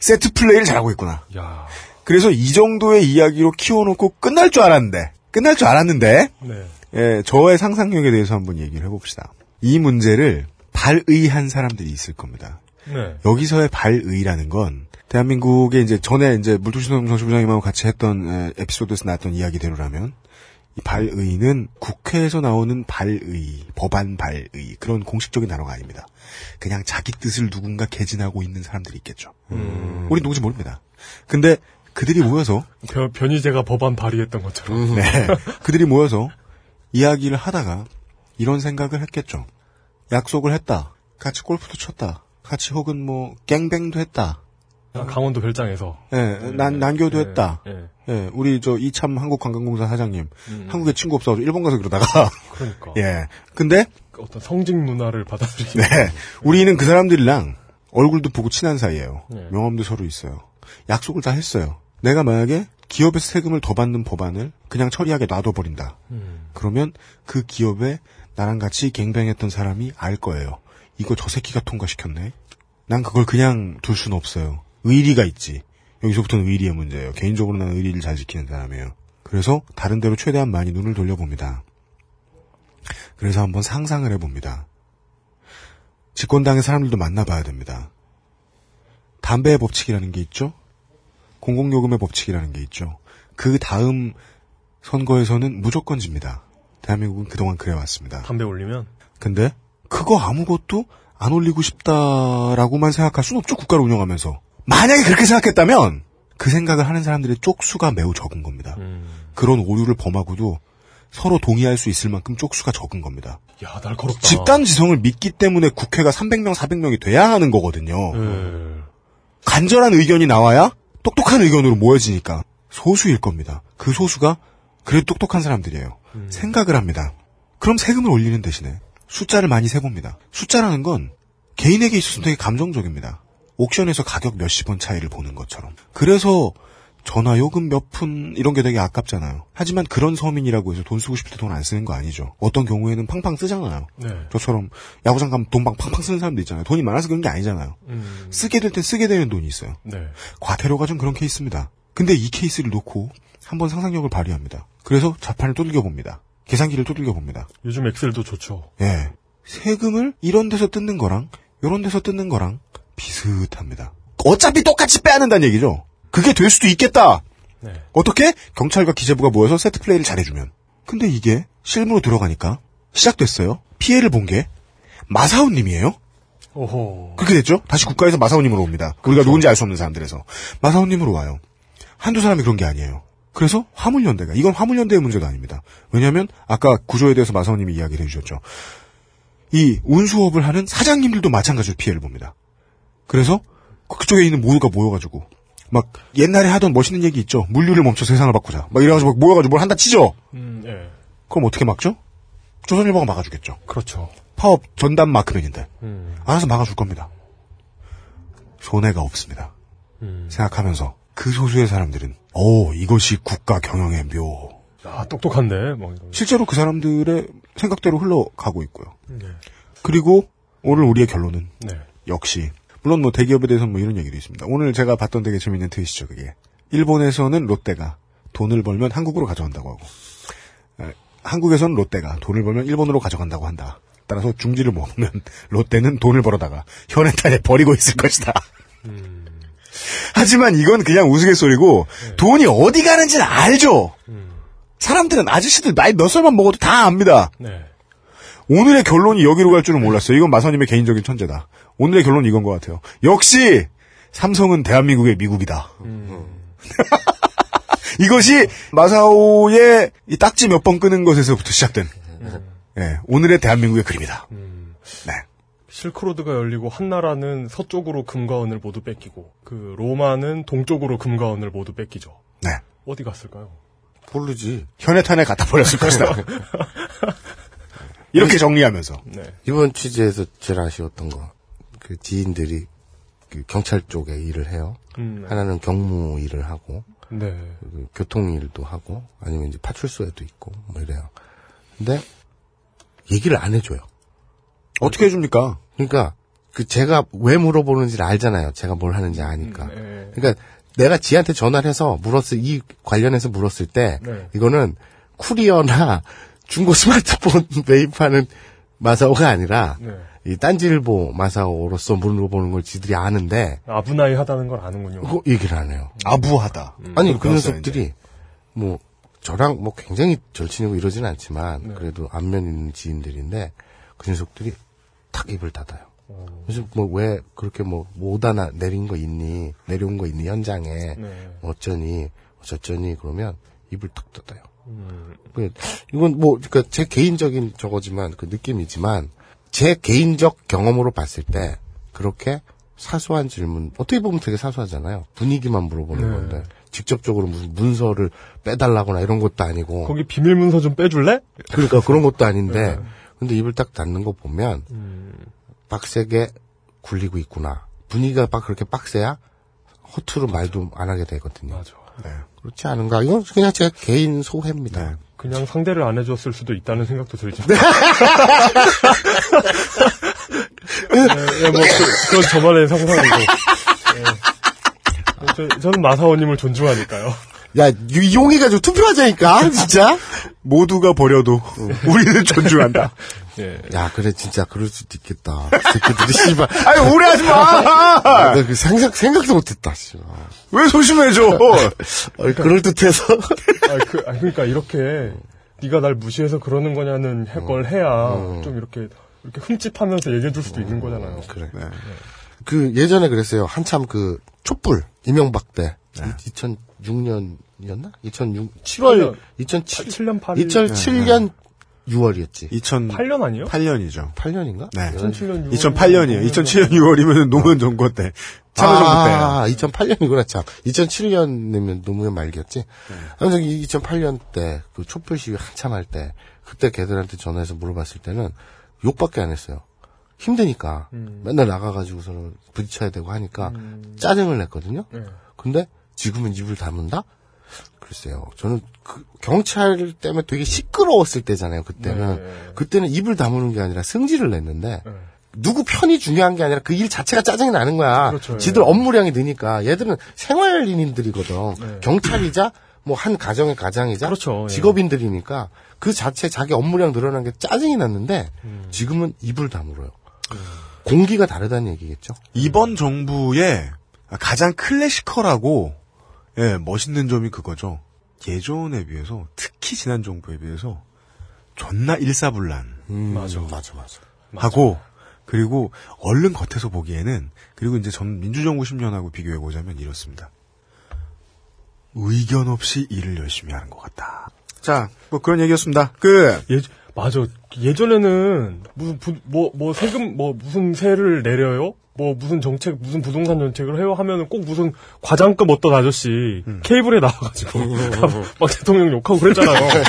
세트 플레이를 잘하고 있구나. 야. 그래서 이 정도의 이야기로 키워놓고 끝날 줄 알았는데, 끝날 줄 알았는데, 네. 예, 저의 상상력에 대해서 한번 얘기를 해봅시다. 이 문제를 발의한 사람들이 있을 겁니다. 네. 여기서의 발의라는 건 대한민국의 이제 전에 이제 물뚝심성 정치부장님하고 같이 했던 에피소드에서 나왔던 이야기대로라면 이 발의는 국회에서 나오는 발의, 법안 발의 그런 공식적인 단어가 아닙니다. 그냥 자기 뜻을 누군가 개진하고 있는 사람들이 있겠죠. 음. 우리 누군지 모릅니다. 근데 그들이 모여서 변, 변희재가 법안 발의했던 것처럼 네. 그들이 모여서 이야기를 하다가 이런 생각을 했겠죠. 약속을 했다. 같이 골프도 쳤다. 같이 혹은 뭐 갱뱅도 했다. 아, 강원도 별장에서. 예, 네, 난 난교도 네, 했다. 예, 네, 네. 네, 우리 저 이참 한국관광공사 사장님, 음. 한국에 친구 없어가지고 일본 가서 그러다가. 그러니까. 예, 근데 어떤 성직 문화를 받아들이기. 네, 네, 우리는 그 사람들이랑 얼굴도 보고 친한 사이예요. 네. 명함도 서로 있어요. 약속을 다 했어요. 내가 만약에 기업에서 세금을 더 받는 법안을 그냥 처리하게 놔둬버린다. 음. 그러면 그 기업에 나랑 같이 갱뱅했던 사람이 알 거예요. 이거 저 새끼가 통과시켰네. 난 그걸 그냥 둘 수는 없어요. 의리가 있지. 여기서부터는 의리의 문제예요. 개인적으로 나는 의리를 잘 지키는 사람이에요. 그래서 다른 데로 최대한 많이 눈을 돌려봅니다. 그래서 한번 상상을 해봅니다. 집권당의 사람들도 만나봐야 됩니다. 담배의 법칙이라는 게 있죠. 공공요금의 법칙이라는 게 있죠. 그 다음 선거에서는 무조건 집니다. 대한민국은 그동안 그래왔습니다. 담배 올리면? 근데 그거 아무것도 안 올리고 싶다라고만 생각할 순 없죠. 국가를 운영하면서. 만약에 그렇게 생각했다면 그 생각을 하는 사람들의 쪽수가 매우 적은 겁니다. 음. 그런 오류를 범하고도 서로 동의할 수 있을 만큼 쪽수가 적은 겁니다. 야, 날카롭다. 집단 지성을 믿기 때문에 국회가 삼백 명, 사백 명이 돼야 하는 거거든요. 음. 간절한 의견이 나와야 똑똑한 의견으로 모여지니까 소수일 겁니다. 그 소수가 그래도 똑똑한 사람들이에요. 음. 생각을 합니다. 그럼 세금을 올리는 대신에 숫자를 많이 세봅니다. 숫자라는 건 개인에게 있어서는 되게 감정적입니다. 옥션에서 가격 몇십 원 차이를 보는 것처럼. 그래서 전화 요금 몇 푼 이런 게 되게 아깝잖아요. 하지만 그런 서민이라고 해서 돈 쓰고 싶을 때 돈 안 쓰는 거 아니죠. 어떤 경우에는 팡팡 쓰잖아요. 네. 저처럼 야구장 가면 돈 팡팡 쓰는 사람도 있잖아요. 돈이 많아서 그런 게 아니잖아요. 음. 쓰게 될 땐 쓰게 되는 돈이 있어요. 네. 과태료가 좀 그런 케이스입니다. 근데 이 케이스를 놓고 한번 상상력을 발휘합니다. 그래서 자판을 두들겨 봅니다. 계산기를 두들겨 봅니다. 요즘 엑셀도 좋죠. 예. 세금을 이런 데서 뜯는 거랑 이런 데서 뜯는 거랑 비슷합니다. 어차피 똑같이 빼앗는다는 얘기죠. 그게 될 수도 있겠다. 네. 어떻게? 경찰과 기재부가 모여서 세트 플레이를 잘해주면. 근데 이게 실무로 들어가니까 시작됐어요. 피해를 본 게 마사오님이에요. 오호. 그렇게 됐죠? 다시 국가에서 마사오님으로 옵니다. 그렇죠. 우리가 누군지 알 수 없는 사람들에서. 마사오님으로 와요. 한두 사람이 그런 게 아니에요. 그래서 화물연대가. 이건 화물연대의 문제도 아닙니다. 왜냐하면 아까 구조에 대해서 마사오님이 이야기를 해주셨죠. 이 운수업을 하는 사장님들도 마찬가지로 피해를 봅니다. 그래서 그쪽에 있는 모두가 모여가지고 막, 옛날에 하던 멋있는 얘기 있죠? 물류를 멈춰 세상을 바꾸자. 막 이래가지고 막 모여가지고 뭘 한다 치죠? 음, 예. 그럼 어떻게 막죠? 조선일보가 막아주겠죠? 그렇죠. 파업 전담 마크맨인데. 음. 알아서 막아줄 겁니다. 손해가 없습니다. 음. 생각하면서 그 소수의 사람들은, 오, 이것이 국가 경영의 묘. 아, 똑똑한데? 뭐 실제로 그 사람들의 생각대로 흘러가고 있고요. 네. 그리고 오늘 우리의 결론은, 네. 역시, 물론 뭐 대기업에 대해서는 뭐 이런 얘기도 있습니다. 오늘 제가 봤던 되게 재밌는 트윗이죠, 그게. 일본에서는 롯데가 돈을 벌면 한국으로 가져간다고 하고, 한국에서는 롯데가 돈을 벌면 일본으로 가져간다고 한다. 따라서 중지를 먹으면 롯데는 돈을 벌어다가 현해탈에 버리고 있을 것이다. 음. 하지만 이건 그냥 우스갯소리고, 네. 돈이 어디 가는지는 알죠. 음. 사람들은 아저씨들 나이 몇 살만 먹어도 다 압니다. 네. 오늘의 결론이 여기로 갈 줄은 몰랐어요. 이건 마사님의 개인적인 천재다. 오늘의 결론은 이건 것 같아요. 역시 삼성은 대한민국의 미국이다. 음. 이것이 마사오의 이 딱지 몇 번 끄는 것에서부터 시작된 음. 네, 오늘의 대한민국의 그림이다. 음. 네. 실크로드가 열리고 한나라는 서쪽으로 금과은을 모두 뺏기고 그 로마는 동쪽으로 금과은을 모두 뺏기죠. 네. 어디 갔을까요? 모르지. 현해탄에 갖다 버렸을 것이다. 이렇게 정리하면서. 네. 이번 취재에서 제일 아쉬웠던 거. 그 지인들이 그 경찰 쪽에 일을 해요. 음, 네. 하나는 경무 일을 하고, 네. 그 교통 일도 하고, 아니면 이제 파출소에도 있고, 뭐 이래요. 근데, 얘기를 안 해줘요. 어떻게 해줍니까? 그러니까, 그 제가 왜 물어보는지를 알잖아요. 제가 뭘 하는지 아니까. 네. 그러니까, 내가 지한테 전화를 해서 물었을, 이 관련해서 물었을 때, 네. 이거는 쿠리어나, 중고 스마트폰 매입하는 마사오가 아니라 네. 이 딴지일보 마사오로서 물어보는 걸 지들이 아는데 아부나이 하다는 걸 아는군요. 그거 얘기를 안 해요. 아부하다. 음. 아니 그 녀석들이 뭐 저랑 뭐 굉장히 절친이고 이러지는 않지만 네. 그래도 안면 있는 지인들인데 그 녀석들이 탁 입을 닫아요. 오. 그래서 뭐 왜 그렇게 뭐 오다나 내린 거 있니 내려온 거 있니 현장에 네. 어쩌니 저쩌니 그러면 입을 탁 닫아요. 음. 이건 뭐, 그니까 제 개인적인 저거지만, 그 느낌이지만, 제 개인적 경험으로 봤을 때, 그렇게 사소한 질문, 어떻게 보면 되게 사소하잖아요. 분위기만 물어보는 네. 건데, 직접적으로 무슨 문서를 빼달라거나 이런 것도 아니고. 거기 비밀 문서 좀 빼줄래? 그러니까 그런 것도 아닌데, 네. 근데 입을 딱 닫는 거 보면, 음. 빡세게 굴리고 있구나. 분위기가 막 그렇게 빡세야, 허투루 말도 안 하게 되거든요. 맞아. 네. 그렇지 않은가? 이건 그냥 제 개인 소회입니다. 네. 그냥 상대를 안 해줬을 수도 있다는 생각도 들죠. 네. 네, 뭐, 그, 그건 저만의 상상이고. 네. 저, 저는 마사오님을 존중하니까요. 야, 용의가 좀 투표하자니까, 진짜? 모두가 버려도, 우리는 존중한다. 예. 야, 그래, 진짜, 그럴 수도 있겠다. 새끼들이, 씨발. 아니, 오래 하지 마! 나 그 생각, 생각도 못했다, 씨발. 왜 소심해져? 그러니까, 그럴듯해서. 아, 그, 아, 그러니까, 이렇게, 네가 날 무시해서 그러는 거냐는 음, 걸 해야, 음. 좀 이렇게, 이렇게 흠집하면서 얘기해줄 수도 음, 있는 거잖아요. 그래. 네. 네. 그, 예전에 그랬어요. 한참 그, 촛불, 이명박 때. 네. 이천육 년이었나? 이천육 칠월, 이천칠 년 팔 일. 이천칠 년 유월이었지. 이천팔 년 아니요? 팔 년이죠. 팔 년인가? 네. 이천칠 년 유월. 이천팔 년이에요. 이천칠 년 유월이면 노무현 정부 때. 차도 아, 정부 때. 아, 이천팔 년이구나, 참. 이천칠 년이면 노무현 말기였지. 네. 아무튼 이천팔 년 때, 그 촛불 시위 한참 할 때, 그때 걔들한테 전화해서 물어봤을 때는 욕밖에 안 했어요. 힘드니까. 음. 맨날 나가가지고서는 부딪혀야 되고 하니까 음. 짜증을 냈거든요. 네. 근데 지금은 입을 다문다? 글쎄요. 저는 그 경찰 때문에 되게 시끄러웠을 때잖아요. 그때는. 네. 그때는 입을 다무는 게 아니라 승질을 냈는데 네. 누구 편이 중요한 게 아니라 그 일 자체가 짜증이 나는 거야. 그렇죠. 지들 네. 업무량이 느니까. 얘들은 생활인들이거든. 네. 경찰이자 뭐 한 가정의 가장이자 그렇죠. 직업인들이니까 그 자체 자기 업무량 늘어난 게 짜증이 났는데 지금은 입을 다물어요. 음. 공기가 다르다는 얘기겠죠. 이번 정부의 가장 클래시컬하고 예, 멋있는 점이 그거죠. 예전에 비해서, 특히 지난 정부에 비해서, 존나 일사불란. 음, 맞아. 맞아, 맞아. 하고, 그리고, 얼른 겉에서 보기에는, 그리고 이제 전 민주정부 십 년하고 비교해보자면 이렇습니다. 의견 없이 일을 열심히 하는 것 같다. 자, 뭐 그런 얘기였습니다. 끝! 예, 맞아. 예전에는, 무슨, 부, 뭐, 뭐, 세금, 뭐, 무슨 세를 내려요? 뭐 무슨 정책 무슨 부동산 정책을 해요 하면은 꼭 무슨 과장급 어떤 아저씨 음. 케이블에 나와가지고 막 대통령 욕하고 그랬잖아요.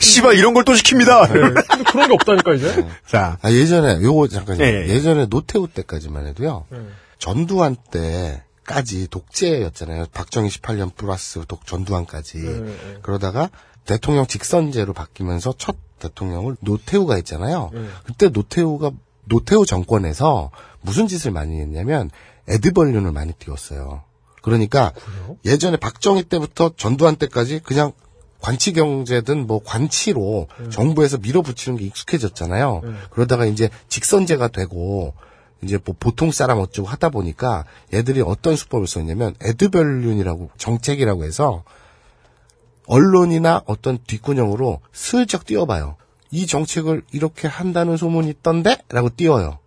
씨발 이런 걸 또 시킵니다. 네. 근데 그런 게 없다니까 이제. 자 아, 예전에 요거 잠깐 네. 예전에 노태우 때까지만 해도요. 네. 전두환 때까지 독재였잖아요. 박정희 십팔 년 플러스 독 전두환까지 네. 그러다가 대통령 직선제로 바뀌면서 첫 대통령을 노태우가 했잖아요. 네. 그때 노태우가 노태우 정권에서 무슨 짓을 많이 했냐면 애드벌륜을 많이 띄웠어요. 그러니까 그래요? 예전에 박정희 때부터 전두환 때까지 그냥 관치경제든 뭐 관치로 네. 정부에서 밀어붙이는 게 익숙해졌잖아요. 네. 그러다가 이제 직선제가 되고 이제 뭐 보통 사람 어쩌고 하다 보니까 얘들이 어떤 수법을 썼냐면 애드벌륜이라고 정책이라고 해서 언론이나 어떤 뒷구녕으로 슬쩍 띄워봐요. 이 정책을 이렇게 한다는 소문이 있던데? 라고 띄워요.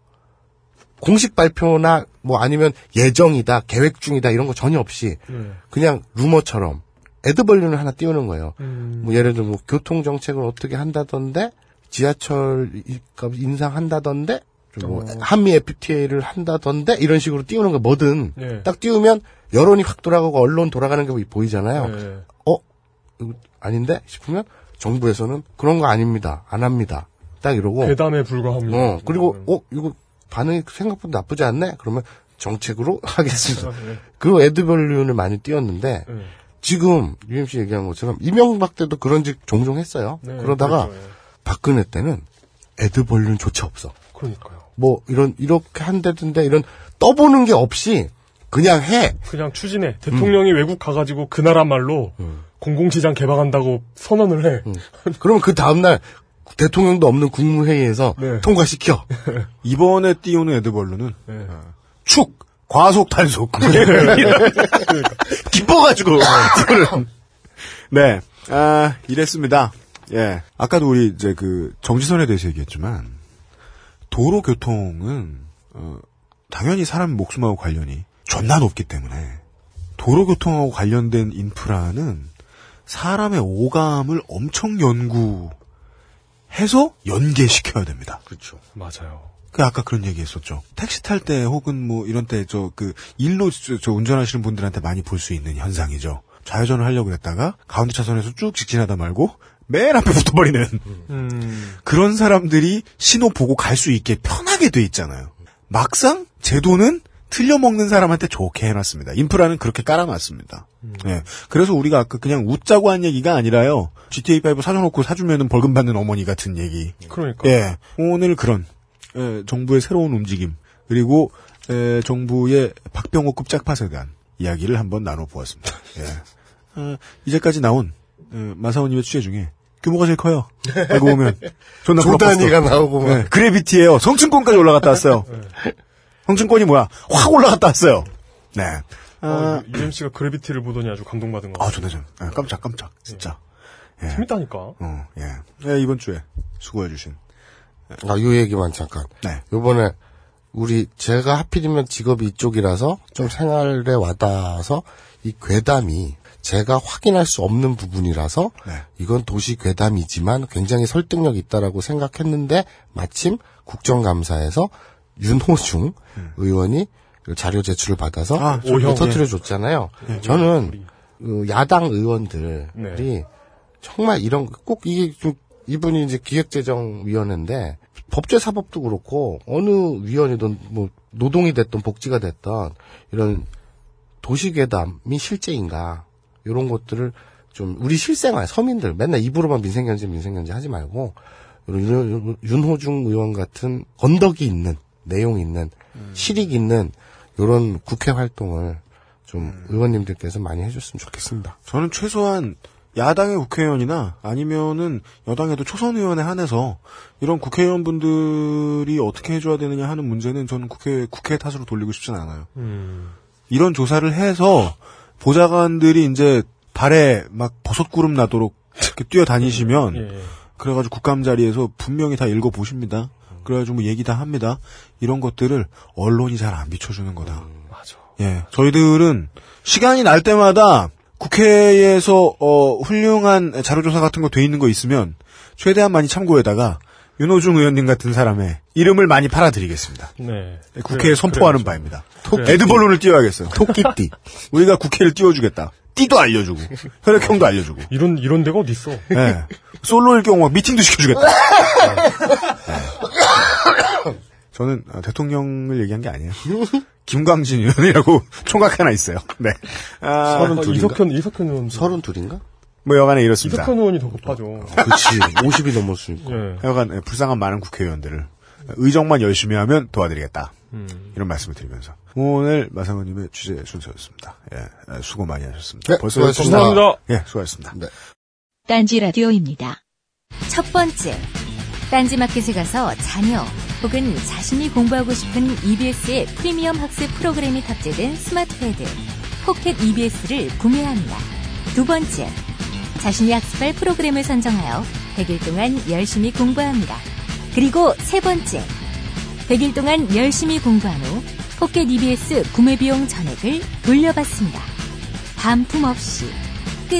공식 발표나 뭐 아니면 예정이다, 계획 중이다 이런 거 전혀 없이 네. 그냥 루머처럼 애드벌륜을 하나 띄우는 거예요. 음. 뭐 예를 들어 뭐 교통정책을 어떻게 한다던데? 지하철 값 인상한다던데? 뭐 한미 에프티에이를 한다던데? 이런 식으로 띄우는 거 뭐든 네. 딱 띄우면 여론이 확 돌아가고 언론 돌아가는 게 보이잖아요. 네. 어? 이거 아닌데? 싶으면 정부에서는 그런 거 아닙니다. 안 합니다. 딱 이러고. 괴담에 불과합니다. 어, 그리고, 어, 이거 반응이 생각보다 나쁘지 않네? 그러면 정책으로 하겠습니다. 그 애드벌륜을 많이 띄웠는데, 네. 지금, 유엠씨 얘기한 것처럼, 이명박 때도 그런 짓 종종 했어요. 네, 그러다가, 그렇죠, 예. 박근혜 때는 애드벌륜조차 없어. 그러니까요. 뭐, 이런, 이렇게 한다던데, 이런, 떠보는 게 없이, 그냥 해. 그냥 추진해. 대통령이 음. 외국 가가지고 그 나라 말로 음. 공공시장 개방한다고 선언을 해. 음. 그러면 그 다음날 대통령도 없는 국무회의에서 네. 통과시켜. 이번에 띄우는 애드벌루는 네. 축, 과속, 단속. 기뻐가지고. 네. 아, 이랬습니다. 예. 아까도 우리 이제 그 정지선에 대해서 얘기했지만 도로교통은 어, 당연히 사람 목숨하고 관련이 존나 높기 때문에 도로교통하고 관련된 인프라는 사람의 오감을 엄청 연구해서 연계시켜야 됩니다. 그렇죠. 맞아요. 그 아까 그런 얘기했었죠. 택시 탈 때 혹은 뭐 이런 때 저 그 일로 저, 저 운전하시는 분들한테 많이 볼 수 있는 현상이죠. 좌회전을 하려고 했다가 가운데 차선에서 쭉 직진하다 말고 맨 앞에 붙어버리는 음. 그런 사람들이 신호 보고 갈 수 있게 편하게 돼 있잖아요. 막상 제도는 틀려먹는 사람한테 좋게 해놨습니다. 인프라는 그렇게 깔아놨습니다. 음. 예. 그래서 우리가 아까 그냥 웃자고 한 얘기가 아니라요. 지티에이 파이브 사줘놓고 사주면은 벌금 받는 어머니 같은 얘기. 그러니까. 예. 오늘 그런, 예, 정부의 새로운 움직임, 그리고, 예, 정부의 박병호급 짝팟에 대한 이야기를 한번 나눠보았습니다. 예. 어, 이제까지 나온, 예, 마사오님의 취재 중에 규모가 제일 커요. 알고 보면. 존나 조단이가 나오고. 예. 그래비티에요. 성층권까지 올라갔다 왔어요. 예. 성층권이 뭐야? 확 올라갔다 왔어요. 네. 아, 유엠 씨가 그래비티를 보더니 아주 감동받은 거. 아, 좋네, 좋네. 아, 깜짝, 깜짝, 진짜. 예. 예. 재밌다니까. 어, 예. 예, 이번 주에 수고해주신. 아, 요 얘기만 잠깐. 네. 요번에 우리 제가 하필이면 직업이 이쪽이라서 좀 생활에 와닿아서 이 괴담이 제가 확인할 수 없는 부분이라서 네. 이건 도시괴담이지만 굉장히 설득력 있다라고 생각했는데 마침 국정감사에서 윤호중 음. 의원이 자료 제출을 받아서 아, 터트려줬잖아요. 예. 예. 저는 야당 의원들이 네. 정말 이런 꼭 이게 좀 이분이 이제 기획재정위원회인데 법제사법도 그렇고 어느 위원이든 뭐 노동이 됐든 복지가 됐든 이런 도시괴담이 실제인가 이런 것들을 좀 우리 실생활 서민들 맨날 입으로만 민생경제 민생경제 하지 말고 이런 윤호중 의원 같은 건덕이 있는 내용 있는 음. 실익 있는 이런 국회 활동을 좀 음. 의원님들께서 많이 해줬으면 좋겠습니다. 저는 최소한 야당의 국회의원이나 아니면은 여당에도 초선 의원에 한해서 이런 국회의원분들이 어떻게 해줘야 되느냐 하는 문제는 저는 국회 국회 탓으로 돌리고 싶진 않아요. 음. 이런 조사를 해서 보좌관들이 이제 발에 막 버섯구름 나도록 이렇게 뛰어다니시면 음. 예. 그래가지고 국감 자리에서 분명히 다 읽어 보십니다. 음. 그래가지고 뭐 얘기 다 합니다. 이런 것들을 언론이 잘 안 비춰주는 거다. 음, 맞아. 예, 저희들은 시간이 날 때마다. 국회에서 어 훌륭한 자료조사 같은 거 돼 있는 거 있으면 최대한 많이 참고에다가 윤호중 의원님 같은 사람의 이름을 많이 팔아드리겠습니다. 네. 국회에 그래, 선포하는 그래야죠. 바입니다. 그래. 에드벌룬을 띄워야겠어요. 토끼띠. 우리가 국회를 띄워주겠다. 띠도 알려주고 혈액형도 알려주고. 이런 이런 데가 어디 있어? 네. 솔로일 경우 미팅도 시켜주겠다. 네. 저는 대통령을 얘기한 게 아니에요. 김광진 의원이라고 총각 하나 있어요. 네. 아, 서른둘인가? 이석현, 이석현 의원. 서른둘인가? 뭐 여간에 이렇습니다. 이석현 의원이 더 급하죠. 어, 그치. 오십이 넘었으니까. 네. 여간 불쌍한 많은 국회의원들을 의정만 열심히 하면 도와드리겠다. 음. 이런 말씀을 드리면서. 오늘 마사오님의 취재 순서였습니다. 예. 수고 많이 하셨습니다. 네, 벌써 수고하셨습니다. 감사합니다. 예, 수고하셨습니다. 네. 딴지 라디오입니다. 첫 번째. 딴지 마켓에 가서 자녀 혹은 자신이 공부하고 싶은 이비에스의 프리미엄 학습 프로그램이 탑재된 스마트패드 포켓 이비에스를 구매합니다. 두 번째, 자신이 학습할 프로그램을 선정하여 백 일 동안 열심히 공부합니다. 그리고 세 번째, 백 일 동안 열심히 공부한 후 포켓 이비에스 구매 비용 전액을 돌려받습니다. 반품 없이 끝!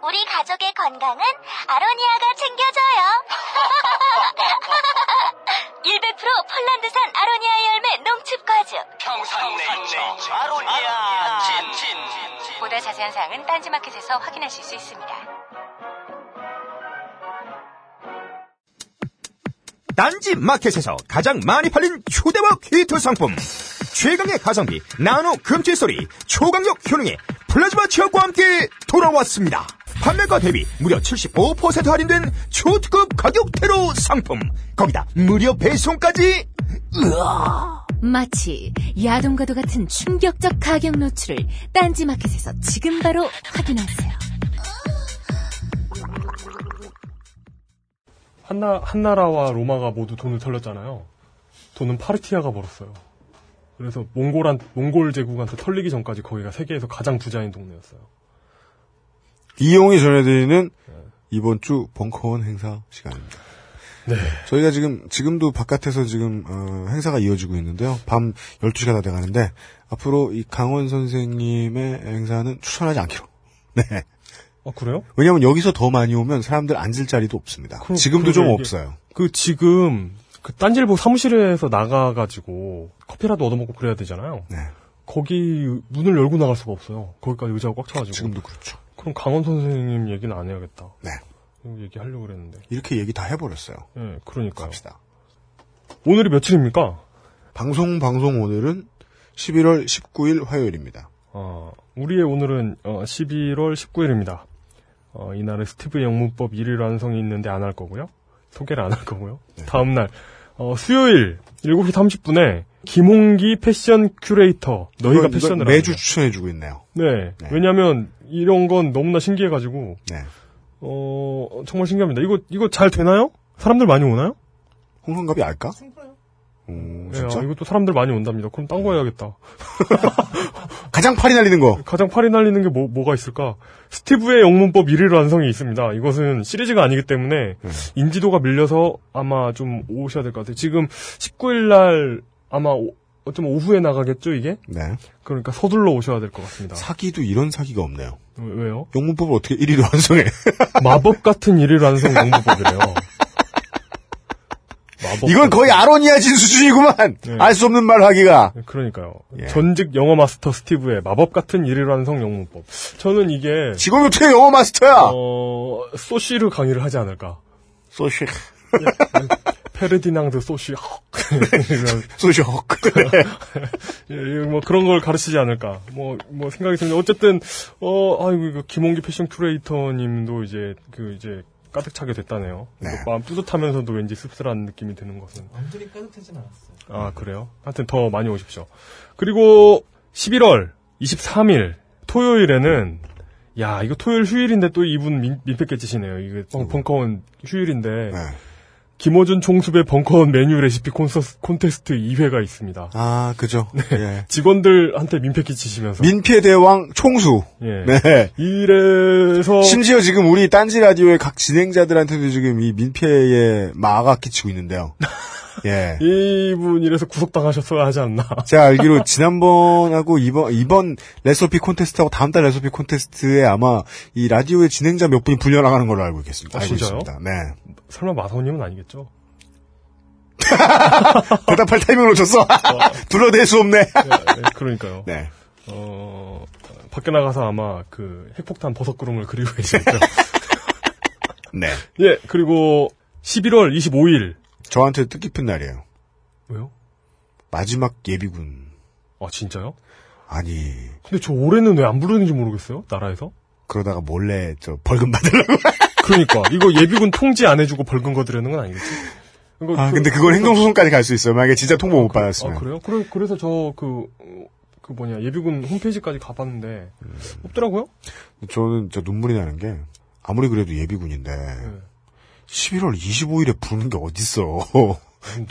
우리 가족의 건강은 아로니아가 챙겨줘요. 백 퍼센트 폴란드산 아로니아 열매 농축과즙. 평산네이처 아로니아 진. 진. 보다 자세한 사항은 딴지마켓에서 확인하실 수 있습니다. 딴지마켓에서 가장 많이 팔린 휴대와 키트 상품. 최강의 가성비 나노 금칠소리 초강력 효능의 플라즈마 치약과 함께 돌아왔습니다. 판매가 대비 무려 칠십오 퍼센트 할인된 초특급 가격대로 상품. 거기다 무료 배송까지. 으아. 마치 야동과도 같은 충격적 가격 노출을 딴지마켓에서 지금 바로 확인하세요. 한나, 한나라와 로마가 모두 돈을 털렸잖아요. 돈은 파르티아가 벌었어요. 그래서 몽골한, 몽골 제국한테 털리기 전까지 거기가 세계에서 가장 부자인 동네였어요. 이용이 전해드리는 이번 주 벙커원 행사 시간입니다. 네. 저희가 지금, 지금도 바깥에서 지금, 어, 행사가 이어지고 있는데요. 밤 열두 시가 다 돼가는데, 앞으로 이 강원 선생님의 행사는 추천하지 않기로. 네. 아, 그래요? 왜냐면 여기서 더 많이 오면 사람들 앉을 자리도 없습니다. 그, 지금도 좀 없어요. 그, 지금, 그 딴지일보 사무실에서 나가가지고, 커피라도 얻어먹고 그래야 되잖아요. 네. 거기, 문을 열고 나갈 수가 없어요. 거기까지 의자가 꽉 차가지고. 지금도 그렇죠. 그럼 강원 선생님 얘기는 안 해야겠다. 네. 얘기하려고 그랬는데. 이렇게 얘기 다 해버렸어요. 예, 네, 그러니까요. 갑시다. 오늘이 며칠입니까? 방송, 방송 오늘은 십일월 십구일 화요일입니다. 어, 우리의 오늘은, 어, 십일월 십구일입니다. 어, 이날에 스티브 영문법 일 일 완성이 있는데 안 할 거고요. 소개를 안 할 거고요. 네. 다음날, 어, 수요일 일곱 시 삼십 분에 김홍기 패션 큐레이터. 너희가 패션을 매주 추천해주고 있네요. 네. 네. 왜냐하면 이런 건 너무나 신기해가지고. 네. 어 정말 신기합니다. 이거 이거 잘 되나요? 사람들 많이 오나요? 홍성갑이 알까? 오, 진짜? 야, 이것도 사람들 많이 온답니다. 그럼 딴 거 해야겠다. 가장 팔이 날리는 거. 가장 팔이 날리는 게 뭐, 뭐가 있을까? 스티브의 영문법 일 일 완성이 있습니다. 이것은 시리즈가 아니기 때문에 음. 인지도가 밀려서 아마 좀 오셔야 될 것 같아요. 지금 십구일 날 아마 오, 좀 오후에 나가겠죠, 이게? 네. 그러니까 서둘러 오셔야 될 것 같습니다. 사기도 이런 사기가 없네요. 왜요? 영문법을 어떻게 일 일 완성해? 마법 같은 일 일 완성 영문법이래요. 이건 거의 아로니아 진 수준이구만. 네. 알 수 없는 말 하기가. 그러니까요. 예. 전직 영어 마스터 스티브의 마법 같은 일일 완성 영문법. 저는 이게 직업이 어떻게 영어 마스터야? 어, 소쉬르 강의를 하지 않을까. 소쉬르. 페르디낭드 소쉬. 소쉬. 뭐 그런 걸 가르치지 않을까. 뭐뭐 뭐 생각이 듭니다. 어쨌든 어 아이고 이거 김홍기 패션 큐레이터님도 이제 그 이제. 가득 차게 됐다네요. 네. 마음 뿌듯하면서도 왠지 씁쓸한 느낌이 드는 것은. 완전히 가득하진 않았어요. 아, 그래요? 하여튼 더 많이 오십시오. 그리고 십일월 이십삼일 토요일에는 야, 이거 토요일 휴일인데 또 이분 민, 민폐 깨지시네요. 이게 벙커원 휴일인데 네. 김어준 총수배 벙커원 메뉴 레시피 콘서스, 콘테스트 이 회가 있습니다. 아, 그죠. 네. 예. 직원들한테 민폐 끼치시면서. 민폐대왕 총수. 예. 네. 이래서. 심지어 지금 우리 딴지 라디오의 각 진행자들한테도 지금 이 민폐의 마가 끼치고 있는데요. 예. 이분 이래서 구속당하셨어야 하지 않나. 제가 알기로 지난번하고 이번, 이번 레시피 콘테스트하고 다음 달 레시피 콘테스트에 아마 이 라디오의 진행자 몇 분이 불려나가는 걸로 알고 있겠습니다. 아, 알고 있습니다. 네. 설마 마사오님은 아니겠죠? 대답할 타이밍을 놓쳤어. 둘러댈 수 없네. 네, 그러니까요. 네. 어, 밖에 나가서 아마 그 핵폭탄 버섯구름을 그리고 계실 거예요. 네. 예, 그리고 십일월 이십오일. 저한테 뜻깊은 날이에요. 왜요? 마지막 예비군. 아, 진짜요? 아니. 근데 저 올해는 왜 안 부르는지 모르겠어요? 나라에서? 그러다가 몰래 저 벌금 받으려고. 그러니까. 이거 예비군 통지 안 해주고 벌금 거드려는 건 아니겠지? 그러니까 아, 그, 근데 그건 행정소송까지 갈 수 있어요. 만약에 진짜 통보 아, 못 받았으면. 아, 그래요? 그래, 그래서 저 그, 그 뭐냐, 예비군 홈페이지까지 가봤는데, 음. 없더라고요? 저는 진짜 눈물이 나는 게, 아무리 그래도 예비군인데, 네. 십일월 이십오일에 부르는 게 어딨어. 너무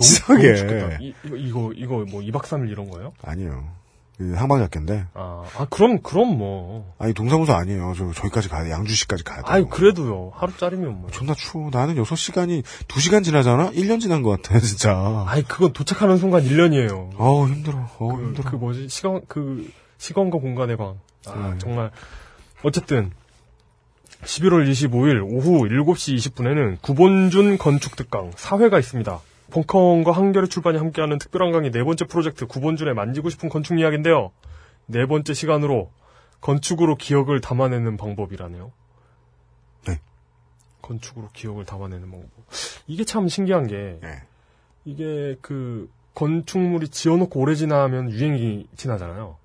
이상하게. 너무 이, 이거, 이거 뭐 이박 삼일 이런 거예요? 아니요. 항방작계인데. 아, 아, 그럼, 그럼 뭐. 아니, 동사무소 아니에요. 저, 저기까지 가야 돼. 양주시까지 가야 돼. 아니, 그래도요. 하루짜리면 뭐. 존나 추워. 나는 여섯 시간이, 두 시간 지나잖아? 일 년 지난 것 같아, 진짜. 아니, 그건 도착하는 순간 일 년이에요. 어우, 힘들어. 어우, 그, 힘들어. 그 뭐지? 시간, 그, 시간과 공간의 방. 아, 아 정말. 어쨌든. 십일월 이십오일 오후 일곱시 이십분에는 구본준 건축특강 사 회가 있습니다. 벙커원과 한겨레 출판이 함께하는 특별한 강의 네 번째 프로젝트 구본준의 만지고 싶은 건축 이야기인데요. 네 번째 시간으로 건축으로 기억을 담아내는 방법이라네요. 네. 건축으로 기억을 담아내는 방법. 이게 참 신기한 게 네. 이게 그 건축물이 지어놓고 오래 지나면 유행이 지나잖아요.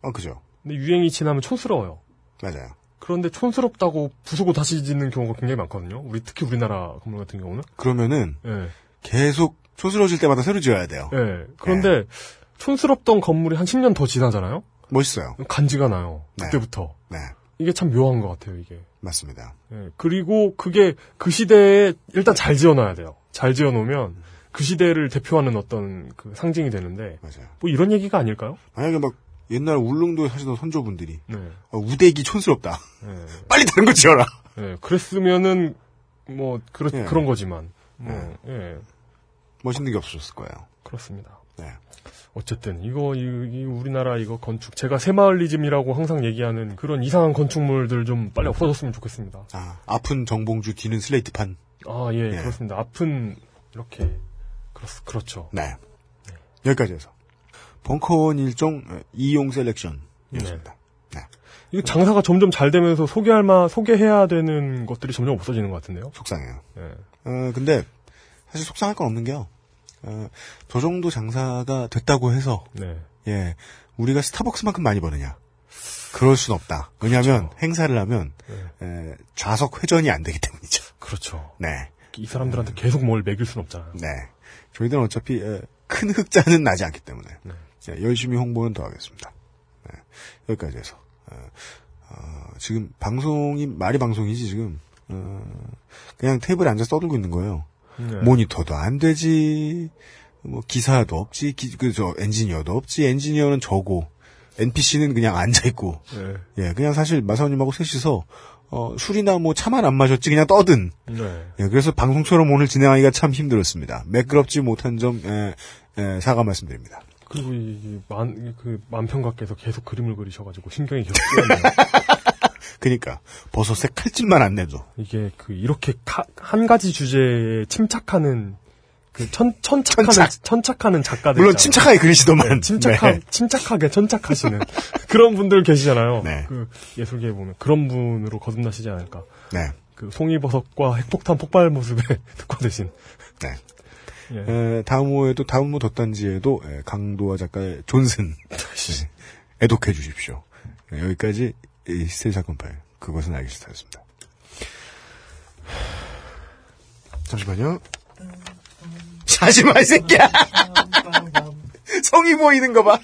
어, 그죠. 근데 유행이 지나면 촌스러워요. 맞아요. 그런데 촌스럽다고 부수고 다시 짓는 경우가 굉장히 많거든요. 우리 특히 우리나라 건물 같은 경우는. 그러면은 예. 계속 촌스러워질 때마다 새로 지어야 돼요. 예. 그런데 예. 촌스럽던 건물이 한 십 년 더 지나잖아요. 멋있어요. 간지가 나요. 네. 그때부터. 네. 이게 참 묘한 것 같아요. 이게. 맞습니다. 예. 그리고 그게 그 시대에 일단 잘 지어놔야 돼요. 잘 지어놓으면 그 시대를 대표하는 어떤 그 상징이 되는데. 맞아요. 뭐 이런 얘기가 아닐까요? 만약에 막. 옛날 울릉도에 사시던 선조분들이 네. 어, 우대기 촌스럽다. 네. 빨리 다른 거 지어라. 네. 그랬으면은 뭐 그렇 네. 그런 거지만 뭐, 네. 네. 멋있는 게 없으셨을 거예요. 그렇습니다. 네. 어쨌든 이거 이, 이 우리나라 이거 건축 제가 새마을리즘이라고 항상 얘기하는 그런 이상한 건축물들 좀 빨리 없어졌으면 좋겠습니다. 아 아픈 정봉주 뒤는 슬레이트판. 아 예 네. 그렇습니다. 아픈 이렇게 그렇 그렇죠. 네. 네. 여기까지 해서. 벙커원 일종 이용 셀렉션이었습니다. 네. 네. 이거 장사가 점점 잘 되면서 소개할 만 소개해야 되는 것들이 점점 없어지는 것 같은데요? 속상해요. 네. 어, 근데 사실 속상할 건 없는 게요. 어, 저 정도 장사가 됐다고 해서 네. 예 우리가 스타벅스만큼 많이 버느냐? 그럴 순 없다. 왜냐하면 그렇죠. 행사를 하면 네. 에, 좌석 회전이 안 되기 때문이죠. 그렇죠. 네. 이 사람들한테 계속 뭘 먹일 순 없잖아요. 네. 저희들은 어차피 에, 큰 흑자는 나지 않기 때문에 네. 제가 열심히 홍보는 더 하겠습니다. 네. 여기까지 해서 네. 어, 지금 방송이 말이 방송이지 지금 어, 그냥 테이블에 앉아 떠들고 있는 거예요. 네. 모니터도 안 되지, 뭐 기사도 없지, 그저 엔지니어도 없지, 엔지니어는 저고 엔피씨는 그냥 앉아 있고, 네. 예, 그냥 사실 마사오님하고 셋이서 어, 술이나 뭐 차만 안 마셨지 그냥 떠든. 네. 예, 그래서 방송처럼 오늘 진행하기가 참 힘들었습니다. 매끄럽지 못한 점 에, 에, 사과 말씀드립니다. 그리고 이만그 만평가께서 계속 그림을 그리셔가지고 신경이 계속 쓰였네요. 그러니까 버섯에 칼집만 안 내도 이게 그 이렇게 가, 한 가지 주제에 침착하는 그 천 천착하는 천착. 천착하는 작가들 물론 있잖아요. 침착하게 그리시더만 네, 침착하 네. 침착하게 천착하시는 그런 분들 계시잖아요. 네. 그 예술계에 보면 그런 분으로 거듭나시지 않을까. 네. 그 송이버섯과 핵폭탄 폭발 모습에 특화되신. 네. 예. 에, 다음 호에도 다음 호 덧단지에도 강도와 작가의 존슨 네. 애독해 주십시오. 네, 여기까지. 이 스테이 사건 파일 그것은 알기 싫다였습니다. 잠시만요. 자지마 이 새끼야. 성이 보이는 거 봐.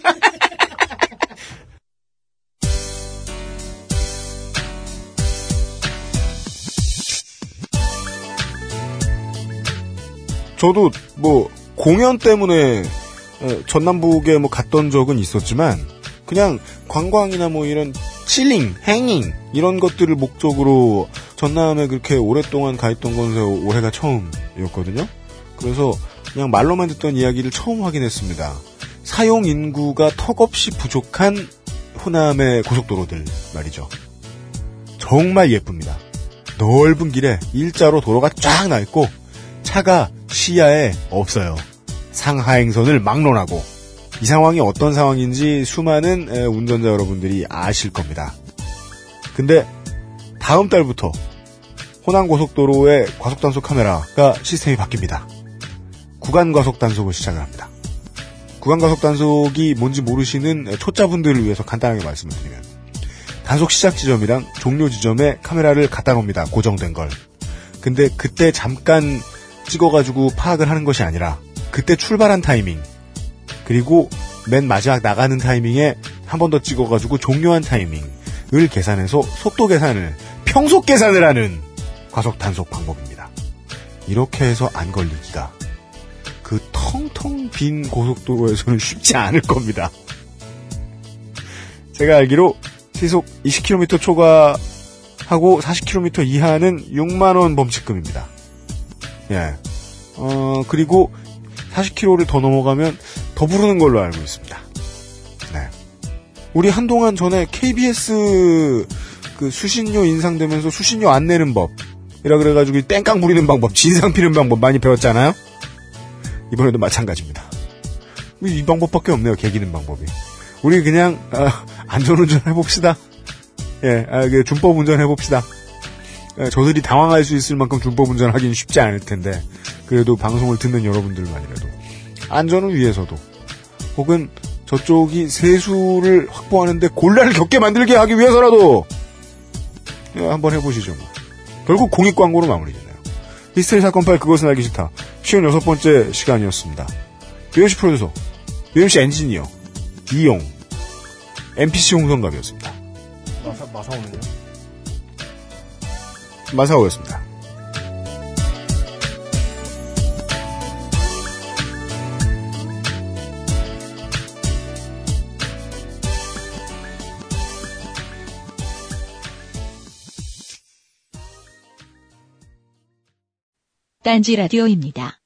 저도 뭐 공연 때문에 전남북에 뭐 갔던 적은 있었지만 그냥 관광이나 뭐 이런 칠링, 행잉 이런 것들을 목적으로 전남에 그렇게 오랫동안 가있던 건 올해가 처음이었거든요. 그래서 그냥 말로만 듣던 이야기를 처음 확인했습니다. 사용 인구가 턱없이 부족한 호남의 고속도로들 말이죠. 정말 예쁩니다. 넓은 길에 일자로 도로가 쫙 나있고 차가 시야에 없어요. 상하행선을 막론하고 이 상황이 어떤 상황인지 수많은 운전자 여러분들이 아실 겁니다. 근데 다음 달부터 호남고속도로의 과속단속 카메라가 시스템이 바뀝니다. 구간과속단속을 시작을 합니다. 구간과속단속이 뭔지 모르시는 초짜분들을 위해서 간단하게 말씀을 드리면 단속 시작 지점이랑 종료 지점에 카메라를 갖다 놓습니다. 고정된 걸. 근데 그때 잠깐 찍어가지고 파악을 하는 것이 아니라 그때 출발한 타이밍 그리고 맨 마지막 나가는 타이밍에 한 번 더 찍어가지고 종료한 타이밍을 계산해서 속도 계산을 평속 계산을 하는 과속 단속 방법입니다. 이렇게 해서 안 걸리기가 그 텅텅 빈 고속도로에서는 쉽지 않을 겁니다. 제가 알기로 시속 이십 킬로미터 초과하고 사십 킬로미터 이하는 육만 원 범칙금입니다. 예, 어 그리고 사십 킬로미터를 더 넘어가면 더 부르는 걸로 알고 있습니다. 네. 우리 한동안 전에 케이비에스 그 수신료 인상되면서 수신료 안 내는 법이라 그래가지고 땡깡 부리는 방법, 진상 피는 방법 많이 배웠잖아요? 이번에도 마찬가지입니다. 이 방법밖에 없네요, 개기는 방법이. 우리 그냥, 아, 안전운전 해봅시다. 예, 아, 준법 운전 해봅시다. 예, 저들이 당황할 수 있을 만큼 준법 운전하기는 쉽지 않을 텐데, 그래도 방송을 듣는 여러분들만이라도 안전을 위해서도 혹은 저쪽이 세수를 확보하는데 곤란을 겪게 만들게 하기 위해서라도 한번 해보시죠. 뭐. 결국 공익 광고로 마무리되네요. 히스테리 사건 파일 그것은 알기 싫다. 오십육 번째 시간이었습니다. 유엠씨 프로듀서, 유엠씨 엔지니어, 이용, 엠피씨 홍성갑이었습니다. 마사, 마사오는요? 마사오였습니다. 딴지 라디오입니다.